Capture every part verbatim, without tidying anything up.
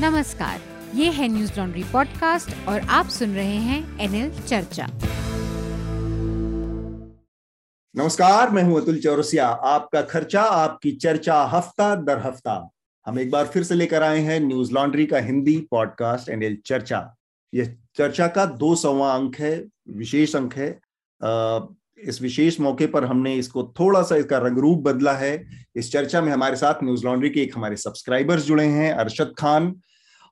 नमस्कार, ये है न्यूज लॉन्ड्री पॉडकास्ट और आप सुन रहे हैं एनएल चर्चा। नमस्कार, मैं हूं अतुल चौरसिया। आपका खर्चा आपकी चर्चा हफ्ता दर हफ्ता हम एक बार फिर से लेकर आए हैं न्यूज लॉन्ड्री का हिंदी पॉडकास्ट एनएल चर्चा। यह चर्चा का दो सौवां अंक है, विशेष अंक है। आ, इस विशेष मौके पर हमने इसको थोड़ा सा इसका रंगरूप बदला है। इस चर्चा में हमारे साथ न्यूज लॉन्ड्री के एक हमारे सब्सक्राइबर्स जुड़े हैं, अरशद खान,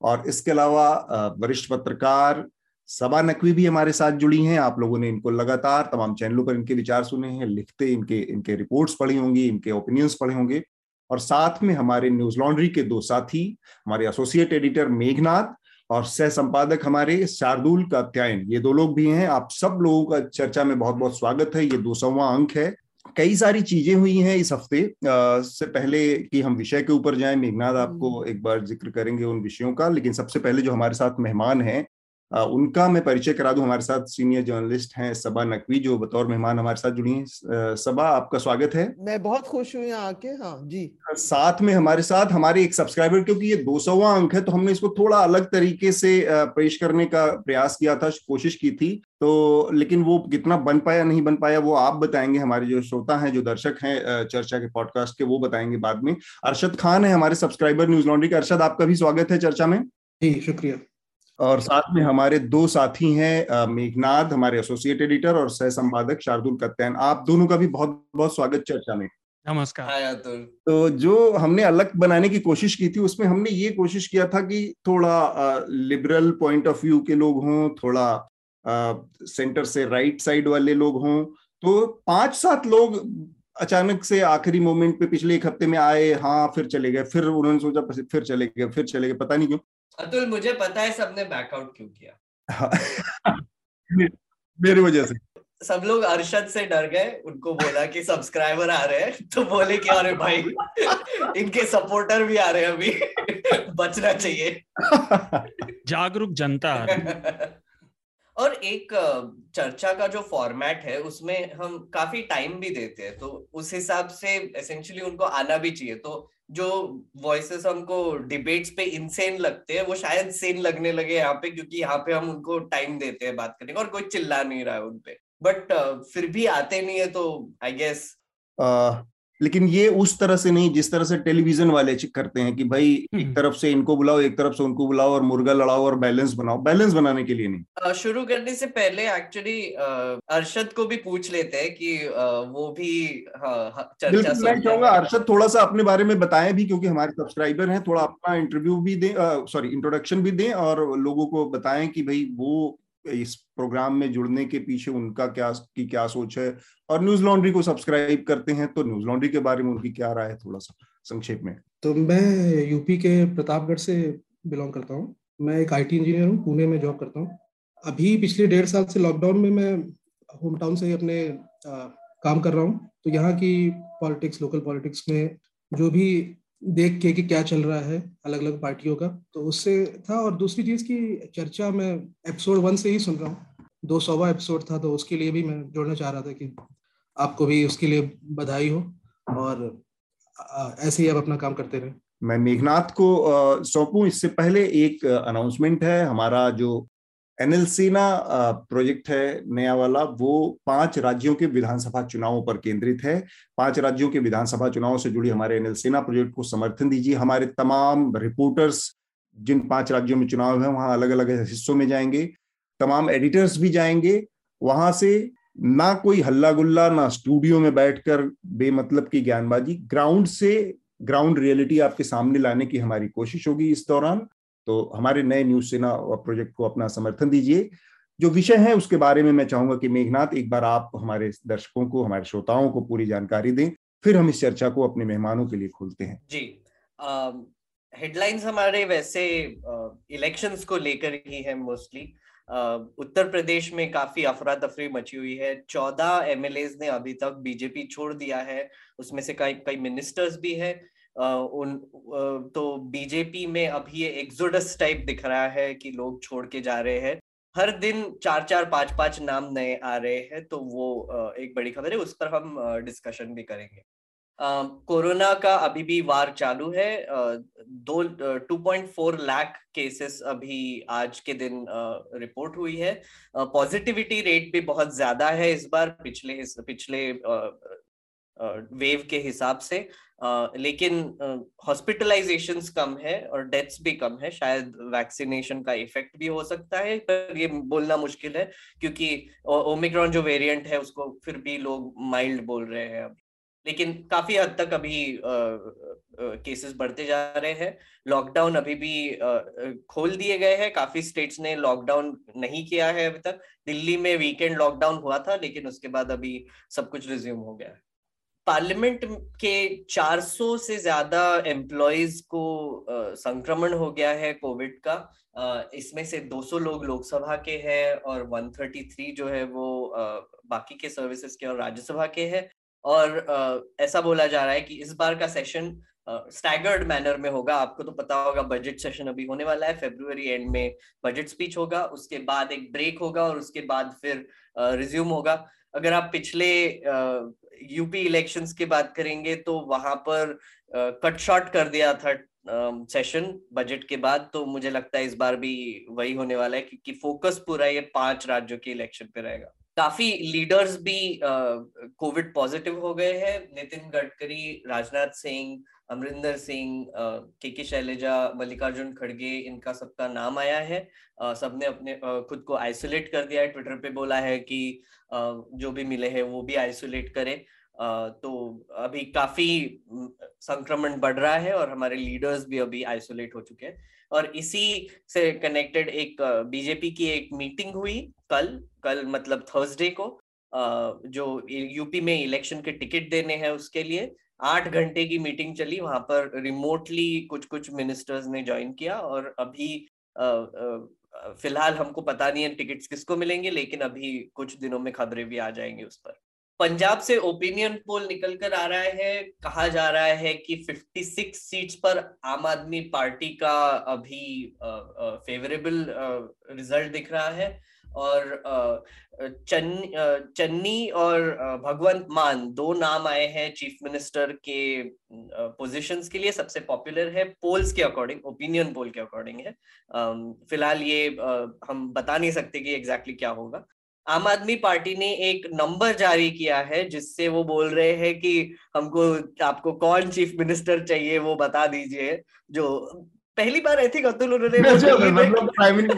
और इसके अलावा वरिष्ठ पत्रकार सबा नकवी भी हमारे साथ जुड़ी हैं। आप लोगों ने इनको लगातार तमाम चैनलों पर इनके विचार सुने हैं, लिखते इनके इनके रिपोर्ट्स पढ़ी होंगी, इनके ओपिनियंस पढ़े होंगे। और साथ में हमारे न्यूज लॉन्ड्री के दो साथी, हमारे एसोसिएट एडिटर मेघनाथ और सह संपादक हमारे शार्दुल का अध्ययन, ये दो लोग भी हैं। आप सब लोगों का चर्चा में बहुत बहुत स्वागत है। ये दो सौवां अंक है। कई सारी चीजें हुई हैं इस हफ्ते। से पहले कि हम विषय के ऊपर जाएं, मेघनाथ आपको एक बार जिक्र करेंगे उन विषयों का, लेकिन सबसे पहले जो हमारे साथ मेहमान हैं उनका मैं परिचय करा दूं। हमारे साथ सीनियर जर्नलिस्ट हैं सबा नकवी, जो बतौर मेहमान हमारे साथ जुड़ी हैं। सबा, आपका स्वागत है। मैं बहुत खुश हूँ यहाँ आके। हाँ जी। साथ में हमारे साथ हमारे एक सब्सक्राइबर, क्योंकि ये दो सौवां अंक है तो हमने इसको थोड़ा अलग तरीके से पेश करने का प्रयास किया था, कोशिश की थी, तो लेकिन वो कितना बन पाया नहीं बन पाया वो आप बताएंगे। हमारे जो श्रोता हैं, जो दर्शक हैं चर्चा के पॉडकास्ट के, वो बताएंगे बाद में। अरशद खान है हमारे सब्सक्राइबर न्यूज लॉन्ड्री के। अरशद, आपका भी स्वागत है चर्चा में। जी शुक्रिया। और साथ में हमारे दो साथी हैं, मेघनाथ हमारे एसोसिएट एडिटर और सह संपादक शार्दुल कत्यान। आप दोनों का भी बहुत बहुत स्वागत चर्चा में। नमस्कार। तो जो हमने अलग बनाने की कोशिश की थी उसमें हमने ये कोशिश किया था कि थोड़ा लिबरल पॉइंट ऑफ व्यू के लोग हों, थोड़ा सेंटर से राइट साइड वाले लोग हों। तो पांच सात लोग अचानक से आखिरी मोमेंट पे पिछले एक हफ्ते में आए, हाँ फिर चले गए, फिर उन्होंने सोचा फिर चले गए, फिर चले गए, पता नहीं क्यों। अतुल, मुझे पता है सबने बैकआउट क्यों किया। मेरी वजह से सब लोग अरशद से डर गए। उनको बोला कि सब्सक्राइबर आ रहे हैं तो बोले कि अरे भाई इनके सपोर्टर भी आ रहे हैं, अभी बचना चाहिए। जागरूक जनता। और एक चर्चा का जो फॉर्मेट है उसमें हम काफी टाइम भी देते हैं, तो उस हिसाब से एसेंशियली उनको आना भी चाहिए। तो जो वॉइसेस हमको डिबेट्स पे इनसेन लगते हैं वो शायद सेन लगने लगे यहाँ पे, क्योंकि यहाँ पे हम उनको टाइम देते हैं बात करने का और कोई चिल्ला नहीं रहा है उनपे, बट फिर भी आते नहीं है। तो आई गेस लेकिन ये उस तरह से नहीं जिस तरह से टेलीविजन वाले करते हैं कि भाई एक तरफ से इनको बुलाओ, एक तरफ से उनको बुलाओ और मुर्गा लड़ाओ और बैलेंस बनाओ। बैलेंस बनाने के लिए नहीं। शुरू करने से पहले एक्चुअली अरशद को भी पूछ लेते हैं कि वो भी चर्चा। मैं चाहूंगा अरशद थोड़ा सा अपने बारे में बताएं भी, क्योंकि हमारे सब्सक्राइबर हैं, थोड़ा अपना इंटरव्यू भी दें, सॉरी इंट्रोडक्शन भी दें और लोगों को बताएं कि भाई वो इस प्रोग्राम में जुड़ने के पीछे उनका क्या की क्या सोच है, और न्यूज लॉन्ड्री को सब्सक्राइब करते हैं तो न्यूज लॉन्ड्री के बारे में उनकी क्या राय है, थोड़ा सा संक्षेप में। तो मैं यूपी के प्रतापगढ़ से बिलोंग करता हूँ। मैं एक आईटी इंजीनियर हूँ, पुणे में जॉब करता हूँ। अभी पिछले डेढ़ साल से लॉकडाउन में मैं होम टाउन से ही अपने आ, काम कर रहा हूँ। तो यहाँ की पॉलिटिक्स, लोकल पॉलिटिक्स में जो भी देख के कि क्या चल रहा है अलग अलग पार्टियों का, तो उससे था। और दूसरी चीज़ की चर्चा मैं एपिसोड वन से ही सुन रहा हूँ, दो सौवा एपिसोड था, तो उसके लिए भी मैं जोड़ना चाह रहा था कि आपको भी उसके लिए बधाई हो और ऐसे ही आप अपना काम करते रहे। मैं मेघनाथ को सौंपूं। इससे पहले एक अनाउंसमेंट है, हमारा जो एनएल सेना प्रोजेक्ट है नया वाला, वो पांच राज्यों के विधानसभा चुनावों पर केंद्रित है। पांच राज्यों के विधानसभा चुनावों से जुड़ी हमारे एनएल सेना प्रोजेक्ट को समर्थन दीजिए। हमारे तमाम रिपोर्टर्स जिन पांच राज्यों में चुनाव है वहां अलग अलग हिस्सों में जाएंगे, तमाम एडिटर्स भी जाएंगे वहां से। ना कोई हल्ला गुल्ला, ना स्टूडियो में बैठकर बेमतलब की ज्ञानबाजी, ग्राउंड से ग्राउंड रियलिटी आपके सामने लाने की हमारी कोशिश होगी इस दौरान। तो हमारे नए न्यूज सेना प्रोजेक्ट को अपना समर्थन दीजिए। जो विषय है उसके बारे में मैं चाहूंगा कि मेघनाथ एक बार आप हमारे दर्शकों को, हमारे श्रोताओं को पूरी जानकारी दें, फिर हम इस चर्चा को अपने मेहमानों के लिए खोलते हैं। जी, हेडलाइंस हमारे वैसे इलेक्शंस को लेकर ही है मोस्टली। उत्तर प्रदेश में काफी अफरा तफरी मची हुई है। चौदह एमएलएज ने अभी तक बीजेपी छोड़ दिया है, उसमें से कई कई मिनिस्टर्स भी है। Uh, उन uh, तो बीजेपी में अभी ये एक्सोडस टाइप दिख रहा है कि लोग छोड़ के जा रहे हैं। हर दिन चार चार पांच पांच नाम नए आ रहे हैं, तो वो uh, एक बड़ी खबर है, उस पर हम डिस्कशन uh, भी करेंगे। कोरोना का अभी भी वार चालू है। दो two point four lakh cases अभी आज के दिन रिपोर्ट हुई है। पॉजिटिविटी रेट भी बहुत ज्यादा है इस बार पिछले पिछले वेव के हिसाब से, लेकिन हॉस्पिटलाइजेशंस कम है और डेथ्स भी कम है। शायद वैक्सीनेशन का इफेक्ट भी हो सकता है, पर ये बोलना मुश्किल है क्योंकि ओमिक्रॉन जो वेरिएंट है उसको फिर भी लोग माइल्ड बोल रहे हैं अभी, लेकिन काफी हद तक अभी केसेस बढ़ते जा रहे हैं। लॉकडाउन अभी भी आ, खोल दिए गए हैं, काफी स्टेट्स ने लॉकडाउन नहीं किया है अभी तक। दिल्ली में वीकेंड लॉकडाउन हुआ था, लेकिन उसके बाद अभी सब कुछ रिज्यूम हो गया है। पार्लियामेंट के चार सौ से ज्यादा एम्प्लॉयज को संक्रमण हो गया है कोविड का। इसमें से दो सौ लोग लोकसभा के हैं और एक सौ तैंतीस जो है वो बाकी के सर्विसेज के और राज्यसभा के हैं। और ऐसा बोला जा रहा है कि इस बार का सेशन स्टैगर्ड मैनर में होगा। आपको तो पता होगा बजट सेशन अभी होने वाला है, फरवरी एंड में बजट स्पीच होगा, उसके बाद एक ब्रेक होगा और उसके बाद फिर रिज्यूम होगा। अगर आप पिछले यूपी इलेक्शंस की बात करेंगे तो वहां पर कट शॉर्ट कर दिया था सेशन बजट के बाद, तो मुझे लगता है इस बार भी वही होने वाला है क्योंकि फोकस पूरा ये पांच राज्यों के इलेक्शन पे रहेगा। काफी लीडर्स भी कोविड पॉजिटिव हो गए हैं। नितिन गडकरी, राजनाथ सिंह, अमरिंदर सिंह, के के शैलजा, मल्लिकार्जुन खड़गे, इनका सबका नाम आया है। सबने अपने खुद को आइसोलेट कर दिया है। ट्विटर पे बोला है कि जो भी मिले हैं वो भी आइसोलेट करें। तो अभी काफी संक्रमण बढ़ रहा है और हमारे लीडर्स भी अभी आइसोलेट हो चुके हैं। और इसी से कनेक्टेड एक बीजेपी की एक मीटिंग हुई कल कल मतलब थर्सडे को, जो यूपी में इलेक्शन के टिकट देने हैं उसके लिए आठ घंटे की मीटिंग चली। वहां पर रिमोटली कुछ कुछ मिनिस्टर्स ने ज्वाइन किया और अभी फिलहाल हमको पता नहीं है टिकट्स किसको मिलेंगे, लेकिन अभी कुछ दिनों में खबरें भी आ जाएंगी उस पर। पंजाब से ओपिनियन पोल निकल कर आ रहा है, कहा जा रहा है कि छप्पन सीट्स पर आम आदमी पार्टी का अभी फेवरेबल रिजल्ट दिख रहा है। और चन्न, चन्नी और भगवंत मान दो नाम आए हैं चीफ मिनिस्टर के पोजीशंस के लिए, सबसे पॉपुलर है पोल्स के अकॉर्डिंग, ओपिनियन पोल के अकॉर्डिंग है। फिलहाल ये हम बता नहीं सकते कि एग्जैक्टली क्या होगा। आम आदमी पार्टी ने एक नंबर जारी किया है जिससे वो बोल रहे हैं कि हमको आपको कौन चीफ मिनिस्टर चाहिए वो बता दीजिए। जो पहली बार आई थिंक अतुल उन्होंने,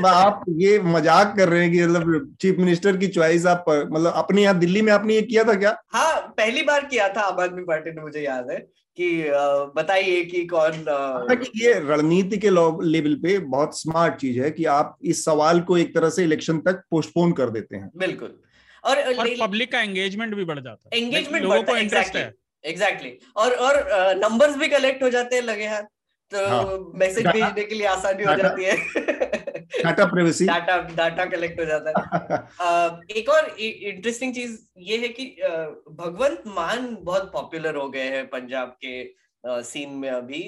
आप ये मजाक कर रहे हैं कि मतलब चीफ मिनिस्टर की चॉइस आप मतलब अपने यहाँ दिल्ली में आपने ये किया था क्या? हाँ, पहली बार किया था आम आदमी पार्टी ने, मुझे याद है कि बताइए कि कौन आ... कि ये रणनीति के लेवल पे बहुत स्मार्ट चीज है कि आप इस सवाल को एक तरह से इलेक्शन तक पोस्टपोन कर देते हैं। बिल्कुल, और पब्लिक का एंगेजमेंट भी बढ़ जाता है, एंगेजमेंट लोगों को इंटरेस्ट है। एग्जैक्टली, और और नंबर्स भी कलेक्ट हो जाते हैं लगे हाथ, तो मैसेज भेजने के लिए आसानी हो जाती है। Data privacy, data data collect हो जाता है। uh, एक और इंटरेस्टिंग चीज ये है कि uh, भगवंत मान बहुत पॉपुलर हो गए हैं पंजाब के uh, सीन में। अभी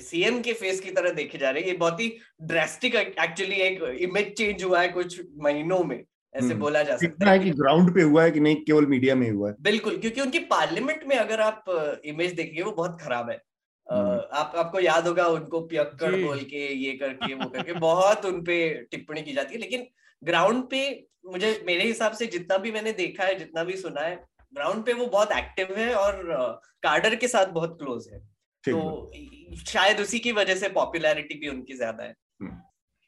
सीएम uh, uh, के फेस की तरह देखे जा रहे हैं। ये बहुत ही ड्रेस्टिक एक्चुअली एक इमेज चेंज हुआ है कुछ महीनों में, ऐसे बोला जा सकता है कि ग्राउंड पे हुआ है कि नहीं केवल मीडिया में हुआ है। बिल्कुल, क्योंकि उनकी पार्लियामेंट में अगर आप इमेज देखिए वो बहुत खराब है। Uh, आप आपको याद होगा उनको पियक्कड़ बोल के ये करके वो करके बहुत उनपे टिप्पणी की जाती है, लेकिन ग्राउंड पे मुझे मेरे हिसाब से जितना भी मैंने देखा है जितना भी सुना है ग्राउंड पे वो बहुत एक्टिव है और कार्डर के साथ बहुत क्लोज है, तो शायद उसी की वजह से पॉपुलैरिटी भी उनकी ज्यादा है।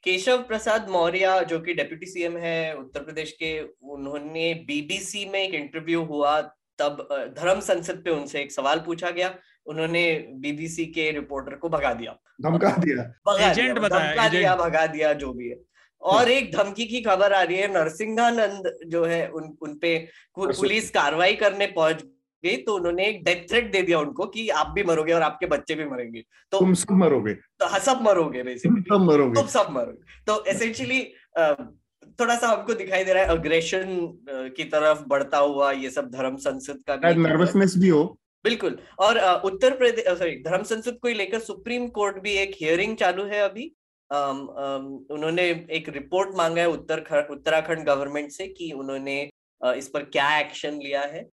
केशव प्रसाद मौर्य जो कि डेप्यूटी सीएम है उत्तर प्रदेश के, उन्होंने बीबीसी में एक इंटरव्यू हुआ तब धर्म संसद पे उनसे एक सवाल पूछा गया, उन्होंने बीबीसी के रिपोर्टर को भगा दिया, धमका दिया, भगा दिया, धमका दिया, भगा दिया, जो भी है। और एक धमकी की खबर आ रही है, नरसिंहानंद जो है उन उनपे पुलिस कार्रवाई करने पहुंच गई तो उन्होंने एक डेथ थ्रेट दे दिया उनको कि आप भी मरोगे और आपके बच्चे भी मरेंगे, तो तुम सब मरोगे, तो सब मरोगे बेसिकली, तुम मरोगे, तुम सब मरोगे। तो एसेंशियली थोड़ा सा हमको दिखाई दे रहा है अग्रेशन की तरफ बढ़ता हुआ ये सब धर्म संसद का नर्वसनेस भी हो। बिल्कुल, और उत्तर प्रदेश सॉरी धर्म संसद को लेकर सुप्रीम कोर्ट भी एक हियरिंग चालू है अभी। अम, अम, उन्होंने एक रिपोर्ट मांगा है उत्तर उत्तराखंड गवर्नमेंट से कि उन्होंने इस पर क्या एक्शन लिया है।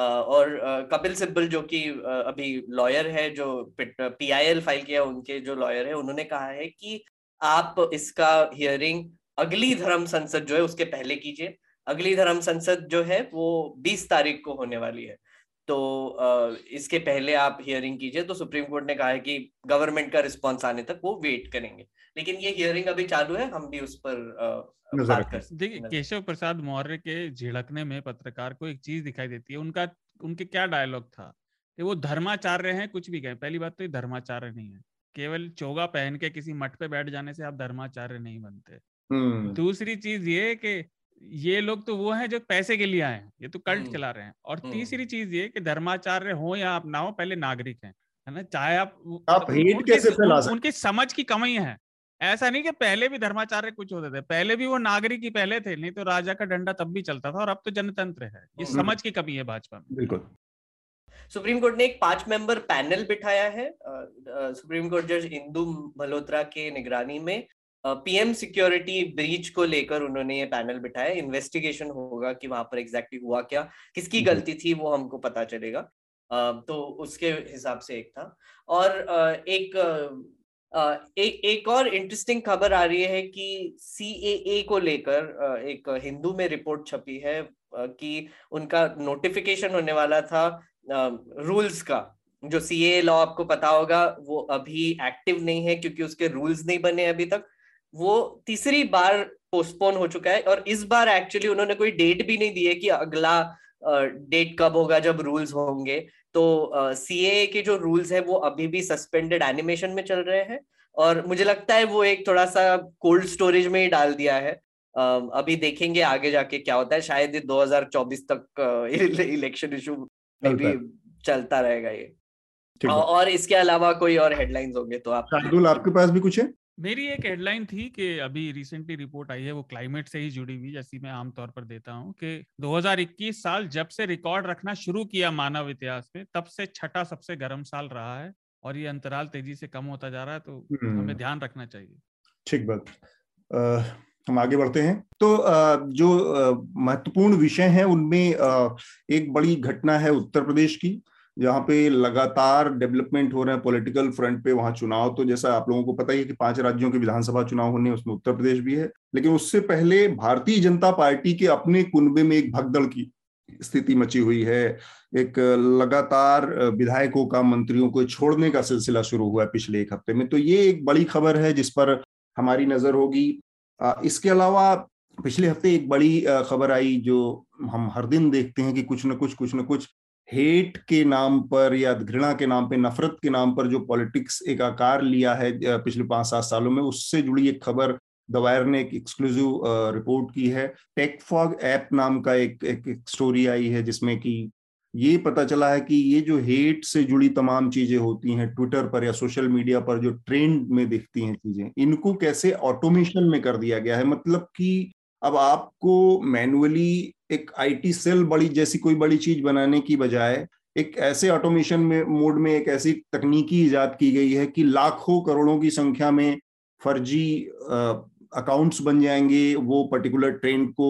और कपिल सिब्बल जो कि अभी लॉयर है, जो पीआईएल फाइल किया उनके जो लॉयर है, उन्होंने कहा है कि आप इसका हियरिंग अगली धर्म संसद जो है उसके पहले कीजिए। अगली धर्म संसद जो है वो बीस तारीख को होने वाली है, तो इसके पहले आप हियरिंग कीजिए। तो सुप्रीम कोर्ट ने कहा है कि गवर्नमेंट का रिस्पॉन्स आने तक वो वेट करेंगे, लेकिन ये हियरिंग अभी चालू है, हम भी उस पर बात कर। देखिए, केशव प्रसाद मौर्य के झिड़कने में पत्रकार को एक चीज दिखाई देती है, उनका उनके क्या डायलॉग था कि वो धर्माचार्य हैं कुछ भी कहें। पहली बात तो ये धर्माचार्य नहीं है, केवल चोगा पहन के किसी मठ पे बैठ जाने से आप धर्माचार्य नहीं बनते। दूसरी चीज ये कि ये लोग तो वो हैं जो पैसे के लिए आए हैं, ये तो कल्ट चला रहे हैं। और तीसरी चीज ये कि धर्माचार्य हो या आप ना हो, पहले नागरिक हैं, है ना। चाहे आप, आप हेट कैसे फैला सकते हैं, उनकी समझ की कमी है। ऐसा नहीं कि पहले भी धर्माचार्य कुछ होते थे, पहले भी वो नागरिक ही पहले थे, नहीं तो राजा का डंडा तब भी चलता था, और अब तो जनतंत्र है। ये समझ की कमी है भाजपा में। बिल्कुल। सुप्रीम कोर्ट ने एक पांच मेंबर पैनल बिठाया है। सुप्रीम कोर्ट जज इंदु मल्होत्रा के निगरानी में पीएम सिक्योरिटी ब्रीच को लेकर उन्होंने ये पैनल बिठाया। इन्वेस्टिगेशन होगा कि वहां पर एग्जैक्टली हुआ क्या, किसकी गलती थी, वो हमको पता चलेगा। तो उसके हिसाब से एक था। और एक एक एक और इंटरेस्टिंग खबर आ रही है कि सीएए को लेकर एक हिंदू में रिपोर्ट छपी है कि उनका नोटिफिकेशन होने वाला था रूल्स का। जो सीएए लॉ आपको पता होगा वो अभी एक्टिव नहीं है क्योंकि उसके रूल्स नहीं बने अभी तक। वो तीसरी बार पोस्टपोन हो चुका है, और इस बार एक्चुअली उन्होंने कोई डेट भी नहीं दी है कि अगला डेट कब होगा जब रूल्स होंगे। तो सीएए के जो रूल्स है वो अभी भी सस्पेंडेड एनिमेशन में चल रहे हैं, और मुझे लगता है वो एक थोड़ा सा कोल्ड स्टोरेज में ही डाल दिया है। अभी देखेंगे आगे जाके क्या होता है। शायद ये दो हज़ार चौबीस तक इलेक्शन इशू में भी चलता रहेगा ये। और इसके अलावा कोई और हेडलाइंस होंगे तो आप, शार्दुल, आपके पास भी कुछ है? मेरी एक हेडलाइन थी कि अभी रिसेंटली रिपोर्ट आई है, वो क्लाइमेट से ही जुड़ी हुई, जैसी मैं आमतौर पर देता हूँ कि दो हज़ार इक्कीस साल जब से रिकॉर्ड रखना शुरू किया मानव इतिहास में, तब से छठा सबसे गर्म साल रहा है, और ये अंतराल तेजी से कम होता जा रहा है, तो हमें ध्यान रखना चाहिए। ठीक बात। आ, हम आगे बढ़ते हैं। तो आ, जो महत्वपूर्ण विषय है उनमें आ, एक बड़ी घटना है उत्तर प्रदेश की, जहाँ पे लगातार डेवलपमेंट हो रहे हैं पॉलिटिकल फ्रंट पे। वहाँ चुनाव तो जैसा आप लोगों को पता ही है कि पांच राज्यों के विधानसभा चुनाव होने, उसमें उत्तर प्रदेश भी है। लेकिन उससे पहले भारतीय जनता पार्टी के अपने कुनबे में एक भगदड़ की स्थिति मची हुई है। एक लगातार विधायकों का, मंत्रियों को छोड़ने का सिलसिला शुरू हुआ है पिछले एक हफ्ते में। तो ये एक बड़ी खबर है जिस पर हमारी नजर होगी। इसके अलावा पिछले हफ्ते एक बड़ी खबर आई, जो हम हर दिन देखते हैं कि कुछ न कुछ कुछ न कुछ हेट के नाम पर या घृणा के नाम पे, नफरत के नाम पर जो पॉलिटिक्स एक आकार लिया है पिछले पांच सात सालों में, उससे जुड़ी एक खबर द वायर ने एक एक्सक्लूसिव रिपोर्ट की है। टेकफॉग ऐप नाम का एक, एक एक स्टोरी आई है जिसमें कि ये पता चला है कि ये जो हेट से जुड़ी तमाम चीजें होती हैं ट्विटर पर या सोशल मीडिया पर, जो ट्रेंड में दिखती हैं चीजें, इनको कैसे ऑटोमेशन में कर दिया गया है। मतलब कि अब आपको मैनुअली एक आईटी सेल बड़ी जैसी कोई बड़ी चीज बनाने की बजाय एक ऐसे ऑटोमेशन में मोड में एक ऐसी तकनीकी ईजाद की गई है कि लाखों करोड़ों की संख्या में फर्जी अकाउंट्स बन जाएंगे, वो पर्टिकुलर ट्रेंड को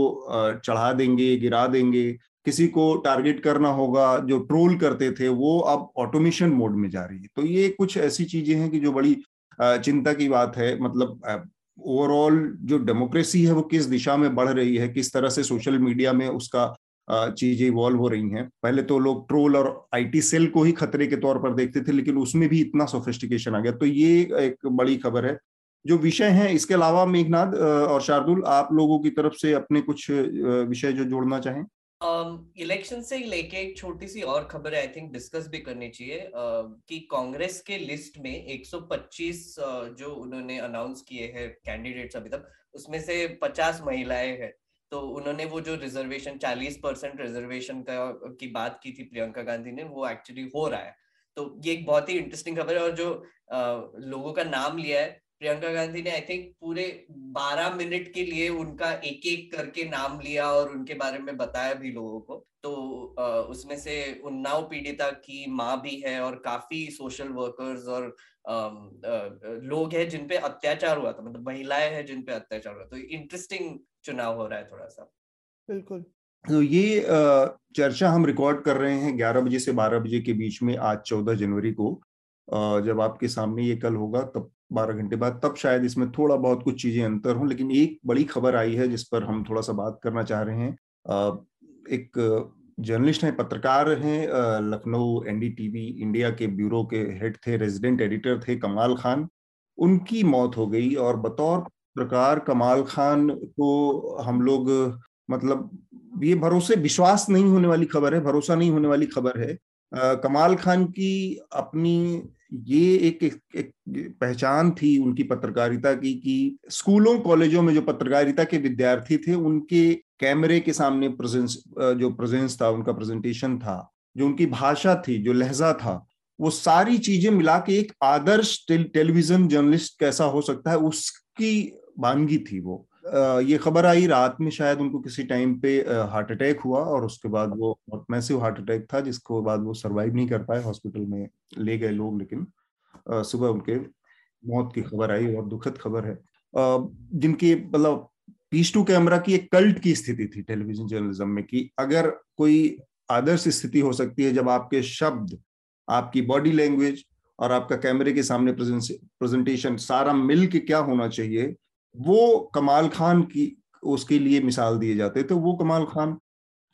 चढ़ा देंगे, गिरा देंगे। किसी को टारगेट करना होगा, जो ट्रोल करते थे वो अब ऑटोमेशन मोड में जा रही है। तो ये कुछ ऐसी चीजें हैं कि जो बड़ी चिंता की बात है। मतलब ओवरऑल जो डेमोक्रेसी है वो किस दिशा में बढ़ रही है, किस तरह से सोशल मीडिया में उसका चीजें इवॉल्व हो रही हैं। पहले तो लोग ट्रोल और आईटी सेल को ही खतरे के तौर पर देखते थे, लेकिन उसमें भी इतना सोफिस्टिकेशन आ गया। तो ये एक बड़ी खबर है जो विषय है। इसके अलावा मेघनाथ और शार्दुल, आप लोगों की तरफ से अपने कुछ विषय जो जोड़ना चाहें? इलेक्शन से लेके एक छोटी सी और खबर आई थिंक डिस्कस भी करनी चाहिए कि कांग्रेस के लिस्ट में एक सौ पच्चीस जो उन्होंने अनाउंस किए हैं कैंडिडेट्स अभी तक, उसमें से पचास महिलाएं हैं। तो उन्होंने वो जो रिजर्वेशन चालीस परसेंट रिजर्वेशन का की बात की थी प्रियंका गांधी ने, वो एक्चुअली हो रहा है। तो ये एक बहुत ही इंटरेस्टिंग खबर है। और जो लोगों का नाम लिया है प्रियंका गांधी ने, आई थिंक पूरे बारह मिनट के लिए उनका एक एक करके नाम लिया और उनके बारे में बताया भी लोगों को। तो उसमें से उन्नाव पीड़िता की माँ भी है, और काफी सोशल वर्कर्स और लोग हैं जिनपे अत्याचार हुआ था, मतलब महिलाएं हैं जिनपे अत्याचार हुआ। तो इंटरेस्टिंग चुनाव हो रहा है थोड़ा सा। बिल्कुल। तो ये चर्चा हम रिकॉर्ड कर रहे हैं ग्यारह बजे से बारह बजे के बीच में, आज चौदह जनवरी को जब आपके सामने ये कल होगा तब बारह घंटे बाद, तब शायद इसमें थोड़ा बहुत कुछ चीजें अंतर हों। लेकिन एक बड़ी खबर आई है जिस पर हम थोड़ा सा बात करना चाह रहे हैं। एक जर्नलिस्ट हैं, पत्रकार हैं, लखनऊ एनडीटीवी इंडिया के ब्यूरो के हेड थे, रेजिडेंट एडिटर थे कमाल खान, उनकी मौत हो गई। और बतौर पत्रकार कमाल खान को हम लोग, मतलब ये भरोसे विश्वास नहीं होने वाली खबर है, भरोसा नहीं होने वाली खबर है। आ, कमाल खान की अपनी ये एक, एक, एक पहचान थी उनकी पत्रकारिता की कि स्कूलों कॉलेजों में जो पत्रकारिता के विद्यार्थी थे उनके कैमरे के सामने प्रेजेंस, जो प्रेजेंस था, उनका प्रेजेंटेशन था, जो उनकी भाषा थी, जो लहजा था, वो सारी चीजें मिला के एक आदर्श टेल, टेलीविजन जर्नलिस्ट कैसा हो सकता है उसकी वानगी थी वो। ये खबर आई रात में, शायद उनको किसी टाइम पे हार्ट अटैक हुआ और उसके बाद वो मैसिव हार्ट अटैक था जिसको बाद वो सरवाइव नहीं कर पाए, हॉस्पिटल में ले गए लोग, लेकिन सुबह उनके मौत की खबर आई। और दुखद खबर है, जिनके मतलब पीछ टू कैमरा की एक कल्ट की स्थिति थी टेलीविजन जर्नलिज्म में कि अगर कोई आदर्श स्थिति हो सकती है जब आपके शब्द, आपकी बॉडी लैंग्वेज और आपका कैमरे के सामने प्रेजेंटेशन सारा मिल के क्या होना चाहिए, वो कमाल खान की उसके लिए मिसाल दिए जाते। तो वो कमाल खान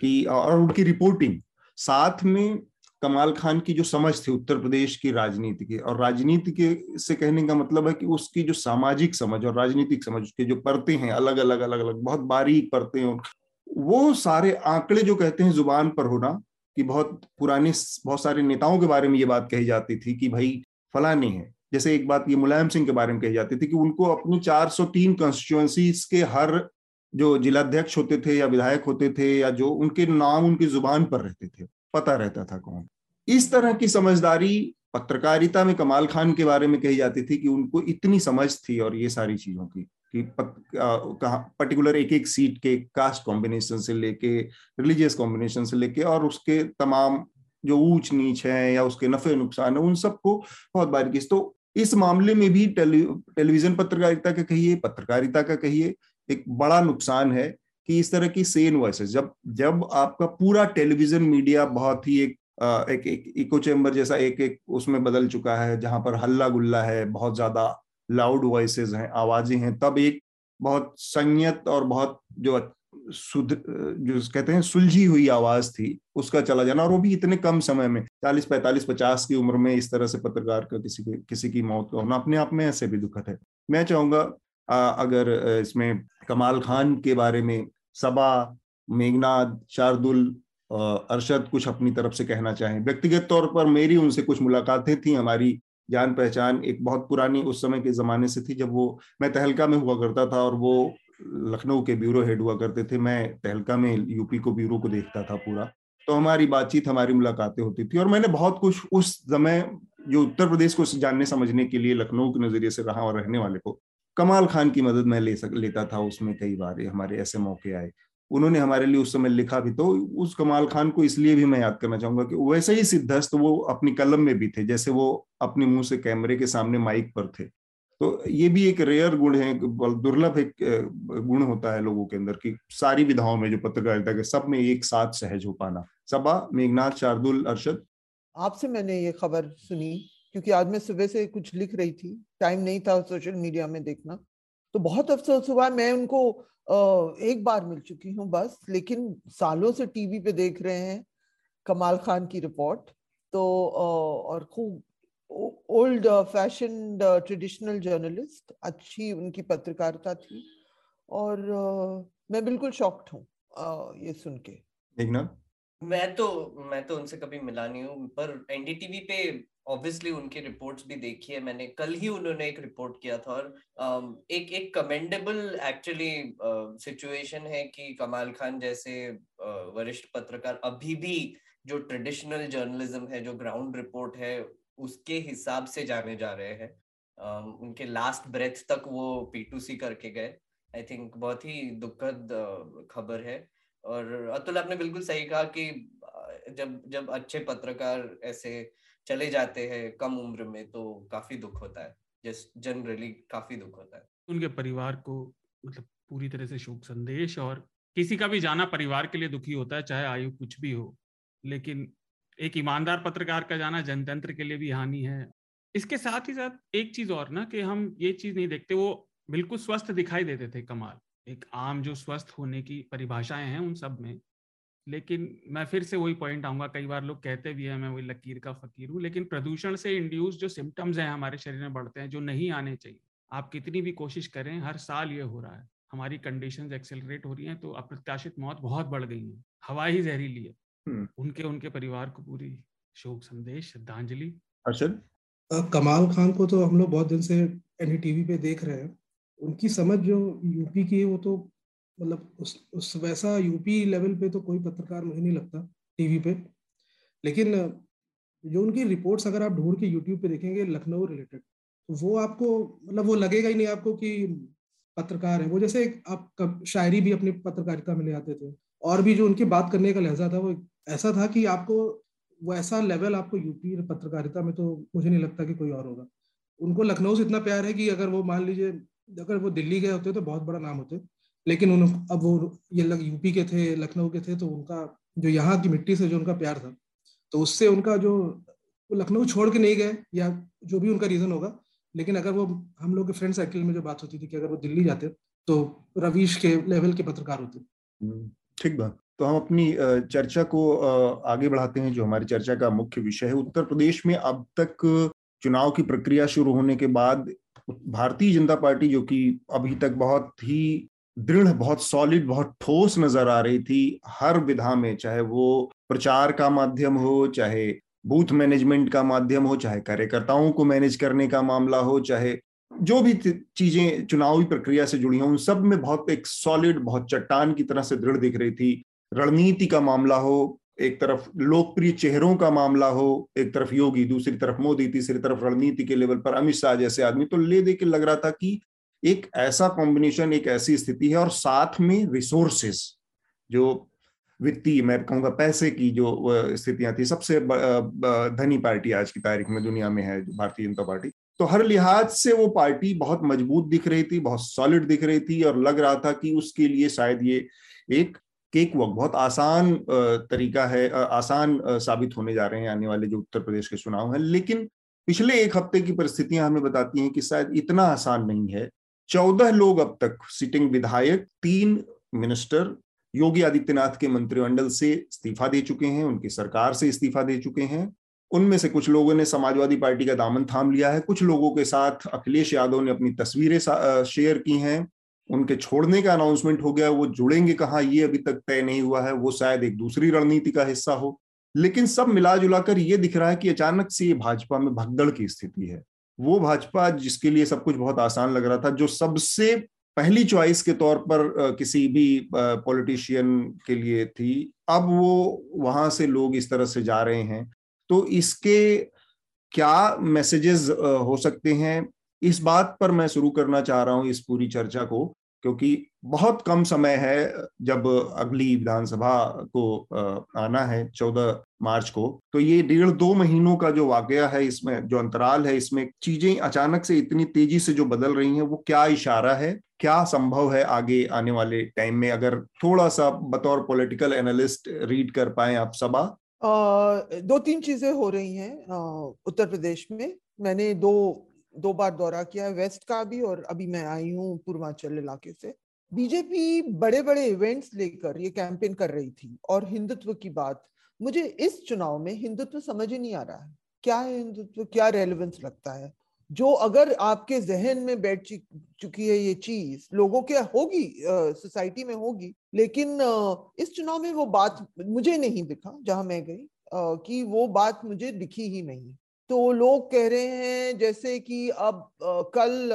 की और उनकी रिपोर्टिंग, साथ में कमाल खान की जो समझ थी उत्तर प्रदेश की राजनीति की, और राजनीति के से कहने का मतलब है कि उसकी जो सामाजिक समझ और राजनीतिक समझ, उसके जो परतें हैं अलग अलग अलग अलग बहुत बारीक परतें हैं, वो सारे आंकड़े जो कहते हैं जुबान पर होना, कि बहुत पुराने बहुत सारे नेताओं के बारे में ये बात कही जाती थी कि भाई फलाने हैं। जैसे एक बात ये मुलायम सिंह के बारे में कही जाती थी कि उनको अपनी चार सौ तीन कंस्टिट्यूएंसीज के हर जो जिलाध्यक्ष होते थे या विधायक होते थे या जो उनके नाम उनकी जुबान पर रहते थे, पता रहता था कौन। इस तरह की समझदारी पत्रकारिता में कमाल खान के बारे में कही जाती थी कि उनको इतनी समझ थी और ये सारी चीजों की कि पर्टिकुलर एक एक सीट के कास्ट कॉम्बिनेशन से लेके, रिलीजियस कॉम्बिनेशन से लेके और उसके तमाम जो ऊंच नीच है या उसके नफे नुकसान है उन सबको बहुत बारीकी। तो इस मामले में भी टेली, टेलीविजन पत्रकारिता का कहिए, पत्रकारिता का कहिए, एक बड़ा नुकसान है कि इस तरह की सेन वॉइसेस, जब जब आपका पूरा टेलीविजन मीडिया बहुत ही एक एक एक इको चैम्बर जैसा एक एक उसमें बदल चुका है जहां पर हल्ला गुल्ला है, बहुत ज्यादा लाउड वॉइसेस हैं, आवाजें हैं, तब एक बहुत संयत और बहुत जो सुध जो कहते हैं सुलझी हुई आवाज थी उसका चला जाना, और वो भी इतने कम समय में चालीस पैंतालीस पचास की उम्र में इस तरह से पत्रकार का किसी के किसी की मौत का होना अपने आप में ऐसे भी दुखद है। मैं चाहूंगा अगर इसमें कमाल खान के बारे में सबा, मेघनाथ, शार्दुल, अरशद कुछ अपनी तरफ से कहना चाहें। व्यक्तिगत तौर पर मेरी उनसे कुछ मुलाकातें थी, हमारी जान पहचान एक बहुत पुरानी उस समय के जमाने से थी जब वो मैं तहलका में हुआ करता था और वो लखनऊ के ब्यूरो हेड हुआ करते थे, मैं तहलका में यूपी को ब्यूरो को देखता था पूरा। तो हमारी बातचीत, हमारी मुलाकातें होती थी और मैंने बहुत कुछ उस समय जो उत्तर प्रदेश को जानने समझने के लिए लखनऊ के नजरिए से रहा और रहने वाले को कमाल खान की मदद मैं ले सक लेता था। उसमें कई बार हमारे ऐसे मौके आए, उन्होंने हमारे लिए उस समय लिखा भी। तो उस कमाल खान को इसलिए भी मैं याद करना चाहूंगा कि वैसे ही सिद्धस्त वो अपनी कलम में भी थे जैसे वो अपने मुंह से कैमरे के सामने माइक पर थे। तो ये भी एक रेयर गुण है, दुर्लभ एक गुण होता है लोगों के अंदर कि सारी विधाओं में जो पत्रकारिता के सब में एक साथ सहज हो पाना। सबा, मेघनाथ, शार्दुल, अरशद, आपसे मैंने ये खबर सुनी क्योंकि आज मैं सुबह से कुछ लिख रही थी, टाइम नहीं था सोशल मीडिया में देखना, तो बहुत अफसोस हुआ। मैं उनको एक बार मिल चुकी हूँ बस, लेकिन सालों से टीवी पे देख रहे हैं कमाल खान की रिपोर्ट, तो और खूब ओल्ड फैशन्ड ट्रेडिशनल जर्नलिस्ट, अच्छी उनकी पत्रकारिता थी और uh, मैं बिल्कुल शॉक्ड हूँ uh, ये सुन के। मैं तो मैं तो उनसे कभी मिला नहीं हूँ पर एनडीटीवी पे ऑब्वियसली उनकी रिपोर्ट्स भी देखी है मैंने। कल ही उन्होंने एक रिपोर्ट किया था और uh, एक एक कमेंडेबल एक्चुअली सिचुएशन है कि कमाल खान जैसे uh, वरिष्ठ पत्रकार अभी भी जो ट्रेडिशनल जर्नलिज्म है, जो ग्राउंड रिपोर्ट है, उसके हिसाब से जाने जा रहे हैं। uh, उनके लास्ट ब्रेथ तक वो पी टू सी करके गए। आई थिंक बहुत ही दुखद uh, खबर है। और अतुल आपने बिल्कुल सही कहा कि जब जब अच्छे पत्रकार ऐसे चले जाते हैं कम उम्र में तो काफी दुख होता है, जस्ट जनरली काफी दुख होता है। उनके परिवार को मतलब पूरी तरह से शोक संदेश और किसी का भी जाना परिवार के लिए दुखी होता है, चाहे आयु कुछ भी हो, लेकिन एक ईमानदार पत्रकार का जाना जनतंत्र के लिए भी हानि है। इसके साथ ही साथ एक चीज और ना, कि हम ये चीज नहीं देखते, वो बिल्कुल स्वस्थ दिखाई देते थे कमाल, एक आम जो स्वस्थ होने की परिभाषाएं हैं उन सब में। लेकिन मैं फिर से वही पॉइंट आऊंगा, कई बार लोग कहते भी हैं मैं वही लकीर का फकीर हूँ, लेकिन प्रदूषण से इंड्यूस जो सिम्टम्स हैं हमारे शरीर में बढ़ते हैं, जो नहीं आने चाहिए। आप कितनी भी कोशिश करें, हर साल ये हो रहा है, हमारी कंडीशंस एक्सेलरेट हो रही हैं, तो अप्रत्याशित मौत बहुत बढ़ गई है। हवा ही जहरीली है। उनके उनके परिवार को पूरी शोक संदेश, श्रद्धांजलि। अर्शद, कमाल खान को तो हम लोग बहुत दिन से एनडीटीवी पे देख रहे हैं, उनकी समझ जो यूपी की है वो तो मतलब उस, उस वैसा यूपी लेवल पे तो कोई पत्रकार मुझे नहीं लगता टीवी पे। लेकिन जो उनकी रिपोर्ट्स अगर आप ढूंढ के यूट्यूब पे देखेंगे लखनऊ रिलेटेड, तो वो आपको मतलब वो लगेगा ही नहीं आपको कि पत्रकार है। वो जैसे आप शायरी भी अपनी पत्रकारिता में ले आते थे, और भी जो उनकी बात करने का लहजा था वो ऐसा था कि आपको वैसा लेवल आपको यूपी पत्रकारिता में तो मुझे नहीं लगता कि कोई और होगा। उनको लखनऊ से इतना प्यार है कि अगर वो मान लीजिए अगर वो दिल्ली गए होते तो बहुत बड़ा नाम होते, लेकिन उन अब वो ये लग यूपी के थे, लखनऊ के थे, तो उनका जो यहाँ की मिट्टी से जो उनका प्यार था, तो उससे उनका जो लखनऊ छोड़ के नहीं गए या जो भी उनका रीज़न होगा। लेकिन अगर वो हम लोग के फ्रेंड सर्किल में जो बात होती थी कि अगर वो दिल्ली जाते तो रवीश के लेवल के पत्रकार होते। ठीक बात। तो हम अपनी चर्चा को आगे बढ़ाते हैं। जो हमारी चर्चा का मुख्य विषय है, उत्तर प्रदेश में अब तक चुनाव की प्रक्रिया शुरू होने के बाद भारतीय जनता पार्टी, जो कि अभी तक बहुत ही दृढ़, बहुत सॉलिड, बहुत ठोस नजर आ रही थी हर विधा में, चाहे वो प्रचार का माध्यम हो, चाहे बूथ मैनेजमेंट का माध्यम हो, चाहे कार्यकर्ताओं को मैनेज करने का मामला हो, चाहे जो भी चीजें चुनावी प्रक्रिया से जुड़ी हों, उन सब में बहुत एक सॉलिड, बहुत चट्टान की तरह से दृढ़ दिख रही थी। रणनीति का मामला हो, एक तरफ लोकप्रिय चेहरों का मामला हो, एक तरफ योगी, दूसरी तरफ मोदी, तीसरी तरफ रणनीति के लेवल पर अमित शाह जैसे आदमी, तो ले दे के लग रहा था कि एक ऐसा कॉम्बिनेशन, एक ऐसी स्थिति है। और साथ में रिसोर्सेस, जो वित्तीय, मैं कहूँगा पैसे की जो स्थितियां थी, सबसे धनी पार्टी आज की तारीख में दुनिया में है भारतीय जनता पार्टी। तो हर लिहाज से वो पार्टी बहुत मजबूत दिख रही थी, बहुत सॉलिड दिख रही थी, और लग रहा था कि उसके लिए शायद ये एक केक वॉक, बहुत आसान तरीका है, आसान साबित होने जा रहे हैं आने वाले जो उत्तर प्रदेश के चुनाव हैं। लेकिन पिछले एक हफ्ते की परिस्थितियां हमें बताती हैं कि शायद इतना आसान नहीं है। चौदह लोग अब तक, सिटिंग विधायक, तीन मिनिस्टर योगी आदित्यनाथ के मंत्रिमंडल से इस्तीफा दे चुके हैं, उनकी सरकार से इस्तीफा दे चुके हैं। उनमें से कुछ लोगों ने समाजवादी पार्टी का दामन थाम लिया है, कुछ लोगों के साथ अखिलेश यादव ने अपनी तस्वीरें शेयर की हैं। उनके छोड़ने का अनाउंसमेंट हो गया, वो जुड़ेंगे कहाँ ये अभी तक तय नहीं हुआ है, वो शायद एक दूसरी रणनीति का हिस्सा हो। लेकिन सब मिला जुलाकर ये दिख रहा है कि अचानक से ये भाजपा में भगदड़ की स्थिति है। वो भाजपा जिसके लिए सब कुछ बहुत आसान लग रहा था, जो सबसे पहली चॉइस के तौर पर किसी भी पॉलिटिशियन के लिए थी, अब वो वहां से लोग इस तरह से जा रहे हैं। तो इसके क्या मैसेजेस हो सकते हैं, इस बात पर मैं शुरू करना चाह रहा हूं इस पूरी चर्चा को, क्योंकि बहुत कम समय है जब अगली विधानसभा को आना है चौदह मार्च को। तो ये डेढ़ दो महीनों का जो वाकया है, इसमें जो अंतराल है, इसमें चीजें अचानक से इतनी तेजी से जो बदल रही हैं, वो क्या इशारा है, क्या संभव है आगे आने वाले टाइम में? अगर थोड़ा सा बतौर पॉलिटिकल एनालिस्ट रीड कर पाए आप सबा। आ, दो तीन चीजें हो रही हैं उत्तर प्रदेश में। मैंने दो दो बार दौरा किया है, वेस्ट का भी, और अभी मैं आई हूँ पूर्वांचल इलाके से। बीजेपी बड़े बड़े इवेंट्स लेकर ये कैंपेन कर रही थी, और हिंदुत्व की बात, मुझे इस चुनाव में हिंदुत्व समझ ही नहीं आ रहा है क्या है हिंदुत्व, क्या रेलेवेंस लगता है। जो अगर आपके जहन में बैठ चुकी है ये चीज, लोगों के होगी, सोसाइटी में होगी, लेकिन इस चुनाव में वो बात मुझे नहीं दिखा जहां मैं गई, कि वो बात मुझे दिखी ही नहीं। तो लोग कह रहे हैं जैसे कि अब आ, कल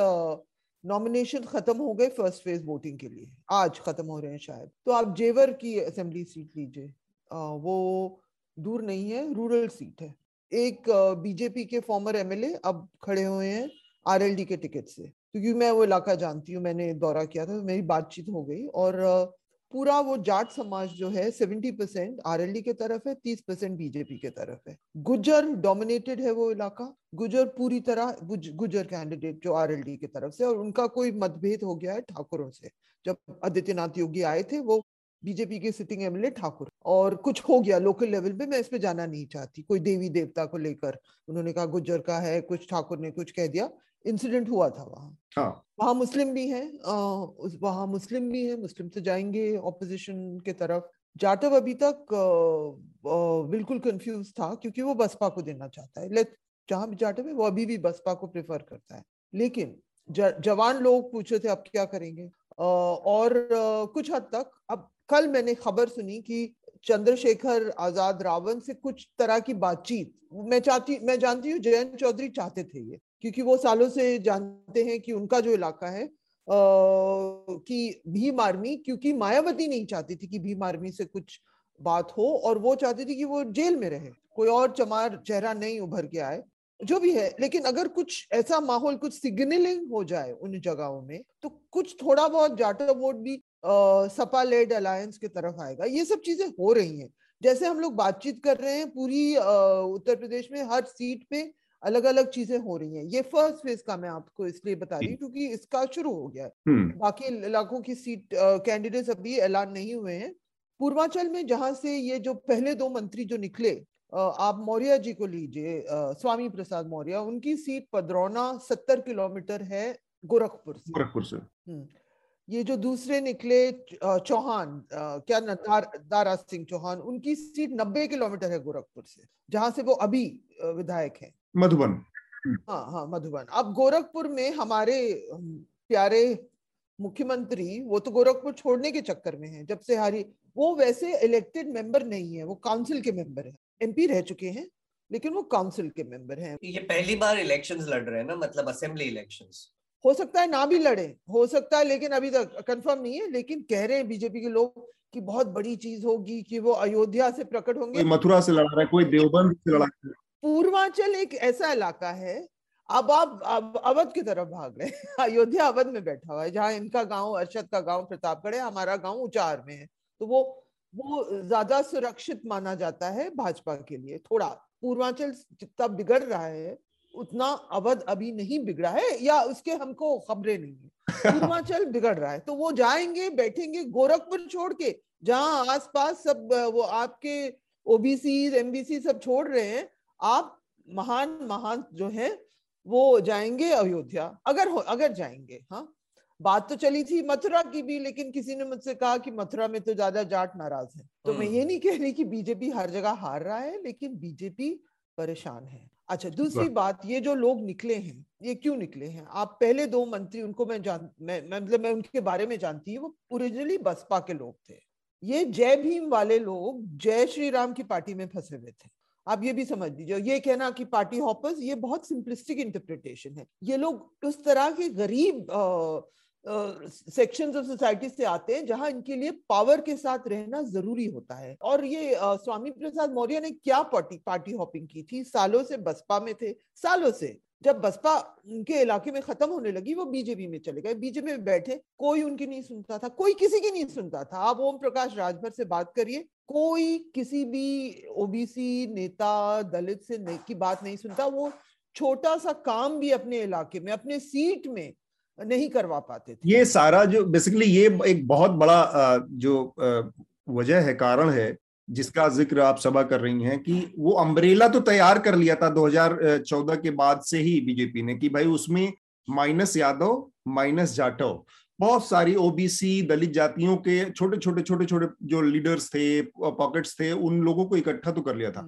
नॉमिनेशन खत्म हो गए फर्स्ट फेज वोटिंग के लिए, आज खत्म हो रहे हैं शायद। तो आप जेवर की असेंबली सीट लीजिए, वो दूर नहीं है, रूरल सीट है। एक बीजेपी के फॉर्मर एमएलए अब खड़े हुए हैं आरएलडी के टिकट से, क्योंकि मैं वो इलाका जानती हूँ, मैंने दौरा किया था, मेरी बातचीत हो गई। और आ, पूरा वो जाट समाज जो है सत्तर परसेंट आरएलडी के तरफ है, तीस परसेंट बीजेपी के तरफ है। गुजर डोमिनेटेड है वो इलाका, गुजर पूरी तरह गुजर कैंडिडेट जो आरएलडी के तरफ से, और उनका कोई मतभेद हो गया है ठाकुरों से। जब आदित्यनाथ योगी आए थे वो बीजेपी के सिटिंग एमएलए ठाकुर, और कुछ हो गया लोकल लेवल पे, मैं इस पे जाना नहीं चाहती, कोई देवी देवता को लेकर उन्होंने कहा गुज्जर का है, कुछ ठाकुर ने कुछ कह दिया, इंसिडेंट हुआ था वहाँ। हाँ। वहाँ मुस्लिम भी है, वहाँ मुस्लिम भी है, मुस्लिम से जाएंगे ऑपोजिशन के तरफ। जाटव अभी तक बिल्कुल कंफ्यूज था क्योंकि वो बसपा को देना चाहता है, जहाँ भी जाटव है वो अभी भी बसपा को प्रेफर करता है, लेकिन जवान लोग पूछ रहे थे आप क्या करेंगे, और कुछ हद तक। अब कल मैंने खबर सुनी कि चंद्रशेखर आजाद रावण से कुछ तरह की बातचीत, मैं चाहती मैं जानती हूँ जयंत चौधरी चाहते थे ये, क्योंकि वो सालों से जानते हैं कि उनका जो इलाका है आ, कि भीम आर्मी, क्योंकि मायावती नहीं चाहती थी कि भीम आर्मी से कुछ बात हो, और वो चाहती थी कि वो जेल में रहे, कोई और चमार चेहरा नहीं उभर के आए, जो भी है। लेकिन अगर कुछ ऐसा माहौल, कुछ सिग्नलिंग हो जाए उन जगहों में, तो कुछ थोड़ा बहुत जाटव वोट भी सपा लेड अलायंस की तरफ आएगा। ये सब चीजें हो रही हैं। जैसे हम लोग बातचीत कर रहे हैं, पूरी आ, उत्तर प्रदेश में हर सीट पे अलग अलग चीजें हो रही हैं। ये फर्स्ट फेज का मैं आपको इसलिए बता रही हूँ क्योंकि इसका शुरू हो गया है, बाकी इलाकों की सीट कैंडिडेट्स अभी ऐलान नहीं हुए हैं। पूर्वांचल में जहाँ से ये जो पहले दो मंत्री जो निकले, आप मौर्य जी को लीजिए, स्वामी प्रसाद मौर्य, उनकी सीट पदरौना सत्तर किलोमीटर है गोरखपुर से। गोरखपुर से ये जो दूसरे निकले चौहान, क्या ना दार, दारा सिंह चौहान, उनकी सीट नब्बे किलोमीटर है गोरखपुर से, जहां से वो अभी विधायक हैं, मधुबन। हाँ हाँ मधुबन। अब गोरखपुर में हमारे प्यारे मुख्यमंत्री वो तो गोरखपुर छोड़ने के चक्कर में हैं जब से हारी, वो वैसे इलेक्टेड मेंबर नहीं है, वो काउंसिल के मेंबर है, एमपी रह चुके हैं लेकिन वो काउंसिल के मेंबर हैं। ये पहली बार इलेक्शंस लड़ रहे हैं ना, मतलब असेंबली इलेक्शंस, हो सकता है ना भी लड़े, हो सकता है, लेकिन अभी तक कंफर्म नहीं है। लेकिन कह रहे हैं बीजेपी के लोग कि बहुत बड़ी चीज होगी, कि वो अयोध्या से प्रकट होंगे, कोई मथुरा से लड़ रहा है, कोई देवबंद से लड़ रहा है। पूर्वांचल एक ऐसा इलाका है, अब आप अवध की तरफ भाग रहे हैं, अयोध्या अवध में बैठा हुआ है, जहाँ इनका गाँव, अरशद का गाँव प्रतापगढ़ है, हमारा गाँव उचार में है, तो वो वो ज्यादा सुरक्षित माना जाता है भाजपा के लिए। थोड़ा पूर्वांचल जितना बिगड़ रहा है उतना अवध अभी नहीं बिगड़ा है, या उसके हमको खबरें नहीं है। पूर्वांचल बिगड़ रहा है, तो वो जाएंगे, बैठेंगे गोरखपुर छोड़ के, जहाँ आसपास सब वो आपके ओबीसी एमबीसी सब छोड़ रहे हैं, आप महान महान जो है वो जाएंगे अयोध्या, अगर हो अगर जाएंगे। हाँ, बात तो चली थी मथुरा की भी, लेकिन किसी ने मुझसे कहा कि मथुरा में तो ज्यादा जाट नाराज है। तो मैं ये नहीं कह रही कि बीजेपी हर जगह हार रहा है, लेकिन बीजेपी परेशान है। अच्छा, दूसरी बात, ये जो लोग निकले हैं, ये क्यों निकले हैं? आप पहले दो मंत्री, उनको मैं जान मैं मतलब मैं उनके बारे में जानती हूँ, वो ओरिजिनली बसपा के लोग थे। ये जय भीम वाले लोग जय श्री राम की पार्टी में फंसे हुए थे। आप ये भी समझ लीजिए, ये कहना कि पार्टी हॉपर्स, ये बहुत सिंपलिस्टिक इंटरप्रिटेशन है। ये लोग उस तरह के गरीब सेक्शंस ऑफ सोसाइटी से आते हैं जहां इनके लिए पावर के साथ रहना जरूरी होता है। और ये uh, स्वामी प्रसाद मौर्य ने क्या पार्टी पार्टी हॉपिंग की थी, सालों से बसपा में थे, सालों से जब बसपा उनके इलाके में खत्म होने लगी वो बीजेपी में चले गए, बीजेपी में बैठे, कोई उनकी नहीं सुनता था, कोई किसी की नहीं सुनता था। आप ओम प्रकाश राजभर से बात करिए, कोई किसी भी ओबीसी नेता, दलित से ने, की बात नहीं सुनता। वो छोटा सा काम भी अपने इलाके में, अपने सीट में नहीं करवा पाते थे। ये सारा जो बेसिकली ये एक बहुत बड़ा जो वजह है, कारण है, जिसका जिक्र आप सभा कर रही हैं, कि वो अम्ब्रेला तो तैयार कर लिया था दो हज़ार चौदह के बाद से ही बीजेपी ने, कि भाई उसमें माइनस यादव, माइनस जाटव, बहुत सारी ओबीसी दलित जातियों के छोटे छोटे छोटे छोटे जो लीडर्स थे, पॉकेट्स थे, उन लोगों को इकट्ठा तो कर लिया था,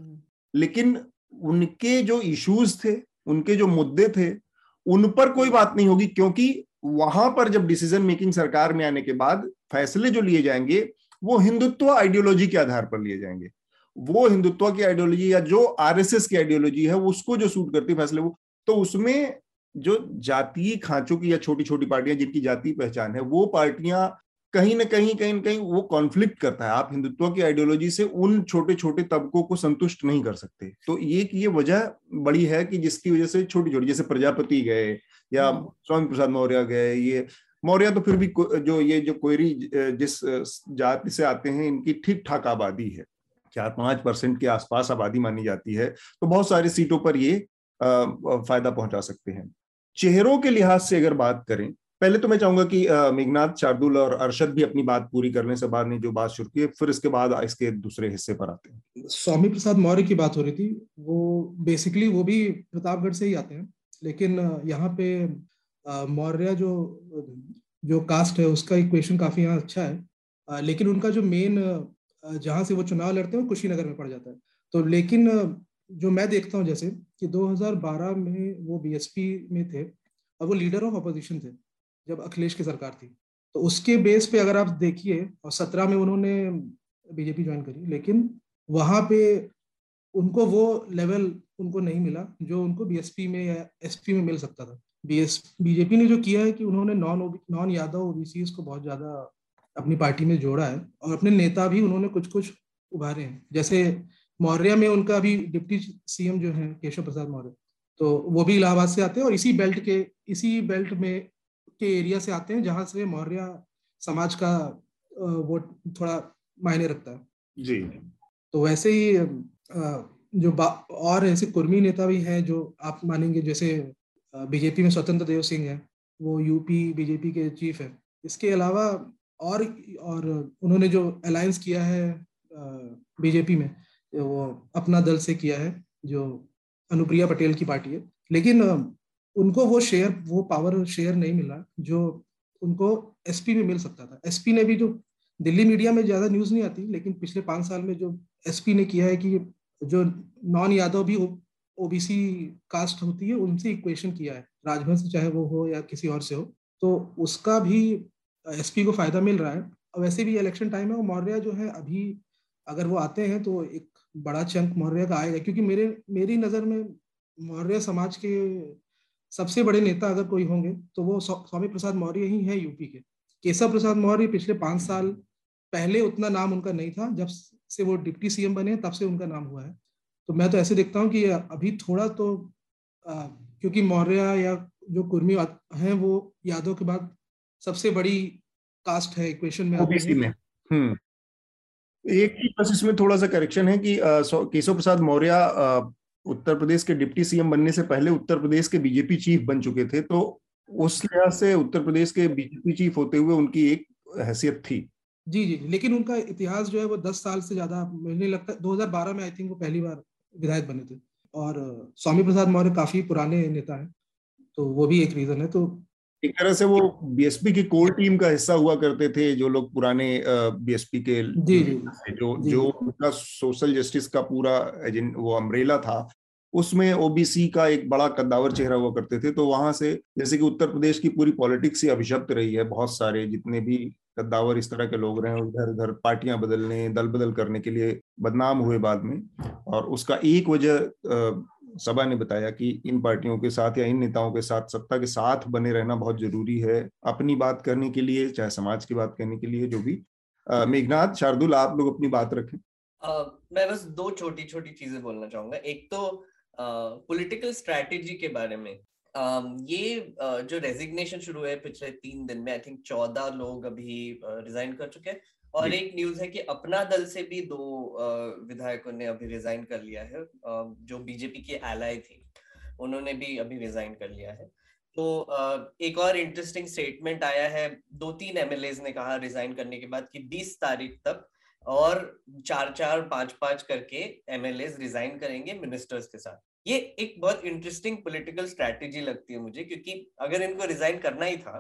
लेकिन उनके जो इश्यूज थे, उनके जो मुद्दे थे, उन पर कोई बात नहीं होगी, क्योंकि वहां पर जब डिसीजन मेकिंग सरकार में आने के बाद फैसले जो लिए जाएंगे वो हिंदुत्व आइडियोलॉजी के आधार पर लिए जाएंगे। वो हिंदुत्व की आइडियोलॉजी या जो आरएसएस की आइडियोलॉजी है उसको जो सूट करती है फैसले, वो तो उसमें जो जातीय खांचों की या छोटी छोटी पार्टियां जिनकी जातीय पहचान है, वो पार्टियां कहीं ना कहीं कहीं ना कहीं वो कॉन्फ्लिक्ट करता है। आप हिंदुत्व की आइडियोलॉजी से उन छोटे छोटे तबकों को संतुष्ट नहीं कर सकते। तो ये ये वजह बड़ी है कि जिसकी वजह से छोटी छोटी, जैसे प्रजापति गए या स्वामी प्रसाद मौर्य गए, ये मौर्य तो फिर भी जो ये जो कोयरी जिस जाति से आते हैं, इनकी ठीक ठाक आबादी है, चार पांच परसेंट के आसपास आबादी मानी जाती है, तो बहुत सारी सीटों पर ये फायदा पहुंचा सकते हैं। चेहरों के लिहाज से अगर बात करें पहले तो मैं चाहूंगा कि मेघनाथ, शार्दुल और अरशद भी अपनी बात पूरी कर लें, सभा ने जो बात शुरू की, फिर इसके बाद इसके दूसरे हिस्से पर आते हैं। स्वामी प्रसाद मौर्य की बात हो रही थी, वो बेसिकली वो भी प्रतापगढ़ से ही आते हैं, लेकिन यहाँ पे मौर्य जो जो कास्ट है उसका इक्वेशन काफी यहाँ अच्छा है, लेकिन उनका जो मेन जहाँ से वो चुनाव लड़ते हैं वो कुशीनगर में पड़ जाता है। तो लेकिन जो मैं देखता हूँ जैसे कि दो हज़ार बारह में वो बीएसपी में थे और वो लीडर ऑफ अपोजिशन थे जब अखिलेश की सरकार थी, तो उसके बेस पे अगर आप देखिए, और सत्रह में उन्होंने बीजेपी ज्वाइन करी, लेकिन वहाँ पे उनको वो लेवल उनको नहीं मिला जो उनको बीएसपी में या एसपी में मिल सकता था। बीजेपी ने जो किया है कि उन्होंने नॉन नॉन यादव ओबीसी को बहुत ज़्यादा अपनी पार्टी में जोड़ा है, और अपने नेता भी उन्होंने कुछ कुछ उभारे हैं, जैसे मौर्य में उनका अभी डिप्टी सीएम जो है केशव प्रसाद मौर्य, तो वो भी इलाहाबाद से आते हैं और इसी बेल्ट के इसी बेल्ट में के एरिया से आते हैं जहाँ से मौर्य समाज का वोट थोड़ा मायने रखता है जी। तो वैसे ही जो और ऐसे कुर्मी नेता भी हैं जो आप मानेंगे, जैसे बीजेपी में स्वतंत्र देव सिंह है, वो यूपी बीजेपी के चीफ है। इसके अलावा और और उन्होंने जो अलायंस किया है बीजेपी में, वो अपना दल से किया है जो अनुप्रिया पटेल की पार्टी है, लेकिन उनको वो शेयर वो पावर शेयर नहीं मिला जो उनको एसपी में मिल सकता था। एसपी ने भी जो दिल्ली मीडिया में ज़्यादा न्यूज़ नहीं आती, लेकिन पिछले पाँच साल में जो एसपी ने किया है कि जो नॉन यादव भी ओबीसी कास्ट होती है उनसे इक्वेशन किया है, राजभर से चाहे वो हो या किसी और से हो, तो उसका भी एसपी को फ़ायदा मिल रहा है। और वैसे भी इलेक्शन टाइम है, वो मौर्य जो है अभी अगर वो आते हैं तो एक बड़ा चंक मौर्य का आएगा, क्योंकि मेरे मेरी नज़र में मौर्य समाज के सबसे बड़े नेता अगर कोई होंगे तो वो स्वामी प्रसाद मौर्य ही हैं यूपी के। केशव प्रसाद मौर्य पिछले पाँच साल पहले उतना नाम उनका नहीं था, जब से वो डिप्टी सीएम बने तब से उनका नाम हुआ है। तो मैं तो ऐसे देखता हूँ कि अभी थोड़ा तो आ, क्योंकि मौर्य या जो कुर्मी हैं वो यादव के बाद सबसे बड़ी कास्ट है इक्वेशन में, ओबीसी में। हम्म एक ही बस इसमें थोड़ा सा करेक्शन है कि केशव प्रसाद मौर्य उत्तर प्रदेश के डिप्टी सीएम बनने से पहले उत्तर प्रदेश के बीजेपी चीफ बन चुके थे, तो उस लिहाज से उत्तर प्रदेश के बीजेपी चीफ होते हुए उनकी एक हैसियत थी जी जी। लेकिन उनका इतिहास जो है वो दस साल से ज्यादा मुझे लगता है, दो हज़ार बारह में आई थिंक वो पहली बार विधायक बने थे, और स्वामी प्रसाद मौर्य काफी पुराने नेता हैं, तो वो भी एक रीजन है। तो एक तरह से वो बीएसपी की कोर टीम का हिस्सा हुआ करते थे, जो लोग पुराने बीएसपी के जी, जो जी, जो उनका सोशल जस्टिस का पूरा वो अम्ब्रेला था, उसमें ओबीसी का एक बड़ा कद्दावर चेहरा हुआ करते थे। तो वहां से जैसे कि उत्तर प्रदेश की पूरी पॉलिटिक्स ही अभिशप्त रही है, बहुत सारे जितने भी कद्दावर इस तरह के लोग रहे हैं इधर उधर पार्टियां बदलने दल बदल करने के लिए बदनाम हुए बाद में, और उसका एक वजह सभा ने बताया कि इन पार्टियों के साथ या इन नेताओं के साथ सत्ता के साथ बने रहना बहुत जरूरी है, अपनी बात करने के लिए चाहे समाज की बात करने के लिए, जो भी। मेघनाथ, शार्दुल, आप लोग अपनी बात रखें। आ, मैं बस दो छोटी छोटी चीजें बोलना चाहूंगा। एक तो पॉलिटिकल स्ट्रैटेजी के बारे में, आ, ये आ, जो रेजिग्नेशन शुरू है पिछले तीन दिन में, आई थिंक चौदह लोग अभी रिजाइन कर चुके हैं, और एक न्यूज है कि अपना दल से भी दो विधायकों ने अभी रिजाइन कर लिया है, जो बीजेपी के एलाय थी उन्होंने भी अभी रिजाइन कर लिया है। तो एक और इंटरेस्टिंग स्टेटमेंट आया है, दो तीन एमएलए ने कहा रिजाइन करने के बाद कि बीस तारीख तक और चार चार पांच पांच करके एमएलए रिजाइन करेंगे मिनिस्टर्स के साथ। ये एक बहुत इंटरेस्टिंग पोलिटिकल स्ट्रैटेजी लगती है मुझे, क्योंकि अगर इनको रिजाइन करना ही था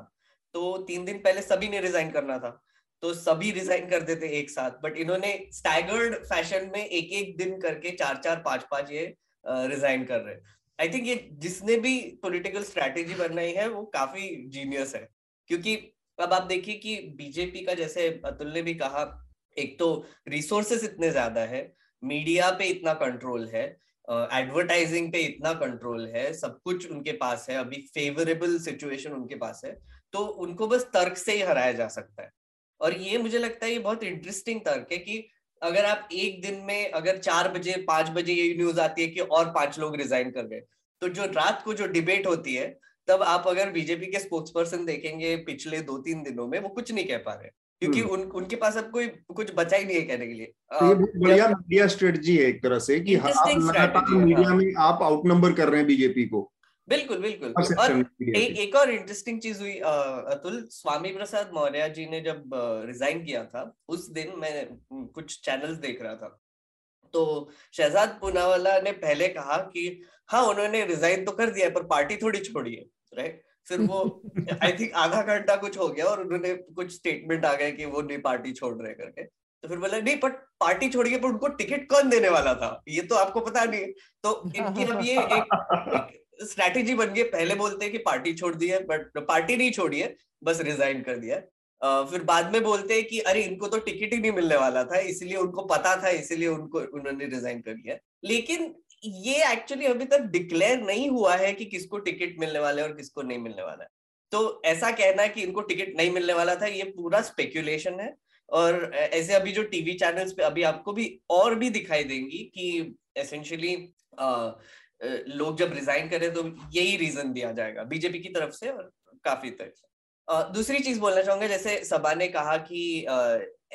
तो तीन दिन पहले सभी ने रिजाइन करना था, तो सभी रिजाइन कर देते एक साथ, बट इन्होंने स्टैगर्ड फैशन में एक एक दिन करके चार चार पांच पांच ये रिजाइन कर रहे हैं। आई थिंक ये जिसने भी पॉलिटिकल स्ट्रैटेजी बनाई है वो काफी जीनियस है, क्योंकि अब आप देखिए कि बीजेपी का, जैसे अतुल ने भी कहा, एक तो रिसोर्सेस इतने ज्यादा है, मीडिया पे इतना कंट्रोल है, एडवर्टाइजिंग पे इतना कंट्रोल है, सब कुछ उनके पास है, अभी फेवरेबल सिचुएशन उनके पास है, तो उनको बस तर्क से ही हराया जा सकता है। और ये मुझे लगता है ये बहुत इंटरेस्टिंग तर्क है कि अगर आप एक दिन में, अगर चार बजे पांच बजे ये न्यूज आती है कि और पांच लोग रिजाइन कर गए, तो जो रात को जो डिबेट होती है, तब आप अगर बीजेपी के स्पोक्स पर्सन देखेंगे पिछले दो तीन दिनों में, वो कुछ नहीं कह पा रहे, क्योंकि उन, उनके पास अब कोई कुछ बचा ही नहीं है कहने के लिए। ये बहुत बढ़िया मीडिया स्ट्रेटजी है एक तरह से, कि आप लगातार मीडिया में आप आउट नंबर कर रहे हैं बीजेपी को। बिल्कुल बिल्कुल। और ए, एक और इंटरेस्टिंग चीज हुई अतुल, स्वामी प्रसाद मौर्य जी ने जब रिजाइन किया था उस दिन मैं कुछ चैनल्स देख रहा था, तो शहजाद पूनावाला ने पहले कहा कि हाँ उन्होंने रिजाइन तो कर दिया है पर पार्टी थोड़ी छोड़ी है, राइट। फिर वो आई थिंक आधा घंटा कुछ हो गया और उन्होंने कुछ स्टेटमेंट आ गए कि वो नहीं पार्टी छोड़ रहे करके, तो फिर बोला नहीं पर पार्टी छोड़िए, पर उनको टिकट कौन देने वाला था ये तो आपको पता नहीं है। तो इनकी अब ये एक स्ट्रैटेजी बन गई, पहले बोलते हैं कि पार्टी छोड़ दी है बट पार्टी नहीं छोड़ी है, बस रिजाइन कर दिया है। फिर बाद में बोलते हैं कि अरे इनको तो टिकट ही नहीं मिलने वाला था, इसलिए उनको पता था इसलिए उनको उन्होंने रिजाइन कर दिया। लेकिन ये एक्चुअली अभी तक डिक्लेयर नहीं हुआ है कि किसको टिकट मिलने वाला है और किसको नहीं मिलने वाला है, तो ऐसा कहना कि इनको टिकट नहीं मिलने वाला था ये पूरा स्पेक्यूलेशन है। और ऐसे अभी जो टीवी चैनल्स पे अभी आपको भी और भी दिखाई देंगी कि एसेंशियली लोग जब रिजाइन करें तो यही रीजन दिया जाएगा बीजेपी की तरफ से और काफी तक। दूसरी चीज बोलना चाहूंगा, जैसे सबा ने कहा कि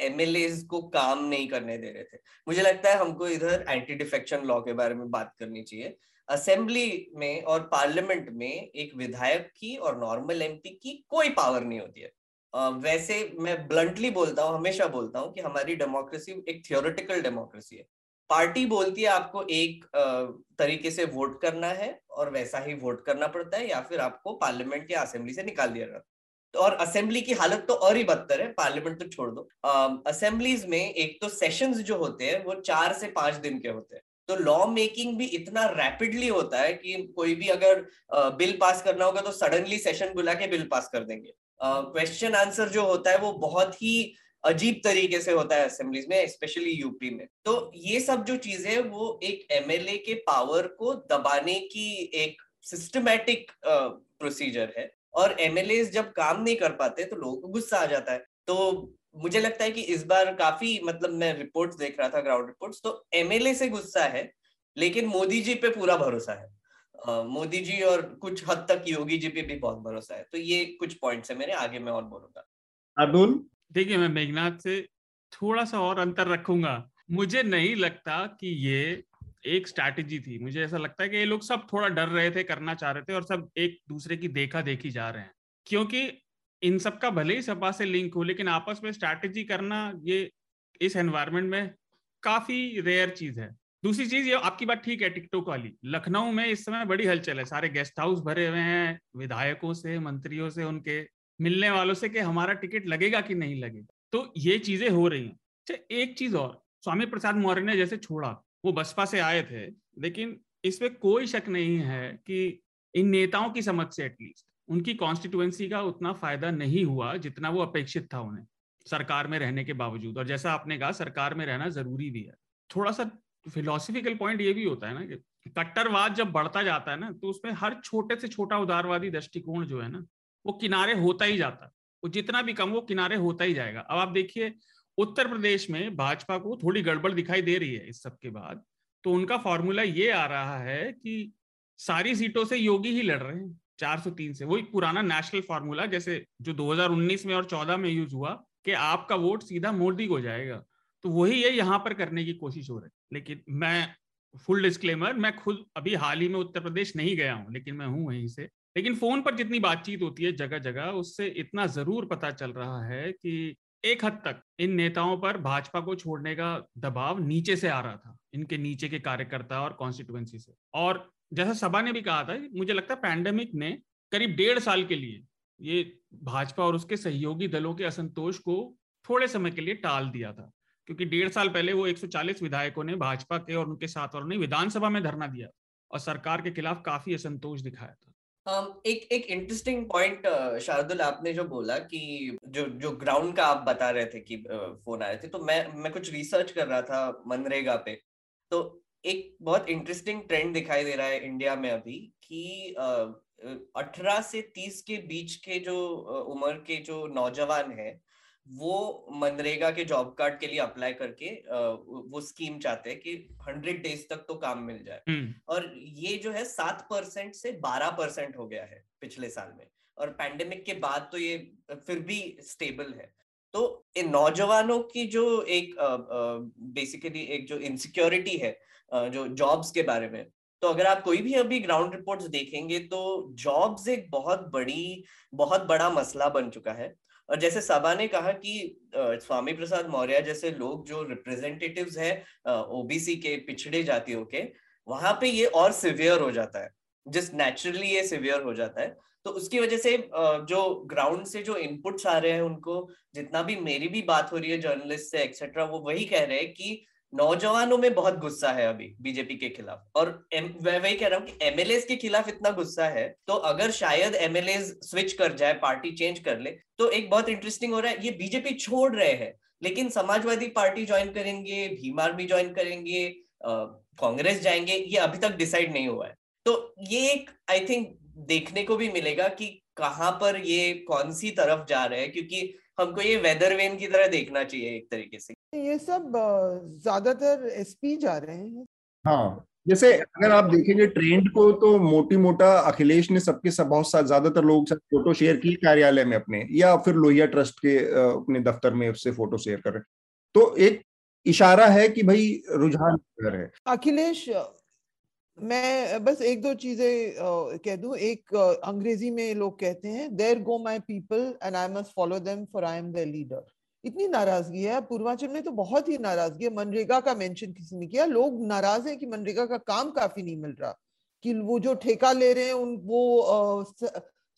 एमएलएज को काम नहीं करने दे रहे थे, मुझे लगता है हमको इधर एंटी डिफेक्शन लॉ के बारे में बात करनी चाहिए। असेंबली में और पार्लियामेंट में एक विधायक की और नॉर्मल एमपी की कोई पावर नहीं होती है। वैसे मैं ब्लंटली बोलता हूँ, हमेशा बोलता हूँ कि हमारी डेमोक्रेसी एक थियोरेटिकल डेमोक्रेसी है। पार्टी बोलती है आपको एक तरीके से वोट करना है और वैसा ही वोट करना पड़ता है या फिर आपको पार्लियामेंट या असेंबली से निकाल दिया जाता है। तो और असेंबली की हालत तो और ही बदतर है, पार्लियामेंट तो छोड़ दो। असेंबलीज में एक तो सेशंस जो होते हैं वो चार से पांच दिन के होते हैं, तो लॉ मेकिंग भी इतना रैपिडली होता है कि कोई भी अगर बिल पास करना होगा तो सडनली सेशन बुला के बिल पास कर देंगे। क्वेश्चन आंसर जो होता है वो बहुत ही अजीब तरीके से होता है असेंबलीज में, स्पेशली यूपी में। तो ये सब जो चीजें हैं वो एक एमएलए के पावर को दबाने की एक सिस्टमैटिक प्रोसीजर है, और एमएलए जब काम नहीं कर पाते तो लोगों को गुस्सा आ जाता है। तो मुझे लगता है कि इस बार काफी, मतलब मैं रिपोर्ट्स देख रहा था, ग्राउंड रिपोर्ट्स, तो एमएलए से गुस्सा है लेकिन मोदी जी पे पूरा भरोसा है। Uh, मोदी जी और कुछ हद तक योगी जी पे भी बहुत भरोसा है। तो ये कुछ पॉइंट्स है मेरे, आगे मैं और बोलूंगा। अतुल देखिए, मैं मेघनाथ से थोड़ा सा और अंतर रखूंगा। मुझे नहीं लगता कि ये एक स्ट्रैटेजी थी, मुझे ऐसा लगता है कि ये लोग सब थोड़ा डर रहे थे, करना चाह रहे थे और सब एक दूसरे की देखा देखी जा रहे हैं, क्योंकि इन सब का भले ही सपा से लिंक हो लेकिन आपस में स्ट्रैटेजी करना ये इस एनवायरमेंट में काफी रेयर चीज है। दूसरी चीज, ये आपकी बात ठीक है टिकटॉक वाली, लखनऊ में इस समय बड़ी हलचल है, सारे गेस्ट हाउस भरे हुए हैं विधायकों से, मंत्रियों से, उनके मिलने वालों से कि हमारा टिकट लगेगा कि नहीं लगेगा। तो ये चीजें हो रही हैं। अच्छा, एक चीज और, स्वामी प्रसाद मौर्य ने जैसे छोड़ा, वो बसपा से आए थे, लेकिन इसमें कोई शक नहीं है कि इन नेताओं की समझ से एटलीस्ट उनकी कॉन्स्टिट्यूएंसी का उतना फायदा नहीं हुआ जितना वो अपेक्षित था उन्हें सरकार में रहने के बावजूद। और जैसा आपने कहा, सरकार में रहना जरूरी भी है। थोड़ा सा फिलोसफिकल पॉइंट ये भी होता है ना कि कट्टरवाद जब बढ़ता जाता है ना तो उसमें हर छोटे से छोटा उदारवादी दृष्टिकोण जो है ना वो किनारे होता ही जाता है, वो जितना भी कम वो किनारे होता ही जाएगा। अब आप देखिए उत्तर प्रदेश में भाजपा को थोड़ी गड़बड़ दिखाई दे रही है इस सब के बाद, तो उनका फॉर्मूला ये आ रहा है कि सारी सीटों से योगी ही लड़ रहे हैं, चार सौ तीन से, वही पुराना नेशनल फार्मूला जैसे जो दो हजार उन्नीस में और चौदह में यूज हुआ कि आपका वोट सीधा मोदी को जाएगा, तो वही ये यहाँ पर करने की कोशिश हो रही है। लेकिन मैं फुल डिस्क्लेमर, मैं खुद अभी हाल ही में उत्तर प्रदेश नहीं गया हूँ लेकिन मैं हूँ वहीं से, लेकिन फोन पर जितनी बातचीत होती है जगह जगह, उससे इतना जरूर पता चल रहा है कि एक हद तक इन नेताओं पर भाजपा को छोड़ने का दबाव नीचे से आ रहा था, इनके नीचे के कार्यकर्ता और कॉन्स्टिट्यूएंसी से। और जैसा सभा ने भी कहा था, मुझे लगता है पैंडेमिक ने करीब डेढ़ साल के लिए ये भाजपा और उसके सहयोगी दलों के असंतोष को थोड़े समय के लिए टाल दिया था, क्योंकि डेढ़ साल पहले वो एक सौ चालीस विधायकों ने भाजपा के और उनके साथ वालों ने विधानसभा में धरना दिया और सरकार के खिलाफ काफी असंतोष दिखाया था। एक एक इंटरेस्टिंग पॉइंट शार्दुल, आपने जो बोला कि जो जो ग्राउंड का आप बता रहे थे कि फोन आए थे, तो मैं मैं कुछ रिसर्च कर रहा था मनरेगा पे, तो एक बहुत इंटरेस्टिंग ट्रेंड दिखाई दे रहा है इंडिया में अभी कि अठारह से तीस के बीच के जो उम्र के जो नौजवान है वो मनरेगा के जॉब कार्ड के लिए अप्लाई करके वो स्कीम चाहते हैं कि हंड्रेड डेज तक तो काम मिल जाए। और ये जो है सात परसेंट से बारह परसेंट हो गया है पिछले साल में, और पैंडेमिक के बाद तो ये फिर भी स्टेबल है। तो इन नौजवानों की जो एक बेसिकली एक जो इनसिक्योरिटी है जो जॉब्स के बारे में, तो अगर आप कोई भी अभी ग्राउंड रिपोर्ट्स देखेंगे तो जॉब्स एक बहुत बड़ी बहुत बड़ा मसला बन चुका है। और जैसे सबा ने कहा कि स्वामी प्रसाद मौर्य जैसे लोग जो रिप्रेजेंटेटिव्स हैं ओबीसी के, पिछड़े जातियों के, वहां पे ये और सिवियर हो जाता है, जस्ट नेचुरली ये सिवियर हो जाता है। तो उसकी वजह से जो ग्राउंड से जो इनपुट्स आ रहे हैं उनको, जितना भी मेरी भी बात हो रही है जर्नलिस्ट से एक्सेट्रा, वो वही कह रहे हैं कि नौजवानों में बहुत गुस्सा है अभी बीजेपी के खिलाफ। और मैं वही कह रहा हूँ कि एमएलएज के खिलाफ इतना गुस्सा है, तो अगर शायद एमएलएज स्विच कर जाए, पार्टी चेंज कर ले, तो एक बहुत इंटरेस्टिंग हो रहा है। ये बीजेपी छोड़ रहे हैं लेकिन समाजवादी पार्टी ज्वाइन करेंगे, भीम आर्मी ज्वाइन करेंगे, कांग्रेस जाएंगे, ये अभी तक डिसाइड नहीं हुआ है। तो ये एक आई थिंक देखने को भी मिलेगा कि कहाँ पर ये कौन सी तरफ जा रहे हैं, क्योंकि हमको ये वेदर वेन की तरह देखना चाहिए एक तरीके से। ये सब ज्यादातर एसपी जा रहे हैं। हाँ, जैसे अगर आप देखेंगे ट्रेंड को तो मोटी मोटा अखिलेश ने सबके सब बहुत साथ ज्यादातर लोगों के साथ फोटो शेयर की कार्यालय में अपने, या फिर लोहिया ट्रस्ट के अपने दफ्तर में उससे फोटो शेयर कर रहे, तो एक इशारा है कि भाई रुझान है। अखिलेश, मैं बस एक दो चीजें कह दूं। एक, अंग्रेजी में लोग कहते हैं there go my people and I must follow them for I am their leader. इतनी नाराजगी है पूर्वांचल में, तो बहुत ही नाराजगी है। मनरेगा का मेंशन किसी ने किया, लोग नाराज हैं कि मनरेगा का काम काफी नहीं मिल रहा, कि वो जो ठेका ले रहे हैं उन वो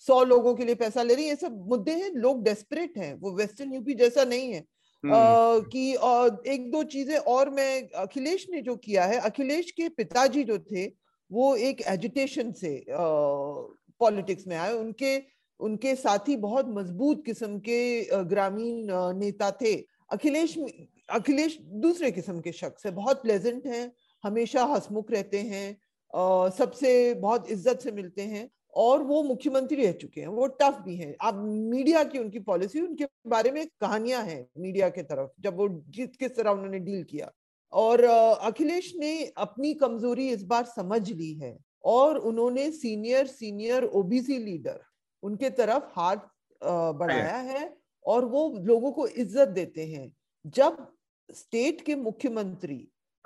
सौ लोगों के लिए पैसा ले रही है। ये सब मुद्दे हैं, लोग डेस्परेट हैं। वो वेस्टर्न यूपी जैसा नहीं है आ, कि आ, एक दो चीजें और मैं, अखिलेश ने जो किया है, अखिलेश के पिताजी जो थे वो एक एजिटेशन से पॉलिटिक्स में आए। उनके उनके साथी बहुत मजबूत किस्म के ग्रामीण नेता थे। अखिलेश अखिलेश दूसरे किस्म के शख्स है, बहुत प्लेजेंट हैं, हमेशा हंसमुख रहते हैं, सबसे बहुत इज्जत से मिलते हैं, और वो मुख्यमंत्री रह चुके हैं, वो टफ भी हैं। अब मीडिया की उनकी पॉलिसी, उनके बारे में कहानियां हैं मीडिया के तरफ, जब वो जिस किस तरह उन्होंने डील किया। और अखिलेश ने अपनी कमजोरी इस बार समझ ली है और उन्होंने सीनियर सीनियर ओबीसी लीडर उनके तरफ हाथ बढ़ाया है, और वो लोगों को इज्जत देते हैं। जब स्टेट के मुख्यमंत्री,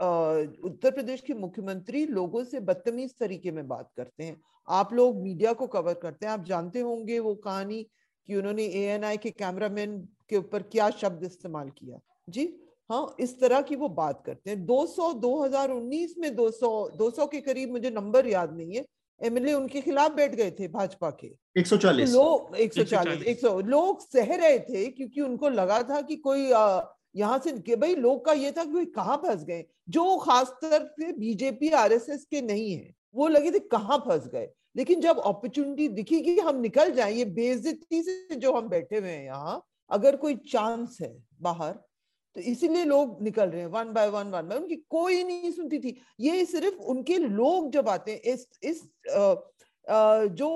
उत्तर प्रदेश के मुख्यमंत्री लोगों से बदतमीज तरीके में बात करते हैं, आप लोग मीडिया को कवर करते हैं, आप जानते होंगे वो कहानी कि उन्होंने एएनआई के कैमरामैन के ऊपर क्या शब्द इस्तेमाल किया। जी हाँ, इस तरह की वो बात करते हैं। दो सौ दो हजार उन्नीस में दो सौ दो सौ के करीब, मुझे नंबर याद नहीं है, एमएलए उनके खिलाफ बैठ गए थे भाजपा के। एक सौ चालीस लोग एक सौ चालीस एक सौ लोग सह रहे थे, क्योंकि उनको लगा था कि कोई यहाँ से कि भाई लोग का ये था कि कहाँ फंस गए, जो खासतौर से बीजेपी आरएसएस के नहीं है, वो लगे थे कहाँ फंस गए। लेकिन जब अपॉर्चुनिटी दिखी कि हम निकल जाए, ये बेइज्जती से जो हम बैठे हुए हैं यहाँ, अगर कोई चांस है बाहर, तो इसीलिए लोग निकल रहे हैं one by one one by. उनकी कोई नहीं सुनती थी। ये सिर्फ उनके लोग जब आते हैं, इस इस आ, आ, जो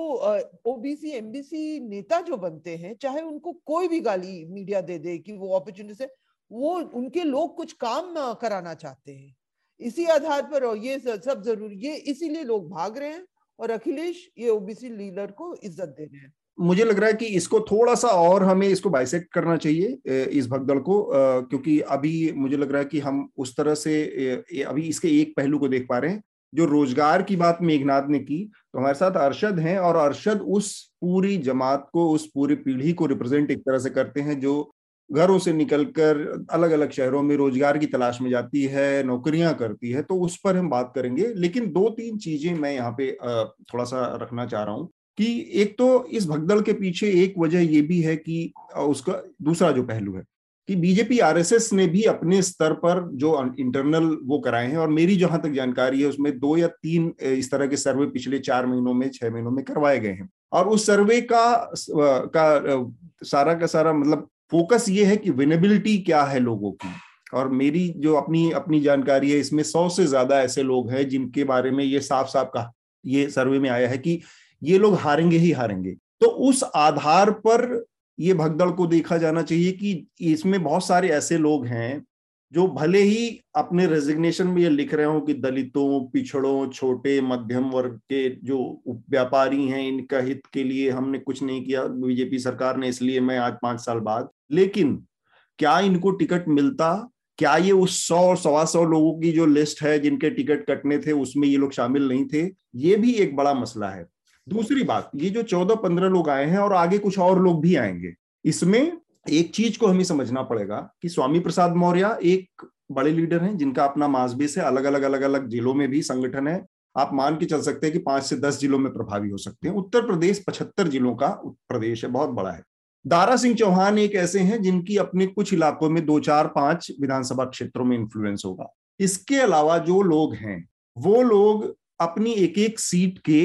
ओबीसी एमबीसी नेता जो बनते हैं, चाहे उनको कोई भी गाली मीडिया दे दे कि वो अपॉर्चुनिटी से, वो उनके लोग कुछ काम कराना चाहते हैं, इसी आधार पर। और ये सब जरूरी, ये इसीलिए लोग भाग रहे हैं, और अखिलेश ये ओबीसी लीडर को इज्जत दे रहे हैं। मुझे लग रहा है कि इसको थोड़ा सा और हमें इसको बाइसेक्ट करना चाहिए इस भगदड़ को, क्योंकि अभी मुझे लग रहा है कि हम उस तरह से अभी इसके एक पहलू को देख पा रहे हैं। जो रोजगार की बात मेघनाथ ने की, तो हमारे साथ अरशद हैं, और अरशद उस पूरी जमात को, उस पूरी पीढ़ी को रिप्रेजेंट एक तरह से करते हैं जो घरों से निकलकर अलग अलग शहरों में रोजगार की तलाश में जाती है, नौकरियां करती है। तो उस पर हम बात करेंगे, लेकिन दो तीन चीजें मैं यहाँ पे थोड़ा सा रखना चाह रहा हूँ कि एक तो इस भगदड़ के पीछे एक वजह यह भी है कि उसका दूसरा जो पहलू है कि बीजेपी आरएसएस ने भी अपने स्तर पर जो इंटरनल वो कराए हैं, और मेरी जहां तक जानकारी है उसमें दो या तीन इस तरह के सर्वे पिछले चार महीनों में, छह महीनों में करवाए गए हैं। और उस सर्वे का का सारा का सारा मतलब फोकस ये है कि विनेबिलिटी क्या है लोगों की। और मेरी जो अपनी अपनी जानकारी है, इसमें सौ से ज्यादा ऐसे लोग हैं जिनके बारे में ये साफ साफ कहा, ये सर्वे में आया है कि ये लोग हारेंगे ही हारेंगे। तो उस आधार पर ये भगदड़ को देखा जाना चाहिए कि इसमें बहुत सारे ऐसे लोग हैं जो भले ही अपने रेजिग्नेशन में ये लिख रहे हों कि दलितों, पिछड़ों, छोटे मध्यम वर्ग के जो व्यापारी हैं, इनका हित के लिए हमने कुछ नहीं किया बीजेपी सरकार ने, इसलिए मैं आज पांच साल बाद। लेकिन क्या इनको टिकट मिलता क्या ये उस सौ और सवा सौ लोगों की जो लिस्ट है जिनके टिकट कटने थे उसमें ये लोग शामिल नहीं थे, ये भी एक बड़ा मसला है। दूसरी बात, ये जो चौदह पंद्रह लोग आए हैं और आगे कुछ और लोग भी आएंगे, इसमें एक चीज को हमें समझना पड़ेगा कि स्वामी प्रसाद मौर्य एक बड़े लीडर हैं जिनका अपना मास बेस है, अलग अलग अलग अलग जिलों में भी संगठन है। आप मान के चल सकते हैं कि पांच से दस जिलों में प्रभावी हो सकते हैं। उत्तर प्रदेश पचहत्तर जिलों का प्रदेश है, बहुत बड़ा है। दारा सिंह चौहान एक ऐसे हैं जिनकी अपने कुछ इलाकों में दो चार पांच विधानसभा क्षेत्रों में इन्फ्लुएंस होगा। इसके अलावा जो लोग हैं वो लोग अपनी एक एक सीट के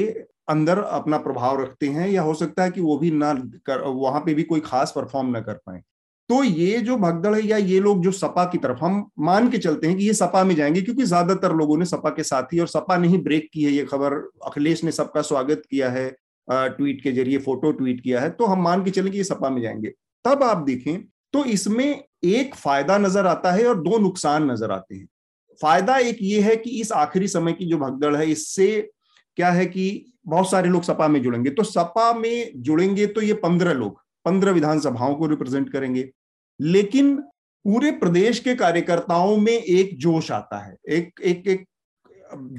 अंदर अपना प्रभाव रखते हैं, या हो सकता है कि वो भी ना कर, वहां पे भी कोई खास परफॉर्म ना कर पाए। तो ये जो भगदड़ है, या ये लोग जो सपा की तरफ, हम मान के चलते हैं कि ये सपा में जाएंगे क्योंकि ज्यादातर लोगों ने सपा के साथ ही, और सपा ने ही ब्रेक की है ये खबर, अखिलेश ने सबका स्वागत किया है ट्वीट के जरिए, फोटो ट्वीट किया है, तो हम मान के चलें कि ये सपा में जाएंगे। तब आप देखें तो इसमें एक फायदा नजर आता है और दो नुकसान नजर आते हैं। फायदा एक ये है कि इस आखिरी समय की जो भगदड़ है, इससे क्या है कि बहुत सारे लोग सपा में जुड़ेंगे। तो सपा में जुड़ेंगे तो ये पंद्रह लोग पंद्रह विधानसभाओं को रिप्रेजेंट करेंगे, लेकिन पूरे प्रदेश के कार्यकर्ताओं में एक जोश आता है, एक एक एक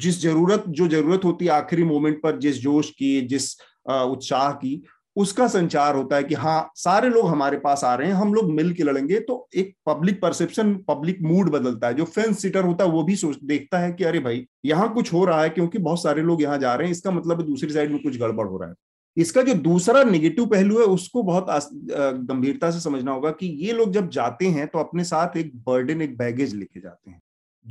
जिस जरूरत जो जरूरत होती है आखिरी मोमेंट पर, जिस जोश की, जिस उत्साह की, उसका संचार होता है कि हाँ सारे लोग हमारे पास आ रहे हैं, हम लोग मिल के लड़ेंगे। तो एक पब्लिक परसेप्शन, पब्लिक मूड बदलता है। जो फेंस सिटर होता है वो भी सोच देखता है कि अरे भाई यहाँ कुछ हो रहा है क्योंकि बहुत सारे लोग यहाँ जा रहे हैं, इसका मतलब दूसरी साइड में कुछ गड़बड़ हो रहा है। इसका जो दूसरा निगेटिव पहलू है उसको बहुत गंभीरता से समझना होगा कि ये लोग जब जाते हैं तो अपने साथ एक बर्डन, एक बैगेज लेके जाते हैं।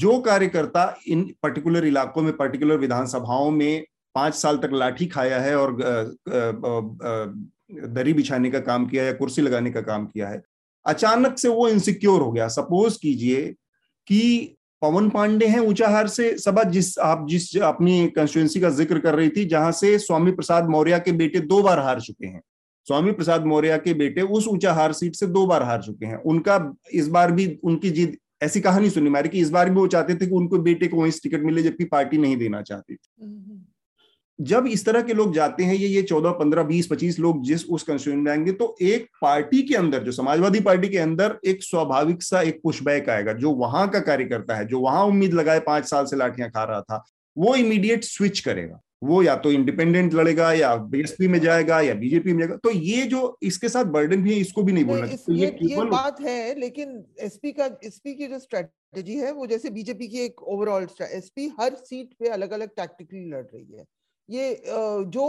जो कार्यकर्ता इन पर्टिकुलर इलाकों में, पर्टिकुलर विधानसभाओं में पांच साल तक लाठी खाया है और दरी बिछाने का काम किया या कुर्सी लगाने का काम किया है, अचानक से वो इनसिक्योर हो गया। सपोज कीजिए कि पवन पांडे हैं ऊंचाहार से, सभा जिस आप जिस अपनी कंस्टिट्यूएंसी का जिक्र कर रही थी, जहां से स्वामी प्रसाद मौर्य के बेटे दो बार हार चुके हैं। स्वामी प्रसाद मौर्य के बेटे उस ऊंचाहार सीट से दो बार हार चुके हैं। उनका इस बार भी, उनकी जीत ऐसी कहानी सुनी मारी कि इस बार भी वो चाहते थे कि उनको बेटे को वहीं टिकट मिले, जबकि पार्टी नहीं देना चाहती थी। जब इस तरह के लोग जाते हैं, ये ये चौदह पंद्रह बीस पच्चीस लोग जिस उस कंस्टिट्यूएंसी में आएंगे, तो एक पार्टी के अंदर, जो समाजवादी पार्टी के अंदर एक स्वाभाविक सा एक पुशबैक आएगा। जो वहां का कार्यकर्ता है, जो वहां उम्मीद लगाए पांच साल से लाठियां खा रहा था, वो इमीडिएट स्विच करेगा। वो या तो इंडिपेंडेंट लड़ेगा, या बीएसपी में जाएगा, या बीजेपी में जाएगा। तो ये जो इसके साथ बर्डन भी है, इसको भी नहीं बोलना चाहिए। तो ये, ये, ये बात है, लेकिन एसपी का एसपी की जो स्ट्रेटजी है वो जैसे बीजेपी की एक ओवरऑल, एसपी हर सीट पे अलग अलग टैक्टिकली लड़ रही है। ये जो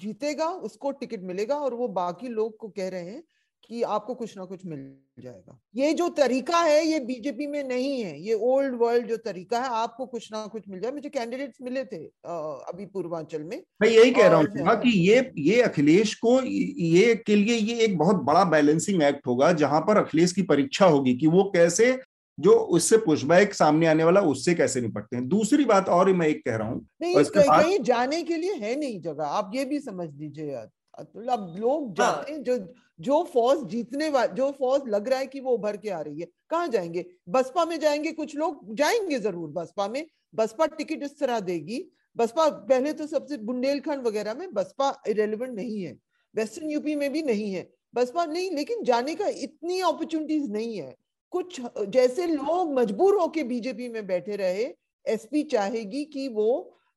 जीतेगा उसको टिकट मिलेगा और वो बाकी लोग को कह रहे हैं कि आपको कुछ ना कुछ मिल जाएगा। ये जो तरीका है ये बीजेपी में नहीं है, ये ओल्ड वर्ल्ड जो तरीका है, आपको कुछ ना कुछ मिल जाए। मुझे कैंडिडेट्स मिले थे अभी पूर्वांचल में, मैं यही कह रहा हूँ कि ये ये अखिलेश को ये के लिए ये एक बहुत बड़ा बैलेंसिंग एक्ट होगा, जहां पर अखिलेश की परीक्षा होगी कि वो कैसे, जो उससे पुशबैक सामने आने वाला, उससे कैसे निपटते हैं। दूसरी बात और मैं एक कह रहा हूँ, कहीं जाने के लिए है नहीं जगह, आप ये भी समझ लीजिए। अब लोग जाते हैं, जो जो फौज जीतने वाली, जो फौज लग रहा है कि वो उभर के आ रही है, कहाँ जाएंगे? बसपा में जाएंगे, कुछ लोग जाएंगे जरूर बसपा में। बसपा टिकट इस तरह देगी, बसपा पहले तो सबसे, बुंदेलखंड वगैरह में बसपा इरेलीवेंट नहीं है, वेस्टर्न यूपी में भी नहीं है बसपा नहीं, लेकिन जाने का इतनी अपॉर्चुनिटीज नहीं है। कुछ जैसे लोग मजबूर होके बीजेपी में बैठे रहे। एसपी चाहेगी कि वो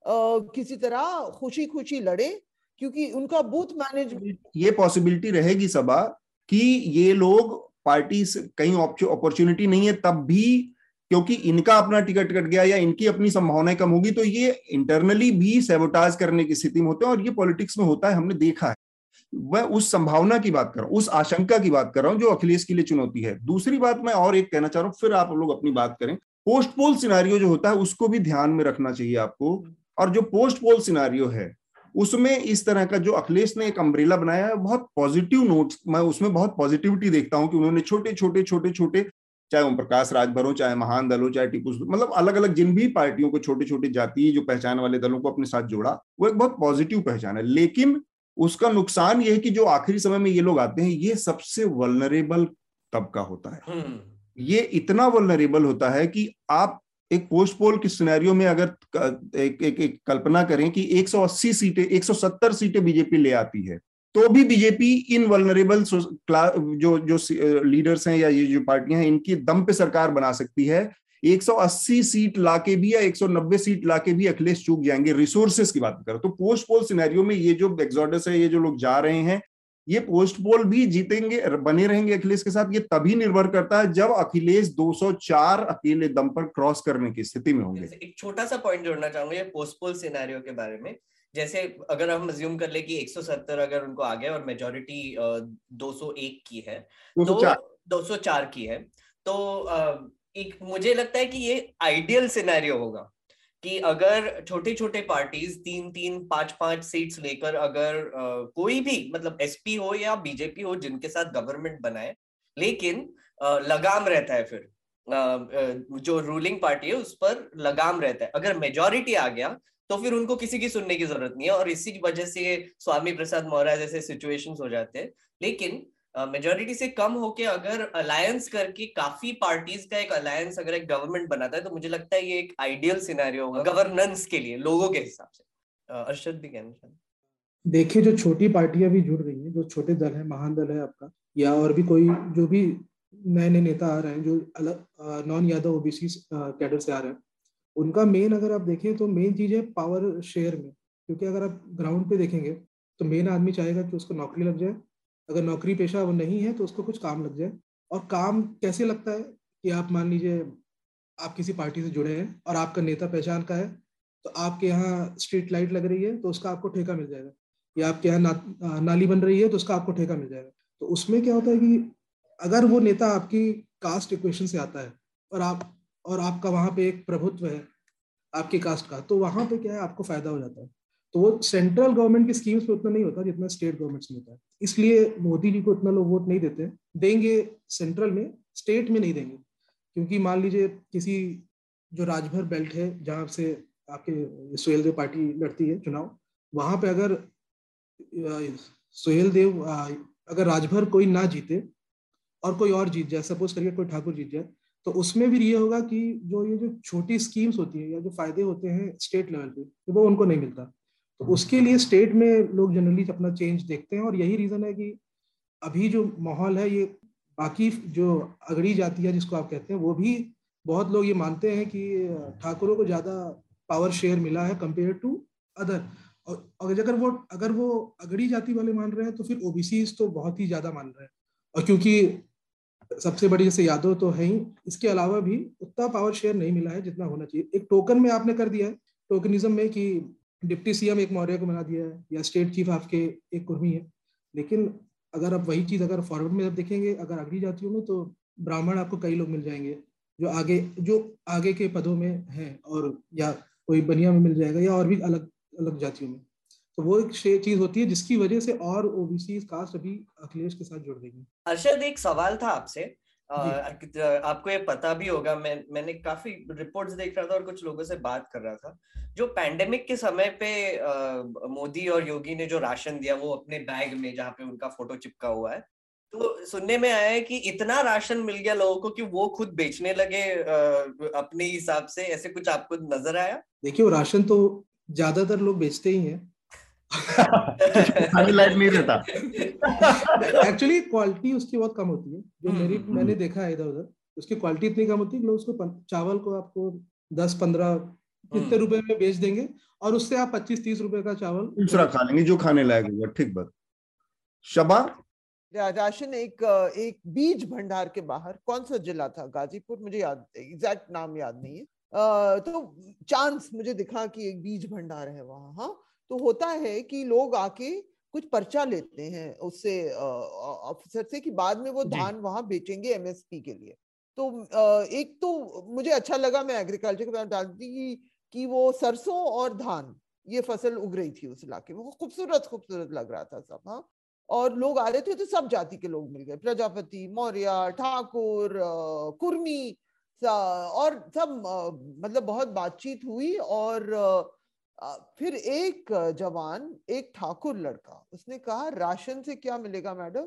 आ, किसी तरह खुशी खुशी लड़े, क्योंकि उनका बूथ मैनेजमेंट, ये पॉसिबिलिटी रहेगी सभा कि ये लोग पार्टी से कहीं अपॉर्चुनिटी नहीं है, तब भी क्योंकि इनका अपना टिकट कट गया या इनकी अपनी संभावनाएं कम होगी, तो ये इंटरनली भी सैबोटाज करने की स्थिति में होते हैं। और ये पॉलिटिक्स में होता है, हमने देखा है। मैं उस संभावना की बात कर रहा हूँ, उस आशंका की बात कर रहा हूँ जो अखिलेश के लिए चुनौती है। दूसरी बात मैं और एक कहना चाह रहा हूँ, फिर आप लोग अपनी बात करें। पोस्ट पोल सिनारियो जो होता है उसको भी ध्यान में रखना चाहिए आपको। और जो पोस्ट पोल सिनारियो है उसमें इस तरह का जो अखिलेश ने एक अम्ब्रेला बनाया है, बहुत पॉजिटिव नोट्स, मैं उसमें बहुत पॉजिटिविटी देखता हूं कि उन्होंने छोटे छोटे छोटे छोटे चाहे ओम प्रकाश राजभर हो, चाहे महान दल हो, चाहे टीपू, मतलब अलग अलग जिन भी पार्टियों को, छोटे छोटे जातीय जो पहचान वाले दलों को अपने साथ जोड़ा, वो एक बहुत पॉजिटिव पहचान है। लेकिन उसका नुकसान यह है कि जो आखिरी समय में ये लोग आते हैं, ये सबसे वल्नरेबल तबका होता है। ये इतना वल्नरेबल होता है कि आप एक पोस्ट पोल के सिनेरियो में अगर एक, एक, एक कल्पना करें कि एक सौ अस्सी सीटें, एक सौ सत्तर सीटें बीजेपी ले आती है, तो भी बीजेपी इन वल्नरेबल जो जो लीडर्स हैं या ये जो पार्टियां हैं इनकी दम पे सरकार बना सकती है। एक सौ अस्सी सीट लाके भी या एक सौ नब्बे सीट लाके भी अखिलेश चूक जाएंगे। रिसोर्सेस की बात करो तो पोस्ट पोल सिनेरियो में ये जो एग्जॉडस है, ये जो लोग जा रहे हैं, ये पोस्ट पोल भी जीतेंगे, बने रहेंगे अखिलेश के साथ। ये तभी निर्भर करता है जब अखिलेश दो सौ चार अकेले दम पर क्रॉस करने की स्थिति में होंगे। एक छोटा सा पॉइंट जोड़ना चाहूंगा ये पोस्ट पोल सिनेरियो के बारे में। जैसे अगर हम अज्यूम कर ले कि एक सौ सत्तर अगर उनको आ गए और मेजॉरिटी दो सौ एक की है, दो सौ चार की है, तो एक मुझे लगता है कि ये आइडियल सिनेरियो होगा कि अगर छोटे छोटे पार्टीज तीन तीन पांच पांच सीट्स लेकर अगर आ, कोई भी मतलब एसपी हो या बीजेपी हो जिनके साथ गवर्नमेंट बनाए, लेकिन आ, लगाम रहता है फिर आ, जो रूलिंग पार्टी है उस पर लगाम रहता है। अगर मेजॉरिटी आ गया तो फिर उनको किसी की सुनने की जरूरत नहीं है और इसी वजह से स्वामी प्रसाद मौर्य जैसे सिचुएशंस हो जाते हैं। लेकिन मेजॉरिटी uh, से कम होके अगर अलायंस करके काफी पार्टीज का एक अलायंस अगर एक गवर्नमेंट बनाता है तो मुझे लगता है ये एक आइडियल सिनेरियो होगा गवर्नेंस के लिए लोगों के हिसाब से। uh, अरशद भी कहना देखिए, जो छोटी पार्टियां भी जुड़ रही हैं, जो छोटे दल है, महान दल है आपका, या और भी कोई जो भी नए नए नेता आ रहे हैं जो अलग नॉन यादव ओबीसी कैडर से आ रहे हैं, उनका मेन अगर आप देखें तो मेन चीज है पावर शेयर में। क्योंकि अगर आप ग्राउंड पे देखेंगे तो मेन आदमी चाहेगा कि उसको नौकरी लग जाए, अगर नौकरी पेशा वो नहीं है तो उसको कुछ काम लग जाए। और काम कैसे लगता है कि आप मान लीजिए आप किसी पार्टी से जुड़े हैं और आपका नेता पहचान का है तो आपके यहाँ स्ट्रीट लाइट लग रही है तो उसका आपको ठेका मिल जाएगा, या आपके यहाँ ना, नाली बन रही है तो उसका आपको ठेका मिल जाएगा। तो उसमें क्या होता है कि अगर वो नेता आपकी कास्ट इक्वेशन से आता है और आप और आपका वहाँ पे एक प्रभुत्व है आपकी कास्ट का, तो वहाँ पे क्या है आपको फायदा हो जाता है। तो वो सेंट्रल गवर्नमेंट की स्कीम्स पे उतना नहीं होता जितना स्टेट गवर्नमेंट्स में होता है। इसलिए मोदी जी को उतना लोग वोट नहीं देते, देंगे सेंट्रल में, स्टेट में नहीं देंगे। क्योंकि मान लीजिए किसी जो राजभर बेल्ट है जहाँ से आपके सुहेल देव पार्टी लड़ती है चुनाव, वहाँ पे अगर सुहेल देव अगर राजभर कोई ना जीते और कोई और जीत जाए, सपोज करिए कोई ठाकुर जीत जाए, तो उसमें भी ये होगा कि जो ये जो छोटी स्कीम्स होती है या जो फायदे होते हैं स्टेट लेवल पे तो वो उनको नहीं मिलता। तो उसके लिए स्टेट में लोग जनरली अपना चेंज देखते हैं और यही रीजन है कि अभी जो माहौल है ये बाकी जो अगड़ी जाति है जिसको आप कहते हैं वो भी बहुत लोग ये मानते हैं कि ठाकुरों को ज्यादा पावर शेयर मिला है कंपेयर टू अदर। और अगर वो अगर वो अगड़ी जाति वाले मान रहे हैं तो फिर ओबीसी तो बहुत ही ज्यादा मान रहे हैं। और क्योंकि सबसे बड़ी जैसे यादव तो है ही, इसके अलावा भी उतना पावर शेयर नहीं मिला है जितना होना चाहिए। एक टोकन में आपने कर दिया है टोकनिज्म में कि डिप्टी सीएम एक मौर्य को बना दिया है या स्टेट चीफ आपके एक कुर्मी है, लेकिन अगर आप वही चीज़ अगर फॉरवर्ड में जब देखेंगे अगर अगली जातियों में तो ब्राह्मण आपको कई लोग मिल जाएंगे जो आगे जो आगे के पदों में हैं, और या कोई बनिया में मिल जाएगा या और भी अलग अलग जातियों में। तो वो एक चीज होती है जिसकी वजह से और ओबीसी कास्ट अभी अखिलेश के साथ जुड़ देगी। अर्शद, एक सवाल था आपसे, आपको ये पता भी होगा, मैं मैंने काफी रिपोर्ट्स देख रहा था और कुछ लोगों से बात कर रहा था, जो पैंडेमिक के समय पे आ, मोदी और योगी ने जो राशन दिया वो अपने बैग में जहाँ पे उनका फोटो चिपका हुआ है, तो सुनने में आया है कि इतना राशन मिल गया लोगों को कि वो खुद बेचने लगे आ, अपने हिसाब से। ऐसे कुछ आपको नजर आया? देखिये, राशन तो ज्यादातर लोग बेचते ही है, एक्चुअली क्वालिटी उसकी बहुत कम होती है जो मेरी मैंने देखा है इधर उधर, उसकी क्वालिटी इतनी कम होती है कि लोग उसको चावल को आपको दस पंद्रह इतने रुपए में बेच देंगे और उससे आप पच्चीस तीस रुपए का चावल दूसरा खा लेंगे जो खाने लायक होगा। ठीक बात। शबा, राशन एक एक बीज भंडार के बाहर कौन सा जिला था, गाजीपुर, मुझे याद एग्जैक्ट नाम याद नहीं है, तो चांस मुझे दिखा कि एक बीज भंडार है वहाँ। हाँ, तो होता है कि लोग आके कुछ पर्चा लेते हैं उससे ऑफिसर से कि बाद में वो धान वहाँ बेचेंगे एमएसपी के लिए। तो आ, एक तो मुझे अच्छा लगा, मैं एग्रीकल्चर के बारे में जानती थी कि वो सरसों और धान ये फसल उग रही थी उस इलाके में, वो खूबसूरत खूबसूरत लग रहा था सब। हाँ, और लोग आ रहे थे तो सब जाति के लोग मिल गए, प्रजापति, मौर्या, ठाकुर, कुर्मी और सब, मतलब बहुत बातचीत हुई। और फिर एक जवान, एक ठाकुर लड़का, उसने कहा राशन से क्या मिलेगा मैडम,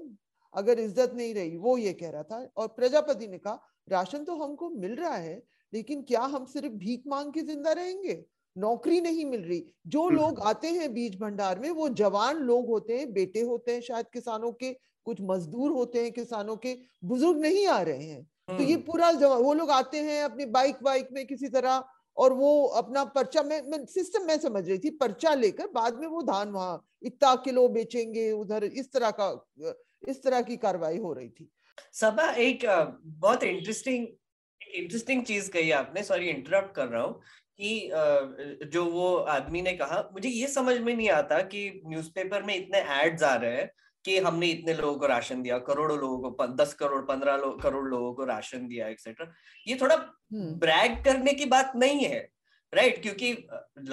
अगर इज्जत नहीं रही, वो ये कह रहा था। और प्रजापति ने कहा राशन तो हमको मिल रहा है, लेकिन क्या हम सिर्फ भीख मांग के जिंदा रहेंगे, नौकरी नहीं मिल रही। जो लोग आते हैं बीज भंडार में वो जवान लोग होते हैं, बेटे होते हैं शायद किसानों के, कुछ मजदूर होते हैं किसानों के, बुजुर्ग नहीं आ रहे हैं। तो ये पूरा जवान वो लोग आते हैं अपनी बाइक बाइक में किसी तरह, और वो अपना पर्चा में, मैं सिस्टम में समझ रही थी पर्चा लेकर बाद में वो धान वहां इतना किलो बेचेंगे उधर, इस तरह का इस तरह की कार्रवाई हो रही थी। सबा, एक बहुत इंटरेस्टिंग इंटरेस्टिंग चीज कही आपने, सॉरी इंटरप्ट कर रहा हूँ, कि जो वो आदमी ने कहा, मुझे ये समझ में नहीं आता कि न्यूज़पेपर में इतने एड्स आ रहे हैं कि हमने इतने लोगों को राशन दिया, करोड़ों लोगों को, दस करोड़ पंद्रह लो, करोड़ लोगों को राशन दिया एक्सेट्रा। ये थोड़ा ब्रैग करने की बात नहीं है, राइट, क्योंकि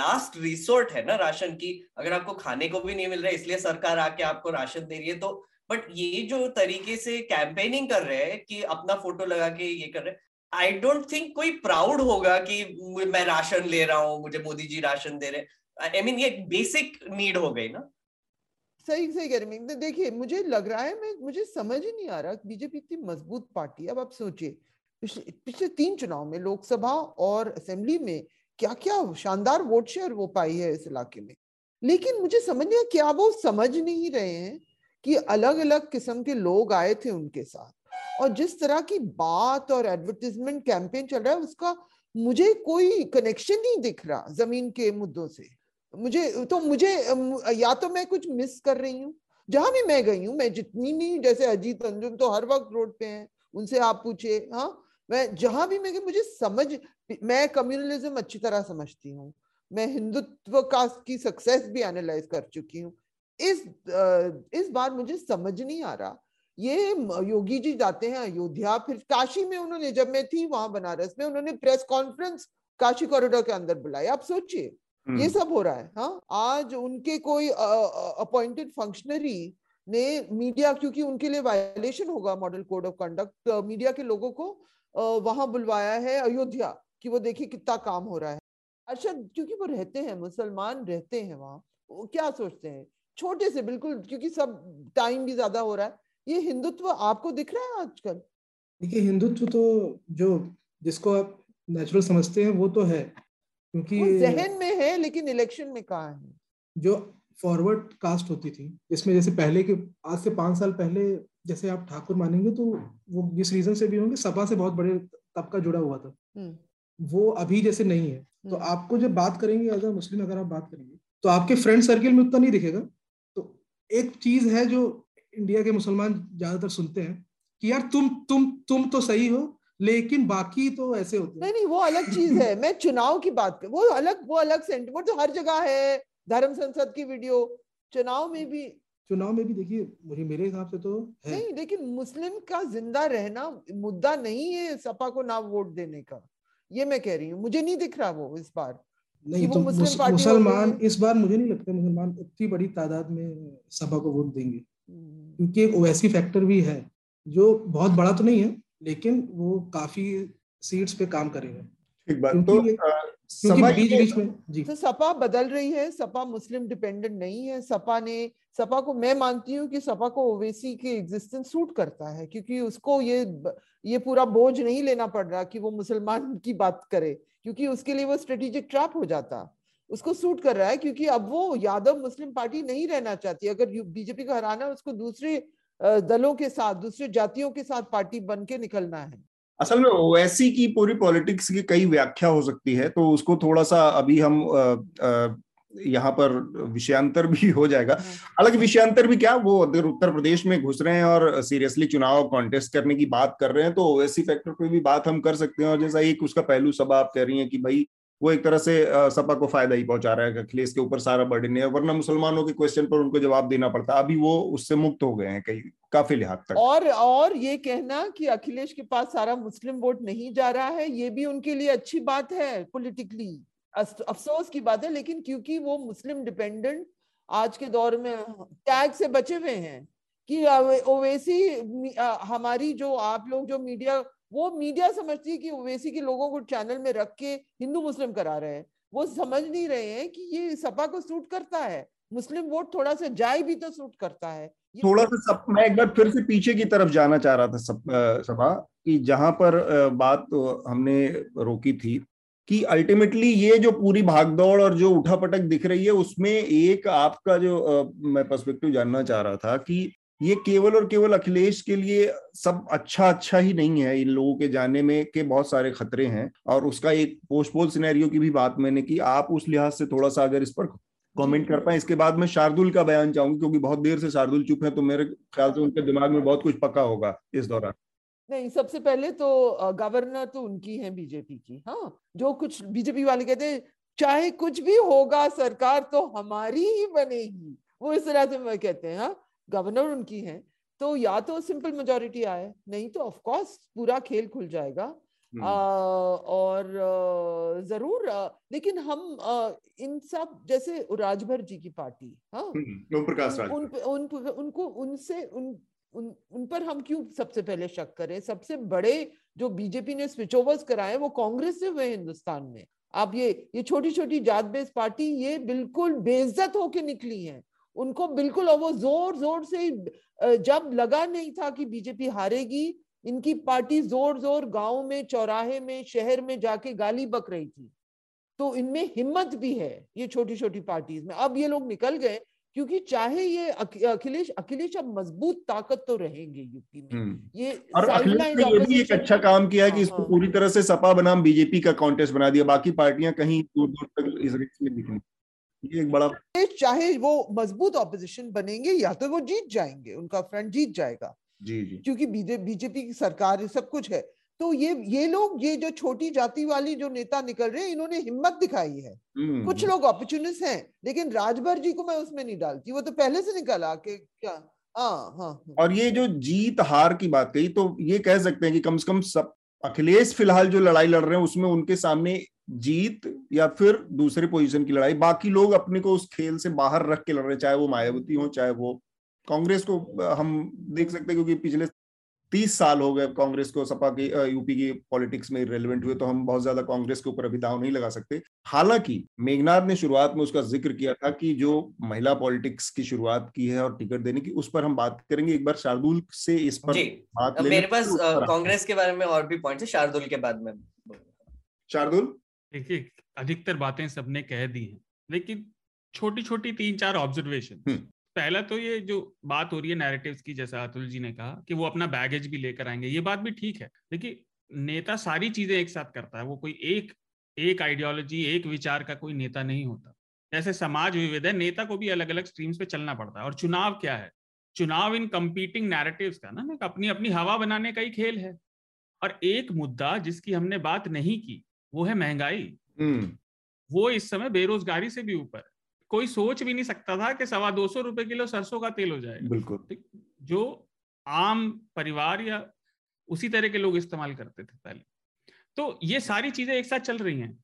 लास्ट रिसोर्ट है ना राशन की, अगर आपको खाने को भी नहीं मिल रहा है इसलिए सरकार आके आपको राशन दे रही है। तो बट ये जो तरीके से कैंपेनिंग कर रहे हैं कि अपना फोटो लगा के ये कर रहे हैं, आई डोंट थिंक कोई प्राउड होगा कि मैं राशन ले रहा हूँ, मुझे मोदी जी राशन दे रहे हैं। आई मीन ये बेसिक नीड हो गई ना। सही सही कह रही हैं। देखिए मुझे लग रहा है, मैं मुझे समझ ही नहीं आ रहा बीजेपी इतनी मजबूत पार्टी। अब आप सोचिए पिछले पिछले तीन चुनाव में लोकसभा और असेंबली में क्या क्या शानदार वोट शेयर वो पाई है इस इलाके में, लेकिन मुझे समझ नहीं, क्या वो समझ नहीं रहे हैं कि अलग अलग किस्म के लोग आए थे उनके साथ, और जिस तरह की बात और एडवर्टीजमेंट कैंपेन चल रहा है उसका मुझे कोई कनेक्शन नहीं दिख रहा जमीन के मुद्दों से। मुझे तो मुझे या तो मैं कुछ मिस कर रही हूँ, जहां भी मैं गई हूँ, मैं जितनी भी, जैसे अजीत अंजुम तो हर वक्त रोड पे हैं, उनसे आप पूछे, हाँ मैं जहां भी मैं, मुझे समझ, मैं कम्युनलिज्म अच्छी तरह समझती हूँ, मैं हिंदुत्व का की सक्सेस भी एनालाइज कर चुकी हूँ। इस इस बार मुझे समझ नहीं आ रहा, ये योगी जी जाते हैं अयोध्या, फिर काशी में उन्होंने, जब मैं थी वहां बनारस में, उन्होंने प्रेस कॉन्फ्रेंस काशी कॉरिडोर के अंदर बुलाई। आप सोचिए ये सब हो रहा है। हाँ, आज उनके कोई अपॉइंटेड फंक्शनरी ने मीडिया, क्योंकि उनके लिए वायलेशन होगा model code of conduct, media के लोगों को uh, वहां बुलवाया है अयोध्या कि वो देखिए कितना काम हो रहा है। अरशद, क्योंकि वो रहते हैं, मुसलमान रहते हैं वहां, वो क्या सोचते हैं छोटे से, बिल्कुल, क्योंकि सब टाइम भी ज्यादा हो रहा है। ये हिंदुत्व आपको दिख रहा है आजकल? देखिए हिंदुत्व तो जो जिसको आप नेचुरल समझते हैं वो तो है, क्योंकि वो जहन में है, लेकिन इलेक्शन में कहाँ है। जो फॉरवर्ड कास्ट होती थी, इसमें जैसे पहले के, आज से पांच साल पहले, जैसे आप ठाकुर मानेंगे तो वो जिस रीजन से भी होंगे, सपा से बहुत बड़े तबका जुड़ा हुआ था, वो अभी जैसे नहीं है। तो आपको जब बात करेंगे एज अ मुस्लिम, अगर आप बात करेंगे तो आपके फ्रेंड सर्किल में उतना नहीं दिखेगा। तो एक चीज है जो इंडिया के मुसलमान ज्यादातर सुनते हैं कि यार तुम तुम तुम तो सही हो, लेकिन बाकी तो ऐसे होते नहीं नहीं वो अलग चीज है। मैं चुनाव की बात कर, वो अलग वो अलग सेंटीमेंट तो हर जगह है। धर्म संसद की वीडियो, चुनाव में भी चुनाव में भी देखिए मुझे, मेरे हिसाब से तो है। नहीं, लेकिन मुस्लिम का जिंदा रहना मुद्दा नहीं है सपा को ना वोट देने का, ये मैं कह रही हूँ। मुझे नहीं दिख रहा वो इस बार नहीं, तो मुसलमान इस बार मुझे नहीं लगता मुसलमान इतनी बड़ी तादाद में सपा को वोट देंगे, क्योंकि एक ओवैसी फैक्टर भी है जो बहुत बड़ा तो नहीं है, लेकिन वो काफी सीट्स पे काम करेगा। ठीक बात। तो सपा बीच बीच में जी, तो सपा बदल रही है, सपा मुस्लिम डिपेंडेंट नहीं है। सपा ने सपा को मैं मानती हूँ कि सपा को ओवैसी के एग्जिस्टेंस सूट करता है, क्योंकि उसको ये ये पूरा बोझ नहीं लेना पड़ रहा कि वो मुसलमान की बात करे, क्योंकि उसके लिए वो स्ट्रेटेजिक ट्रैप हो जाता, उसको सूट कर रहा है। क्योंकि अब वो यादव मुस्लिम पार्टी नहीं रहना चाहती। अगर बीजेपी को हराना है उसको दूसरे दलों के साथ, दूसरे जातियों के साथ पार्टी बन के निकलना है। असल में ओवैसी की पूरी पॉलिटिक्स की कई व्याख्या हो सकती है, तो उसको थोड़ा सा अभी हम यहाँ पर विषयांतर भी हो जाएगा, अलग विषयांतर भी क्या, वो अगर उत्तर प्रदेश में घुस रहे हैं और सीरियसली चुनाव कॉन्टेस्ट करने की बात कर रहे हैं तो ओवैसी फैक्टर पे भी बात हम कर सकते हैं। और जैसा एक उसका पहलू सब आप कह रही हैं कि भाई वो एक तरह से सपा को फायदा ही पहुंचा रहा है, अखिलेश के ऊपर सारा बर्डन है, वरना मुसलमानों के क्वेश्चन पर उनको जवाब देना पड़ता। अभी वो उससे मुक्त हो गए हैं कई काफी लिहाज तक। और और ये कहना कि अखिलेश के पास सारा मुस्लिम वोट नहीं जा रहा है, ये भी उनके लिए अच्छी बात है पॉलिटिकली, अफसोस की बात है, लेकिन क्योंकि वो मुस्लिम डिपेंडेंट आज के दौर में टैग से बचे हुए हैं कि ओवैसी हमारी, जो आप लोग जो मीडिया, वो मीडिया समझती है कि ओवैसी के लोगों को चैनल में रख के हिंदू मुस्लिम करा रहे हैं। वो समझ नहीं रहे हैं कि ये सपा को सूट करता है, मुस्लिम वोट थोड़ा सा जाए भी तो सूट करता है। थोड़ा सा सब, मैं एक बार फिर से पीछे की तरफ जाना चाह रहा था सपा की, जहां पर बात हमने रोकी थी कि अल्टीमेटली ये जो पूरी भागदौड़ और जो उठापटक दिख रही है उसमें एक आपका जो आ, मैं पर्सपेक्टिव जानना चाह रहा था कि ये केवल और केवल अखिलेश के लिए सब अच्छा अच्छा ही नहीं है, इन लोगों के जाने में के बहुत सारे खतरे हैं। और उसका एक पोस्टपोल सिनेरियो की भी बात मैंने की, आप उस लिहाज से थोड़ा सा अगर इस पर कमेंट कर पाए। इसके बाद मैं शार्दुल का बयान चाहूंगी क्योंकि बहुत देर से शार्दुल चुप है, तो मेरे ख्याल से उनके दिमाग में बहुत कुछ पका होगा इस दौरान। नहीं, सबसे पहले तो गवर्नर तो उनकी है बीजेपी की। हाँ, जो कुछ बीजेपी वाले कहते हैं चाहे कुछ भी होगा सरकार तो हमारी ही बनेगी, वो इस तरह से कहते हैं। हाँ, गवर्नर उनकी है, तो या तो सिंपल मेजोरिटी आए, नहीं तो ऑफ कोर्स पूरा खेल खुल जाएगा। आ, और जरूर, लेकिन हम आ, इन सब जैसे राजभर जी की पार्टी, हाँ, ओम प्रकाश राजभर, उन, उन, उनको उनसे उन उन उन पर हम क्यों सबसे पहले शक करें? सबसे बड़े जो बीजेपी ने स्विच ओवर्स कराए वो कांग्रेस से हुए हिंदुस्तान में। आप ये ये छोटी छोटी जात बेस पार्टी ये बिल्कुल बेइज्जत होके निकली है उनको बिल्कुल। और वो जोर जोर से, जब लगा नहीं था कि बीजेपी हारेगी, इनकी पार्टी जोर जोर गांव में, चौराहे में, शहर में जाके गाली बक रही थी। तो इनमें हिम्मत भी है ये छोटी छोटी पार्टीज में। अब ये लोग निकल गए क्योंकि चाहे ये अखिलेश अखिलेश अब मजबूत ताकत तो रहेंगे यूपी में। ये और अखिलेश ने ये भी एक अच्छा काम किया है कि इसको पूरी तरह से सपा बनाम बीजेपी का कॉन्टेस्ट बना दिया, बाकी पार्टियां कहीं दूर दूर तक इस रेस में दिखी। ये एक बड़ा, चाहे वो मजबूत ऑपोजिशन बनेंगे या तो वो जीत जाएंगे, उनका फ्रंट जीत जाएगा जी जी क्योंकि बीजेपी की सरकार सब कुछ है। तो ये ये लोग, ये जो छोटी जाति वाली जो नेता निकल रहे हैं, इन्होंने हिम्मत दिखाई है। कुछ लोग ऑपर्चुनिस्ट हैं, लेकिन राजभर जी को मैं उसमें नहीं डालती, वो तो पहले से निकला कि क्या। हाँ हाँ, और ये जो जीत हार की बात कही, तो ये कह सकते हैं कि कम से कम सब अखिलेश फिलहाल जो लड़ाई लड़ रहे हैं उसमें उनके सामने जीत या फिर दूसरे पोजिशन की लड़ाई, बाकी लोग अपने को उस खेल से बाहर रख के लड़ रहे, चाहे वो मायावती हो, चाहे वो कांग्रेस को हम देख सकते हैं क्योंकि पिछले तीस साल हो गए कांग्रेस को सपा की यूपी की पॉलिटिक्स में इररिलेवेंट हुए, तो हम बहुत ज्यादा कांग्रेस के ऊपर अभी दाव नहीं लगा सकते। हालांकि मेघनाथ ने शुरुआत में उसका जिक्र किया था कि जो महिला पॉलिटिक्स की शुरुआत की है और टिकट देने की, उस पर हम बात करेंगे। एक बार शार्दुल से इस पर बात, मेरे पास कांग्रेस के बारे में और भी पॉइंट्स है, शार्दुल के बाद में। शार्दुल, देखिए अधिकतर बातें सबने कह दी है, लेकिन छोटी छोटी तीन चार ऑब्जर्वेशन। पहला तो ये जो बात हो रही है नैरेटिव्स की, जैसा अतुल जी ने कहा कि वो अपना बैगेज भी लेकर आएंगे, ये बात भी ठीक है। देखिए, नेता सारी चीजें एक साथ करता है, वो कोई एक एक आइडियोलॉजी, एक विचार का कोई नेता नहीं होता। जैसे समाज विविध है, नेता को भी अलग अलग स्ट्रीम्स पे चलना पड़ता है। और चुनाव क्या है? चुनाव इन कंपीटिंग नैरेटिव्स का ना अपनी अपनी हवा बनाने का ही खेल है। और एक मुद्दा जिसकी हमने बात नहीं की वो है महंगाई। वो इस समय बेरोजगारी से भी ऊपर है। कोई सोच भी नहीं सकता था कि सवा दो सौ रुपए किलो सरसों का तेल हो जाएगा। बिल्कुल, जो आम परिवार या उसी तरह के लोग इस्तेमाल करते थे पहले। तो ये सारी चीजें एक साथ चल रही हैं।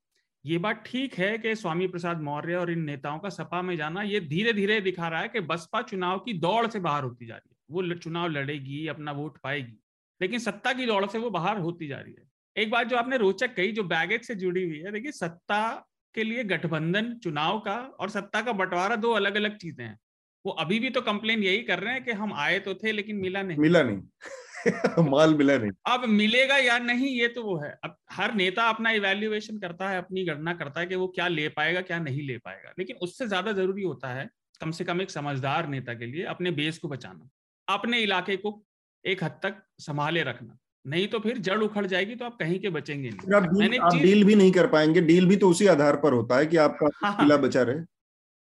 ये बात ठीक है कि स्वामी प्रसाद मौर्य और इन नेताओं का सपा में जाना ये धीरे धीरे दिखा रहा है कि बसपा चुनाव की दौड़ से बाहर होती जा रही है। वो चुनाव लड़ेगी, अपना वोट पाएगी, लेकिन सत्ता की दौड़ से वो बाहर होती जा रही है। एक बात जो आपने रोचक कही, जो बैगेज से जुड़ी हुई है, देखिए सत्ता के लिए गठबंधन, चुनाव का और सत्ता का बंटवारा दो अलग अलग चीजें हैं। वो अभी भी तो कंप्लेन यही कर रहे हैं कि हम आए तो थे लेकिन मिला नहीं, मिला नहीं माल मिला नहीं। अब मिलेगा या नहीं ये तो वो है। अब हर नेता अपना इवैल्यूएशन करता है, अपनी गणना करता है कि वो क्या ले पाएगा, क्या नहीं ले पाएगा। लेकिन उससे ज्यादा जरूरी होता है कम से कम एक समझदार नेता के लिए अपने बेस को बचाना, अपने इलाके को एक हद तक संभाले रखना, नहीं तो फिर जड़ उखड़ जाएगी, तो आप कहीं के बचेंगे नहीं। आप डील, आप डील भी नहीं कर पाएंगे। डील भी तो उसी आधार पर होता है कि आपका किला बचा रहे।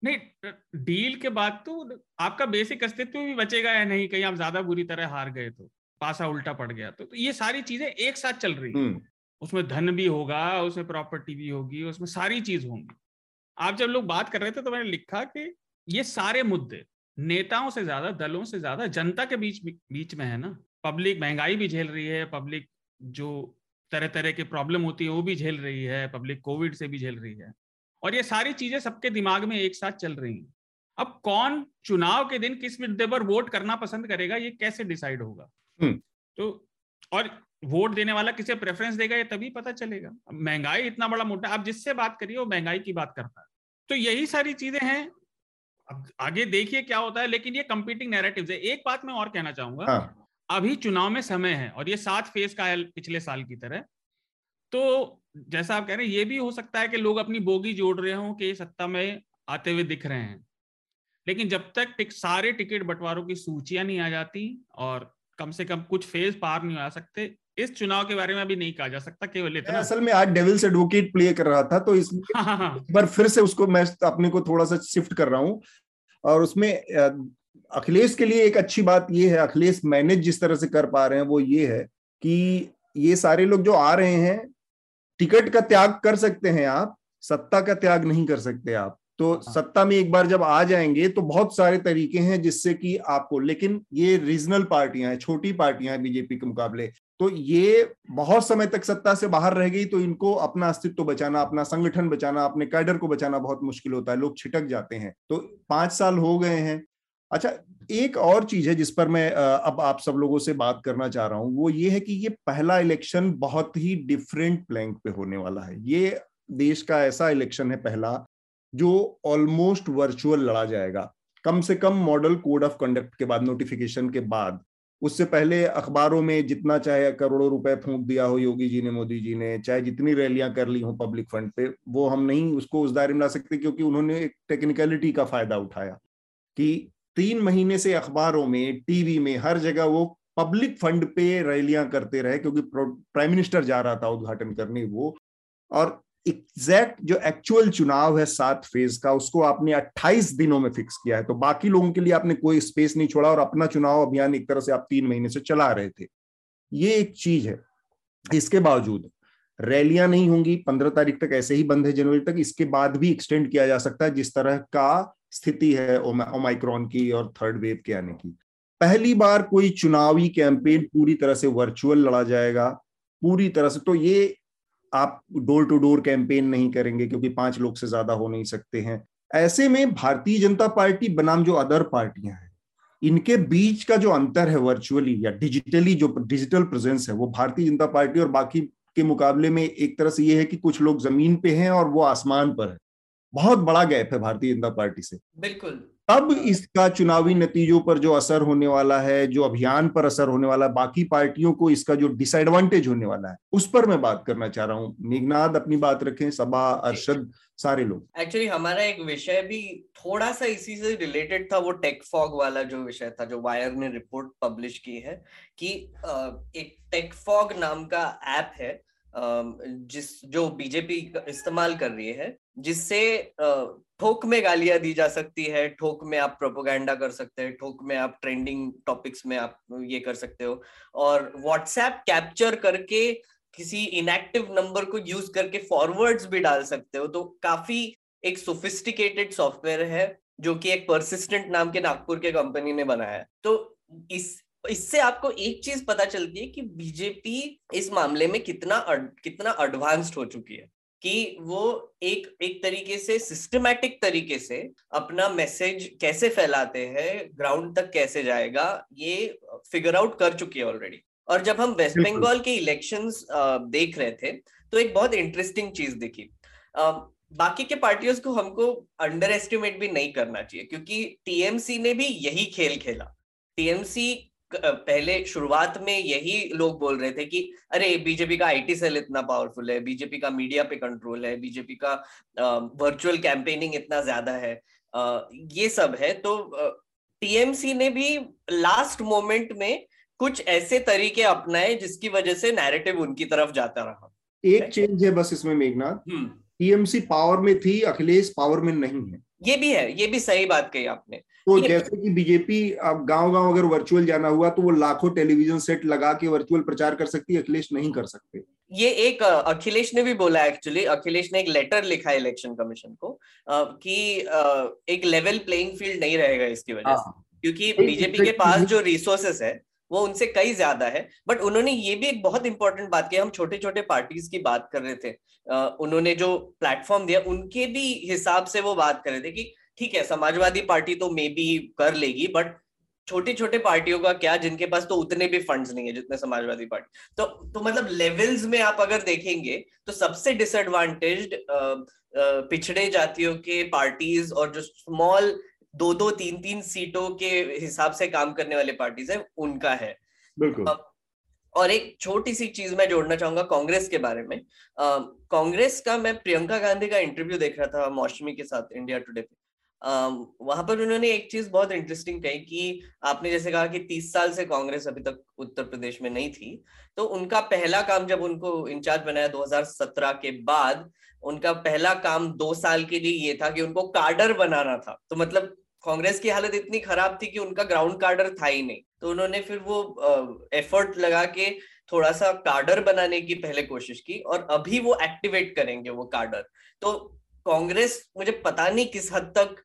नहीं, डील के बाद तो आपका बेसिक अस्तित्व भी बचेगा या नहीं, कहीं आप ज्यादा बुरी तरह हार गए तो पासा उल्टा पड़ गया तो, तो ये सारी चीजें एक साथ चल रही है। उसमें धन भी होगा, उसमें प्रॉपर्टी भी होगी, उसमें सारी चीज होंगी। आप जब लोग बात कर रहे थे तो मैंने लिखा कि ये सारे मुद्दे नेताओं से ज्यादा, दलों से ज्यादा जनता के बीच बीच में है ना। पब्लिक महंगाई भी झेल रही है, पब्लिक जो तरह तरह के प्रॉब्लम होती है वो भी झेल रही है, पब्लिक कोविड से भी झेल रही है, और ये सारी चीजें सबके दिमाग में एक साथ चल रही हैं। अब कौन चुनाव के दिन किस मुद्दे पर वोट करना पसंद करेगा ये कैसे डिसाइड होगा? तो और वोट देने वाला किसे प्रेफरेंस देगा ये तभी पता चलेगा। महंगाई इतना बड़ा मुद्दा, आप जिससे बात करिए वो महंगाई की बात करता है। तो यही सारी चीजें हैं, अब आगे देखिए क्या होता है। लेकिन ये कंपीटिंग नैरेटिव्स है। एक बात मैं और कहना चाहूंगा, अभी चुनाव में समय है और ये सात फेज का है पिछले साल की तरह, तो जैसा आप कह रहे हैं, ये भी हो सकता है कि लोग अपनी बोगी जोड़ रहे हों कि सत्ता में आते हुए दिख रहे हैं, लेकिन जब तक टिक, सारे टिकट बंटवारों की सूचियां नहीं आ जाती और कम से कम कुछ फेज पार नहीं आ सकते, इस चुनाव के बारे में अभी नहीं कहा जा सकता केवल इतना। असल में आज डेविल्स एडवोकेट प्ले कर रहा था, तो इसलिए हाँ हाँ। एक बार फिर से उसको मैं अपने को थोड़ा सा शिफ्ट कर रहा हूँ, और उसमें अखिलेश के लिए एक अच्छी बात यह है, अखिलेश मैनेज जिस तरह से कर पा रहे हैं वो ये है कि ये सारे लोग जो आ रहे हैं, टिकट का त्याग कर सकते हैं आप, सत्ता का त्याग नहीं कर सकते आप। तो सत्ता में एक बार जब आ जाएंगे तो बहुत सारे तरीके हैं जिससे कि आपको, लेकिन ये रीजनल पार्टियां हैं, छोटी पार्टियां हैं बीजेपी के मुकाबले, तो ये बहुत समय तक सत्ता से बाहर रह गई, तो इनको अपना अस्तित्व बचाना, अपना संगठन बचाना, अपने कैडर को बचाना बहुत मुश्किल होता है, लोग छिटक जाते हैं। तो पांच साल हो गए हैं। अच्छा, एक और चीज है जिस पर मैं अब आप सब लोगों से बात करना चाह रहा हूं, वो ये है कि ये पहला इलेक्शन बहुत ही डिफरेंट प्लैंक पे होने वाला है। ये देश का ऐसा इलेक्शन है पहला जो ऑलमोस्ट वर्चुअल लड़ा जाएगा, कम से कम मॉडल कोड ऑफ कंडक्ट के बाद, नोटिफिकेशन के बाद। उससे पहले अखबारों में जितना चाहे करोड़ों रुपए फूंक दिया हो योगी जी ने, मोदी जी ने, चाहे जितनी रैलियां कर ली हो पब्लिक फंड पे, वो हम नहीं उसको उस दायरे में ला सकते, क्योंकि उन्होंने एक टेक्निकलिटी का फायदा उठाया कि तीन महीने से अखबारों में, टीवी में, हर जगह वो पब्लिक फंड पे रैलियां करते रहे, क्योंकि प्राइम मिनिस्टर जा रहा था उद्घाटन करने वो। और एग्जैक्ट जो एक्चुअल चुनाव है सात फेज का, उसको आपने अट्ठाईस दिनों में फिक्स किया है, तो बाकी लोगों के लिए आपने कोई स्पेस नहीं छोड़ा, और अपना चुनाव अभियान एक तरह से आप तीन महीने से चला रहे थे। ये एक चीज है। इसके बावजूद रैलियां नहीं होंगी, पंद्रह तारीख तक ऐसे ही बंद है जनवरी तक, इसके बाद भी एक्सटेंड किया जा सकता है जिस तरह का स्थिति है ओमाइक्रॉन की और थर्ड वेव के आने की। पहली बार कोई चुनावी कैंपेन पूरी तरह से वर्चुअल लड़ा जाएगा, पूरी तरह से। तो ये आप डोर टू डोर कैंपेन नहीं करेंगे क्योंकि पांच लोग से ज्यादा हो नहीं सकते हैं। ऐसे में भारतीय जनता पार्टी बनाम जो अदर पार्टियां हैं, इनके बीच का जो अंतर है वर्चुअली या डिजिटली, जो डिजिटल प्रेजेंस है, वो भारतीय जनता पार्टी और बाकी के मुकाबले में एक तरह से ये है कि कुछ लोग जमीन पे हैं और वो आसमान पर है। बहुत बड़ा गैप है भारतीय जनता पार्टी से, बिल्कुल। अब इसका चुनावी नतीजों पर जो असर होने वाला है, जो अभियान पर असर होने वाला है, बाकी पार्टियों को इसका जो डिसएडवांटेज होने वाला है, उस पर मैं बात करना चाह रहा हूँ। मेघनाथ अपनी बात रखें, सबा, अरशद, सारे लोग। एक्चुअली हमारा एक विषय भी थोड़ा सा इसी से रिलेटेड था, वो टेकफॉग वाला जो विषय था, जो वायर ने रिपोर्ट पब्लिश की है कि एक टेकफॉग नाम का ऐप है जिस जो बीजेपी इस्तेमाल कर रही है, जिससे थोक में गालियां दी जा सकती है, थोक में आप प्रोपोगंडा कर सकते हैं, थोक में आप ट्रेंडिंग टॉपिक्स में आप ये कर सकते हो, और व्हाट्सएप कैप्चर करके किसी इनएक्टिव नंबर को यूज करके फॉरवर्ड्स भी डाल सकते हो। तो काफी एक सोफिस्टिकेटेड सॉफ्टवेयर है जो कि एक परसिस्टेंट नाम के नागपुर के कंपनी ने बनाया है। तो इस इससे आपको एक चीज पता चलती है कि बीजेपी इस मामले में कितना कितना एडवांस्ड हो चुकी है, कि वो एक एक तरीके से सिस्टमैटिक तरीके से अपना मैसेज कैसे फैलाते हैं, ग्राउंड तक कैसे जाएगा, ये फिगर आउट कर चुकी है ऑलरेडी। और जब हम वेस्ट बंगाल के इलेक्शंस देख रहे थे तो एक बहुत इंटरेस्टिंग चीज दिखी। बाकी के पार्टियों को हमको अंडर एस्टिमेट भी नहीं करना चाहिए, क्योंकि टीएमसी ने भी यही खेल खेला। टीएमसी पहले शुरुआत में यही लोग बोल रहे थे कि अरे बीजेपी का आईटी सेल इतना पावरफुल है, बीजेपी का मीडिया पे कंट्रोल है, बीजेपी का वर्चुअल कैंपेनिंग इतना ज्यादा है, ये सब है। तो टीएमसी ने भी लास्ट मोमेंट में कुछ ऐसे तरीके अपनाए जिसकी वजह से नैरेटिव उनकी तरफ जाता रहा। एक चेंज है बस इसमें मेघनाथ, टीएमसी पावर में थी, अखिलेश पावर में नहीं है। ये भी है, ये भी सही बात कही आपने। तो जैसे कि बीजेपी अब गांव गांव अगर वर्चुअल जाना हुआ तो वो लाखों टेलीविजन सेट लगा के वर्चुअल प्रचार कर सकती है, अखिलेश नहीं कर सकते। ये एक अखिलेश ने भी बोला, एक्चुअली अखिलेश ने एक लेटर लिखा है इलेक्शन कमीशन को कि एक लेवल प्लेइंग फील्ड नहीं रहेगा इसकी वजह से, क्योंकि बीजेपी के पास जो रिसोर्सेस है वो उनसे कई ज्यादा है। बट उन्होंने ये भी एक बहुत इंपॉर्टेंट बात की, हम छोटे छोटे पार्टीज की बात कर रहे थे, आ, उन्होंने जो प्लेटफॉर्म दिया उनके भी हिसाब से वो बात कर रहे थे कि ठीक है समाजवादी पार्टी तो मे बी कर लेगी, बट छोटे छोटे पार्टियों का क्या, जिनके पास तो उतने भी फंड्स नहीं है जितने समाजवादी पार्टी। तो तो मतलब लेवल्स में आप अगर देखेंगे तो सबसे डिसएडवांटेज्ड पिछड़े जातियों के पार्टीज और जो स्मॉल दो दो तीन तीन सीटों के हिसाब से काम करने वाले पार्टीज है, उनका है। बिल्कुल। और एक छोटी सी चीज मैं जोड़ना चाहूंगा कांग्रेस के बारे में। कांग्रेस का मैं प्रियंका गांधी का इंटरव्यू देख रहा था मौसमी के साथ इंडिया टुडे पे, Uh, वहां पर उन्होंने एक चीज बहुत इंटरेस्टिंग कही कि आपने जैसे कहा कि तीस साल से कांग्रेस अभी तक उत्तर प्रदेश में नहीं थी, तो उनका पहला काम जब उनको इंचार्ज बनाया दो हज़ार सत्रह के बाद, उनका पहला काम दो साल के लिए ये था कि उनको कार्डर बनाना था। तो मतलब कांग्रेस की हालत इतनी खराब थी कि उनका ग्राउंड कार्डर था ही नहीं, तो उन्होंने फिर वो एफर्ट uh, लगा के थोड़ा सा कार्डर बनाने की पहले कोशिश की और अभी वो एक्टिवेट करेंगे वो कार्डर। तो कांग्रेस मुझे पता नहीं किस हद तक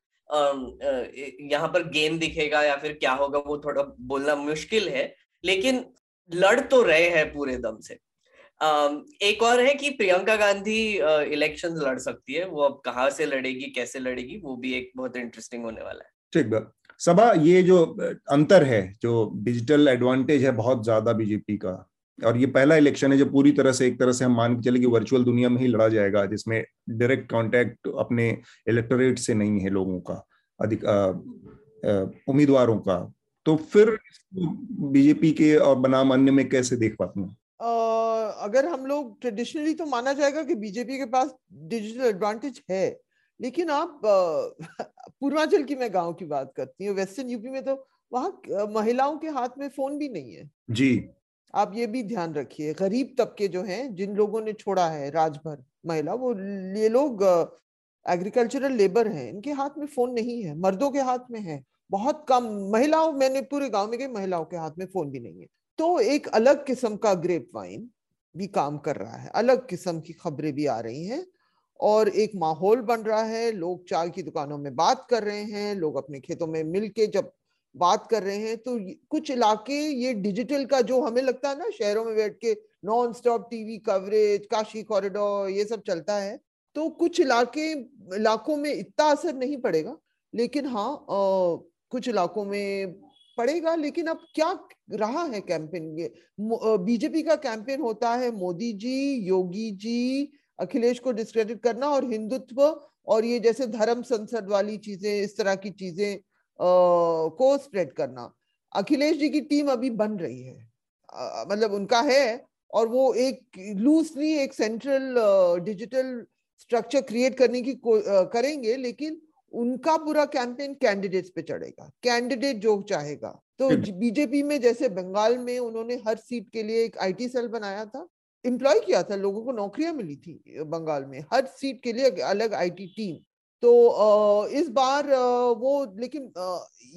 यहाँ पर गेम दिखेगा या फिर क्या होगा वो थोड़ा बोलना मुश्किल है, लेकिन लड़ तो रहे हैं पूरे दम से। एक और है कि प्रियंका गांधी इलेक्शंस लड़ सकती है, वो अब कहाँ से लड़ेगी कैसे लड़ेगी वो भी एक बहुत इंटरेस्टिंग होने वाला है। ठीक बात सबा, ये जो अंतर है जो डिजिटल एडवांटेज है बहुत ज्यादा बीजेपी का, और ये पहला इलेक्शन है जो पूरी तरह से एक तरह से हम मान के चले कि वर्चुअल दुनिया में ही लड़ा जाएगा, जिसमें डायरेक्ट कांटेक्ट अपने इलेक्टोरेट से नहीं है लोगों का, अधिक उम्मीदवारों का, तो फिर बीजेपी के और बनाम अन्य में कैसे देख पाते हैं? अगर हम लोग ट्रेडिशनली तो माना जाएगा कि बीजेपी के पास डिजिटल एडवांटेज है, लेकिन आप पूर्वांचल की, मैं गाँव की बात करती हूँ, वेस्टर्न यूपी में तो वहाँ महिलाओं के हाथ में फोन भी नहीं है जी। आप ये भी ध्यान रखिए, गरीब तबके जो हैं, जिन लोगों ने छोड़ा है राजभर महिला, वो ये लोग एग्रीकल्चरल लेबर हैं, इनके हाथ में फोन नहीं है, मर्दों के हाथ में है बहुत कम, महिलाओं, मैंने पूरे गांव में गई, महिलाओं के हाथ में फोन भी नहीं है। तो एक अलग किस्म का ग्रेप वाइन भी काम कर रहा है, अलग किस्म की खबरें भी आ रही हैं और एक माहौल बन रहा है, लोग चाय की दुकानों में बात कर रहे हैं, लोग अपने खेतों में मिल के जब बात कर रहे हैं, तो कुछ इलाके ये डिजिटल का जो हमें लगता है ना शहरों में बैठ के non stop TV coverage, Kashi corridor, ये सब चलता है, तो कुछ इलाके इलाकों में इतना असर नहीं पड़ेगा, लेकिन हाँ आ, कुछ इलाकों में पड़ेगा। लेकिन अब क्या रहा है कैंपेन, ये बीजेपी का कैंपेन होता है मोदी जी, योगी जी, अखिलेश को डिस्क्रेडिट करना और हिंदुत्व और ये जैसे धर्म संसद वाली चीजें, इस तरह की चीजें Uh, को स्प्रेड करना। अखिलेश जी की टीम अभी बन रही है, uh, मतलब उनका है, और वो एक लूजली एक सेंट्रल डिजिटल स्ट्रक्चर क्रिएट करने की uh, करेंगे, लेकिन उनका पूरा कैंपेन कैंडिडेट्स पे चढ़ेगा, कैंडिडेट जो चाहेगा। तो बीजेपी में जैसे बंगाल में उन्होंने हर सीट के लिए एक आईटी सेल बनाया था, एम्प्लॉय किया था, लोगों को नौकरियां मिली थी बंगाल में, हर सीट के लिए अलग आईटी टीम। तो इस बार वो, लेकिन